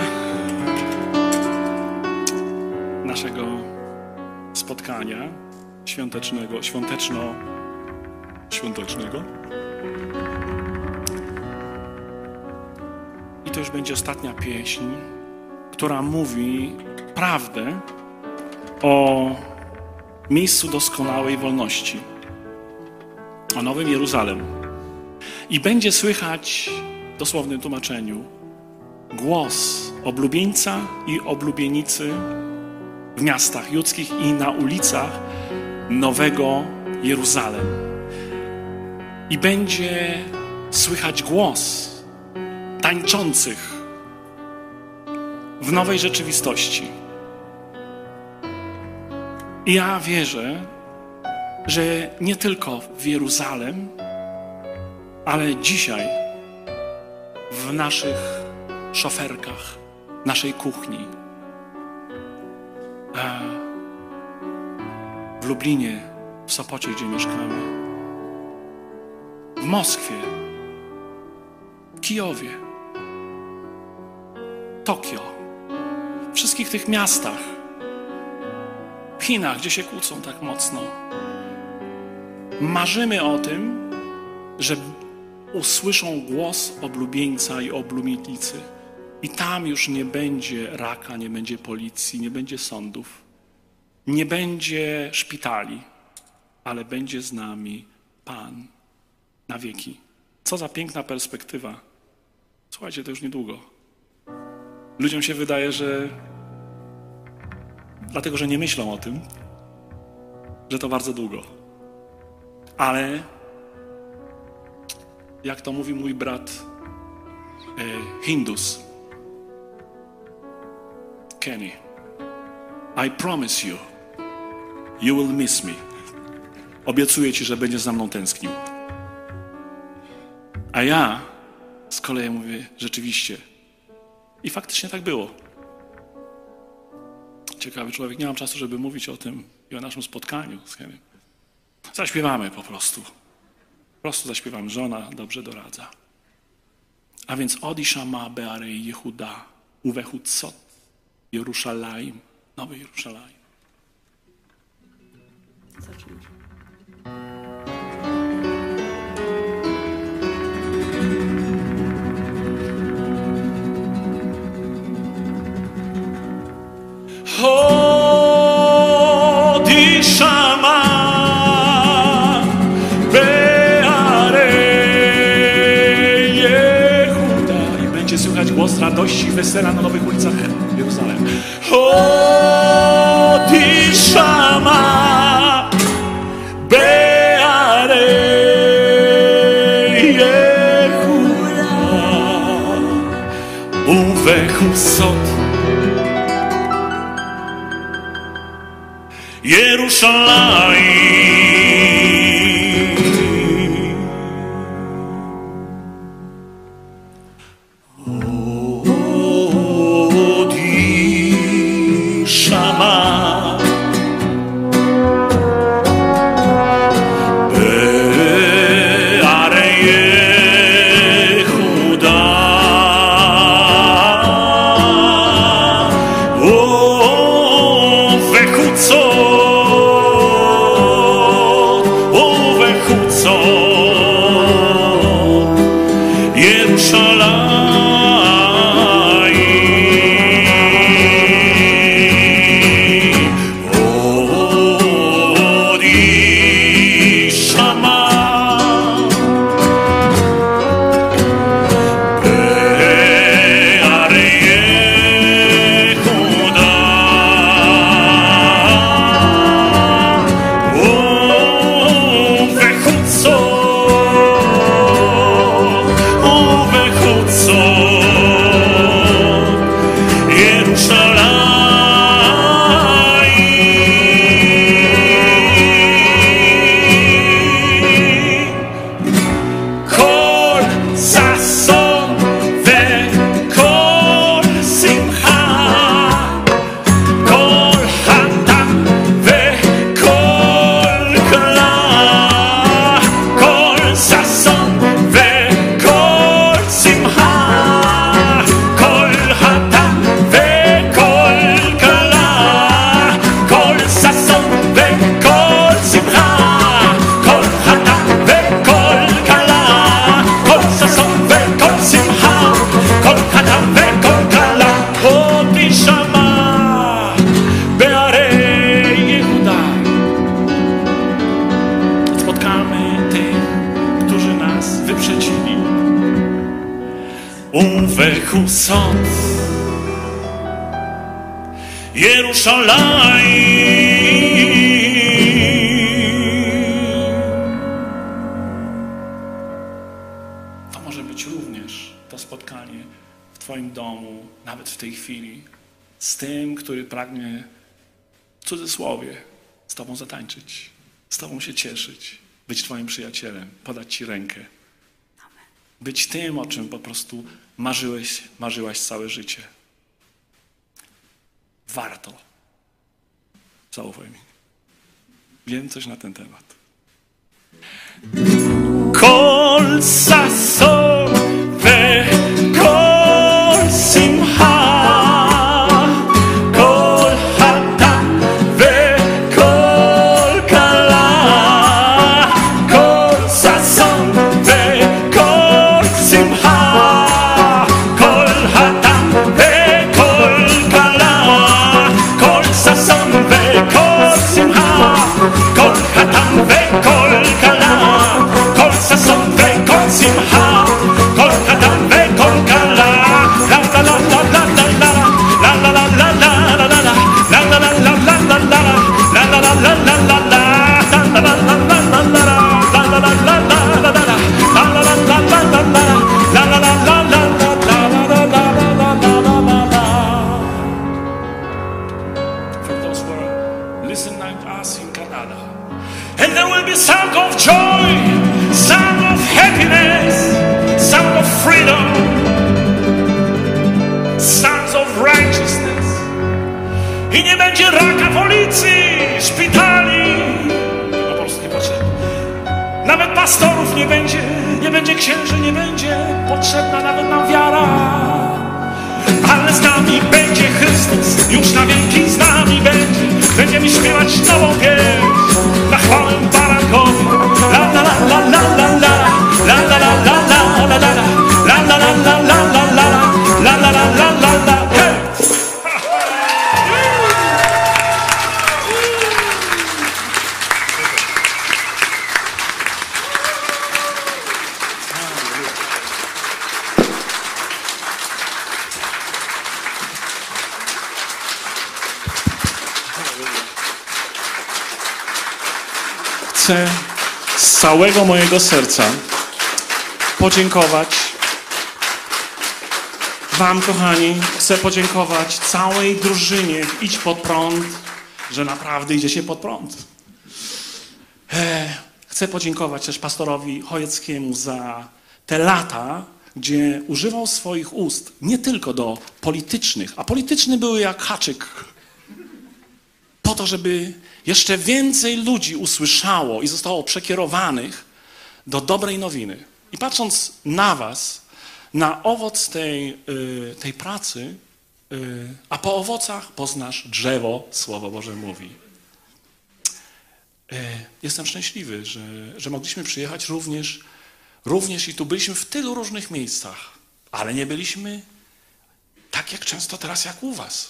naszego spotkania świątecznego, świąteczno-świątecznego. I to już będzie ostatnia pieśń, która mówi prawdę o miejscu doskonałej wolności, o Nowym Jeruzalem. I będzie słychać w dosłownym tłumaczeniu głos oblubieńca i oblubienicy w miastach judzkich i na ulicach Nowego Jeruzalem. I będzie słychać głos tańczących w nowej rzeczywistości. I ja wierzę, że nie tylko w Jeruzalem, ale dzisiaj w naszych szoferkach, naszej kuchni, w Lublinie, w Sopocie, gdzie mieszkamy, w Moskwie, Kijowie, Tokio, w wszystkich tych miastach, w Chinach, gdzie się kłócą tak mocno. Marzymy o tym, że usłyszą głos oblubieńca i oblubienicy. I tam już nie będzie raka, nie będzie policji, nie będzie sądów, nie będzie szpitali, ale będzie z nami Pan na wieki. Co za piękna perspektywa. Słuchajcie, to już niedługo. Ludziom się wydaje, że dlatego, że nie myślą o tym, że to bardzo długo. Ale jak to mówi mój brat e, Hindus, Kenny, I promise you, you will miss me. Obiecuję ci, że będziesz za mną tęsknił. A ja z kolei mówię, rzeczywiście. I faktycznie tak było. Ciekawy człowiek. Nie mam czasu, żeby mówić o tym i o naszym spotkaniu z Kennym. Zaśpiewamy po prostu. Po prostu zaśpiewam. Żona dobrze doradza. A więc Odisza ma Bearej Jehuda, Uwechud Sot, Jeruszalaim, Nowy Jeruszalaim. Zacznijmy. Odisza ma Bearej Jehuda. I będzie słychać głos radości i wesela na nowych ulicach Jeruzalem. Odisza ma Bearej Jehuda, Uwechud Sot, Jerusalem. Odisza ma Bearej Jehuda, Uwechud Sot, Jerusalem. To może być również to spotkanie w Twoim domu, nawet w tej chwili, z tym, który pragnie w cudzysłowie z Tobą zatańczyć, z Tobą się cieszyć, być Twoim przyjacielem, podać Ci rękę. Być tym, o czym po prostu marzyłeś, marzyłaś całe życie. Warto. Zaufaj mi. Wiem coś na ten temat. Kolsa sove, kol simcha. Pastorów nie będzie, nie będzie księży, nie będzie potrzebna nawet nam wiara. Ale z nami będzie Chrystus, już na wieki z nami będzie. Będziemy śpiewać nową pieśń na chwałę Barankowi. La la la la la la la la la la la la la la la la la la la la la la la. Chcę z całego mojego serca podziękować Wam, kochani. Chcę podziękować całej drużynie Idź pod prąd, że naprawdę idziecie pod prąd. Chcę podziękować też pastorowi Chojeckiemu za te lata, gdzie używał swoich ust nie tylko do politycznych, a polityczne były jak haczyk, po to, żeby jeszcze więcej ludzi usłyszało i zostało przekierowanych do dobrej nowiny. I patrząc na was, na owoc tej, yy, tej pracy, yy, a po owocach poznasz drzewo, Słowo Boże mówi. Yy, jestem szczęśliwy, że, że mogliśmy przyjechać również, również i tu byliśmy w tylu różnych miejscach, ale nie byliśmy tak jak często teraz, jak u was.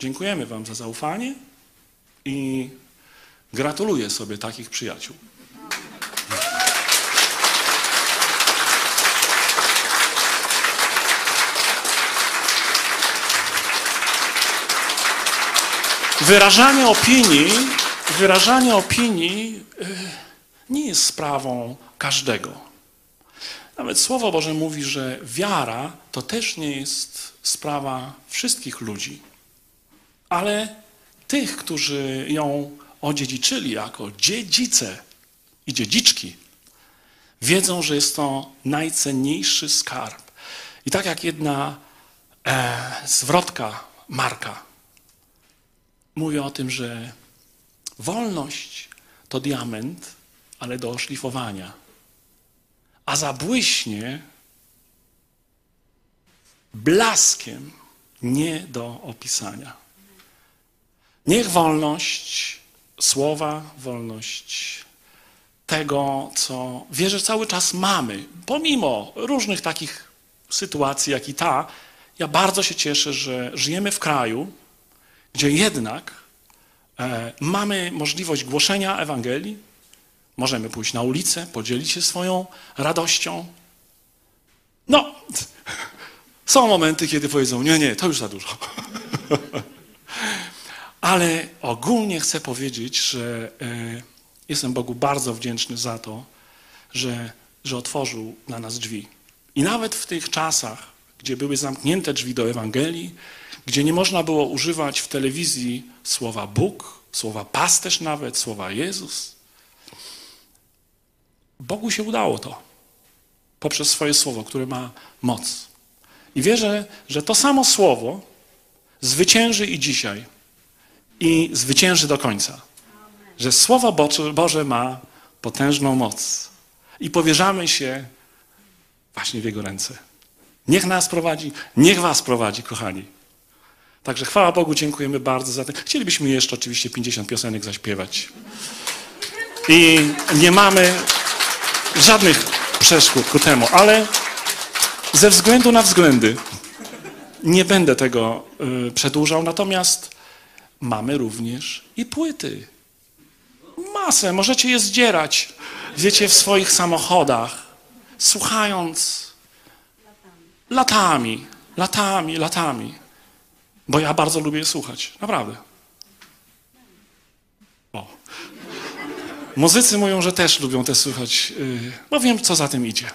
Dziękujemy wam za zaufanie. I gratuluję sobie takich przyjaciół. Wyrażanie opinii, wyrażanie opinii nie jest sprawą każdego. Nawet Słowo Boże mówi, że wiara to też nie jest sprawa wszystkich ludzi, ale tych, którzy ją odziedziczyli jako dziedzice i dziedziczki, wiedzą, że jest to najcenniejszy skarb. I tak jak jedna e, zwrotka Marka mówi o tym, że wolność to diament, ale do oszlifowania, a zabłyśnie blaskiem nie do opisania. Niech wolność słowa, wolność tego, co wierzę, cały czas mamy. Pomimo różnych takich sytuacji, jak i ta, ja bardzo się cieszę, że żyjemy w kraju, gdzie jednak e, mamy możliwość głoszenia Ewangelii, możemy pójść na ulicę, podzielić się swoją radością. No, są momenty, kiedy powiedzą, nie, nie, to już za dużo. Ale ogólnie chcę powiedzieć, że y, jestem Bogu bardzo wdzięczny za to, że, że otworzył dla nas drzwi. I nawet w tych czasach, gdzie były zamknięte drzwi do Ewangelii, gdzie nie można było używać w telewizji słowa Bóg, słowa pasterz nawet, słowa Jezus, Bogu się udało to poprzez swoje słowo, które ma moc. I wierzę, że to samo słowo zwycięży i dzisiaj, i zwycięży do końca. Że Słowo Boże ma potężną moc i powierzamy się właśnie w Jego ręce. Niech nas prowadzi, niech was prowadzi, kochani. Także chwała Bogu, dziękujemy bardzo za to. Chcielibyśmy jeszcze oczywiście pięćdziesiąt piosenek zaśpiewać. I nie mamy żadnych przeszkód ku temu, ale ze względu na względy nie będę tego przedłużał, natomiast mamy również i płyty. Masę, możecie je zdzierać, wiecie, w swoich samochodach, słuchając latami, latami, latami. Bo ja bardzo lubię je słuchać, naprawdę. O. Muzycy mówią, że też lubią te słuchać, bo wiem, co za tym idzie.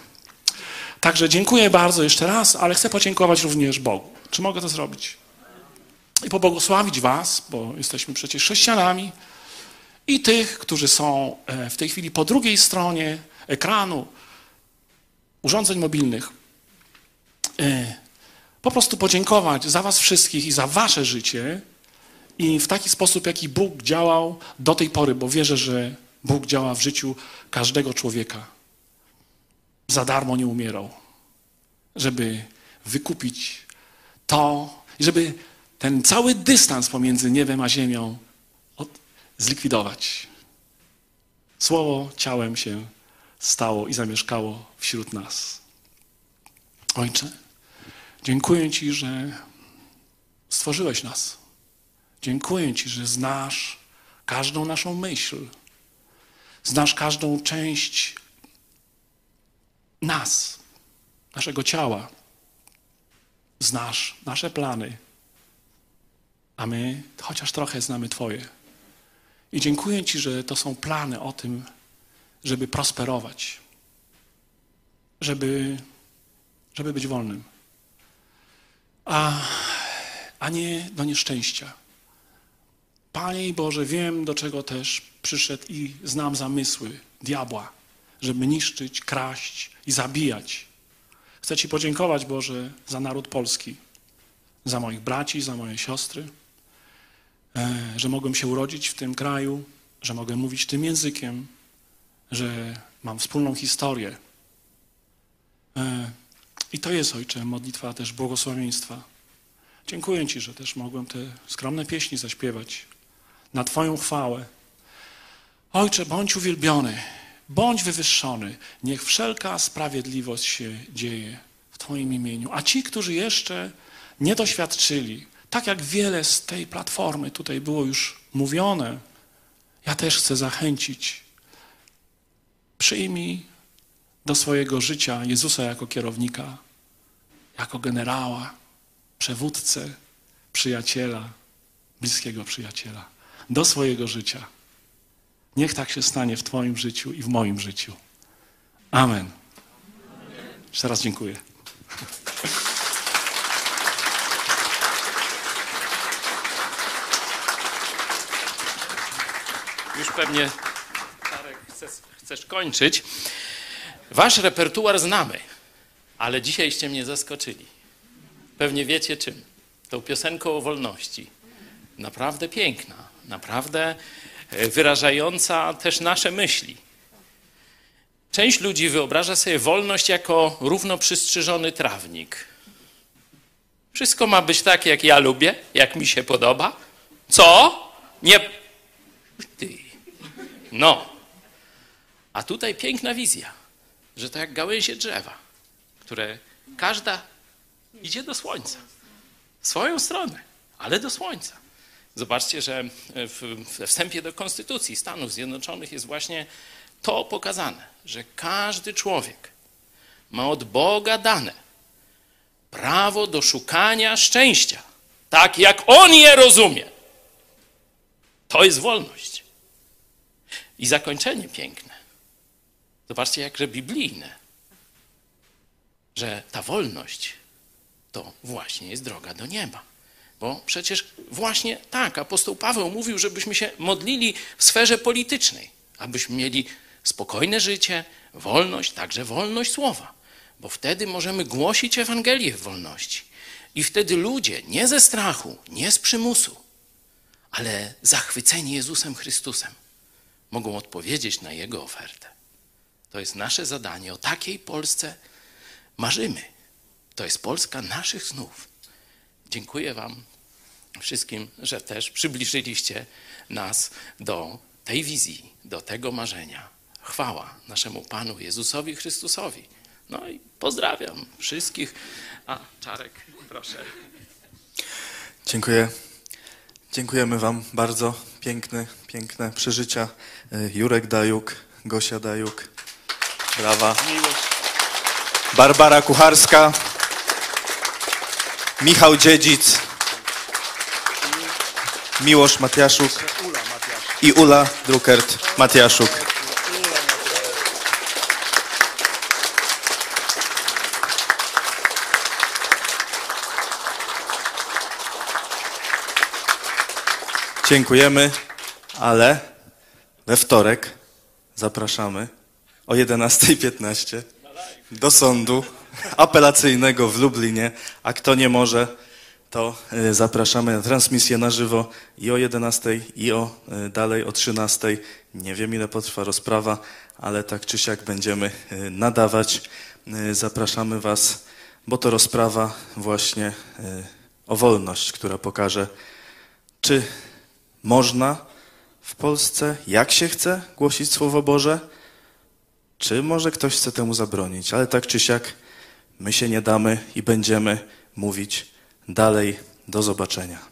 Także dziękuję bardzo jeszcze raz, ale chcę podziękować również Bogu. Czy mogę to zrobić? I pobłogosławić was, bo jesteśmy przecież chrześcijanami, i tych, którzy są w tej chwili po drugiej stronie ekranu, urządzeń mobilnych. Po prostu podziękować za was wszystkich i za wasze życie i w taki sposób, jaki Bóg działał do tej pory, bo wierzę, że Bóg działa w życiu każdego człowieka. Za darmo nie umierał, żeby wykupić to i żeby ten cały dystans pomiędzy niebem a ziemią zlikwidować. Słowo ciałem się stało i zamieszkało wśród nas. Ojcze, dziękuję Ci, że stworzyłeś nas. Dziękuję Ci, że znasz każdą naszą myśl. Znasz każdą część nas, naszego ciała. Znasz nasze plany. A my chociaż trochę znamy Twoje. I dziękuję Ci, że to są plany o tym, żeby prosperować, żeby, żeby być wolnym, a, a nie do nieszczęścia. Panie i Boże, wiem, do czego też przyszedł i znam zamysły diabła, żeby niszczyć, kraść i zabijać. Chcę Ci podziękować, Boże, za naród polski, za moich braci, za moje siostry, że mogłem się urodzić w tym kraju, że mogę mówić tym językiem, że mam wspólną historię. I to jest, Ojcze, modlitwa też błogosławieństwa. Dziękuję Ci, że też mogłem te skromne pieśni zaśpiewać na Twoją chwałę. Ojcze, bądź uwielbiony, bądź wywyższony. Niech wszelka sprawiedliwość się dzieje w Twoim imieniu. A ci, którzy jeszcze nie doświadczyli, tak jak wiele z tej platformy tutaj było już mówione, ja też chcę zachęcić. Przyjmij do swojego życia Jezusa jako kierownika, jako generała, przewódcę, przyjaciela, bliskiego przyjaciela, do swojego życia. Niech tak się stanie w Twoim życiu i w moim życiu. Amen. Jeszcze raz dziękuję. Już pewnie, Tarek, chcesz, chcesz kończyć. Wasz repertuar znamy, ale dzisiajście mnie zaskoczyli. Pewnie wiecie czym. Tą piosenką o wolności. Naprawdę piękna, naprawdę wyrażająca też nasze myśli. Część ludzi wyobraża sobie wolność jako równo przystrzyżony trawnik. Wszystko ma być tak, jak ja lubię, jak mi się podoba. Co? Nie... Ty... No, a tutaj piękna wizja, że to jak gałęzie drzewa, które każda idzie do słońca, w swoją stronę, ale do słońca. Zobaczcie, że we wstępie do Konstytucji Stanów Zjednoczonych jest właśnie to pokazane, że każdy człowiek ma od Boga dane prawo do szukania szczęścia tak jak on je rozumie. To jest wolność. I zakończenie piękne. Zobaczcie, jakże biblijne, że ta wolność to właśnie jest droga do nieba. Bo przecież właśnie tak apostoł Paweł mówił, żebyśmy się modlili w sferze politycznej, abyśmy mieli spokojne życie, wolność, także wolność słowa. Bo wtedy możemy głosić Ewangelię w wolności. I wtedy ludzie nie ze strachu, nie z przymusu, ale zachwyceni Jezusem Chrystusem mogą odpowiedzieć na Jego ofertę. To jest nasze zadanie. O takiej Polsce marzymy. To jest Polska naszych snów. Dziękuję wam wszystkim, że też przybliżyliście nas do tej wizji, do tego marzenia. Chwała naszemu Panu Jezusowi Chrystusowi. No i pozdrawiam wszystkich. A, Czarek, proszę. Dziękuję. Dziękujemy wam bardzo. Piękne, piękne przeżycia. Jurek Dajuk, Gosia Dajuk. Brawa. Barbara Kucharska. Michał Dziedzic. Miłosz Matiaszuk. I Ula Druckert Matiaszuk. Dziękujemy, ale we wtorek zapraszamy o jedenastej piętnaście do sądu apelacyjnego w Lublinie, a kto nie może, to zapraszamy na transmisję na żywo i o jedenastej i o dalej o trzynastej. Nie wiem, ile potrwa rozprawa, ale tak czy siak będziemy nadawać. Zapraszamy was, bo to rozprawa właśnie o wolność, która pokaże, czy można w Polsce, jak się chce głosić Słowo Boże, czy może ktoś chce temu zabronić. Ale tak czy siak my się nie damy i będziemy mówić dalej. Do zobaczenia.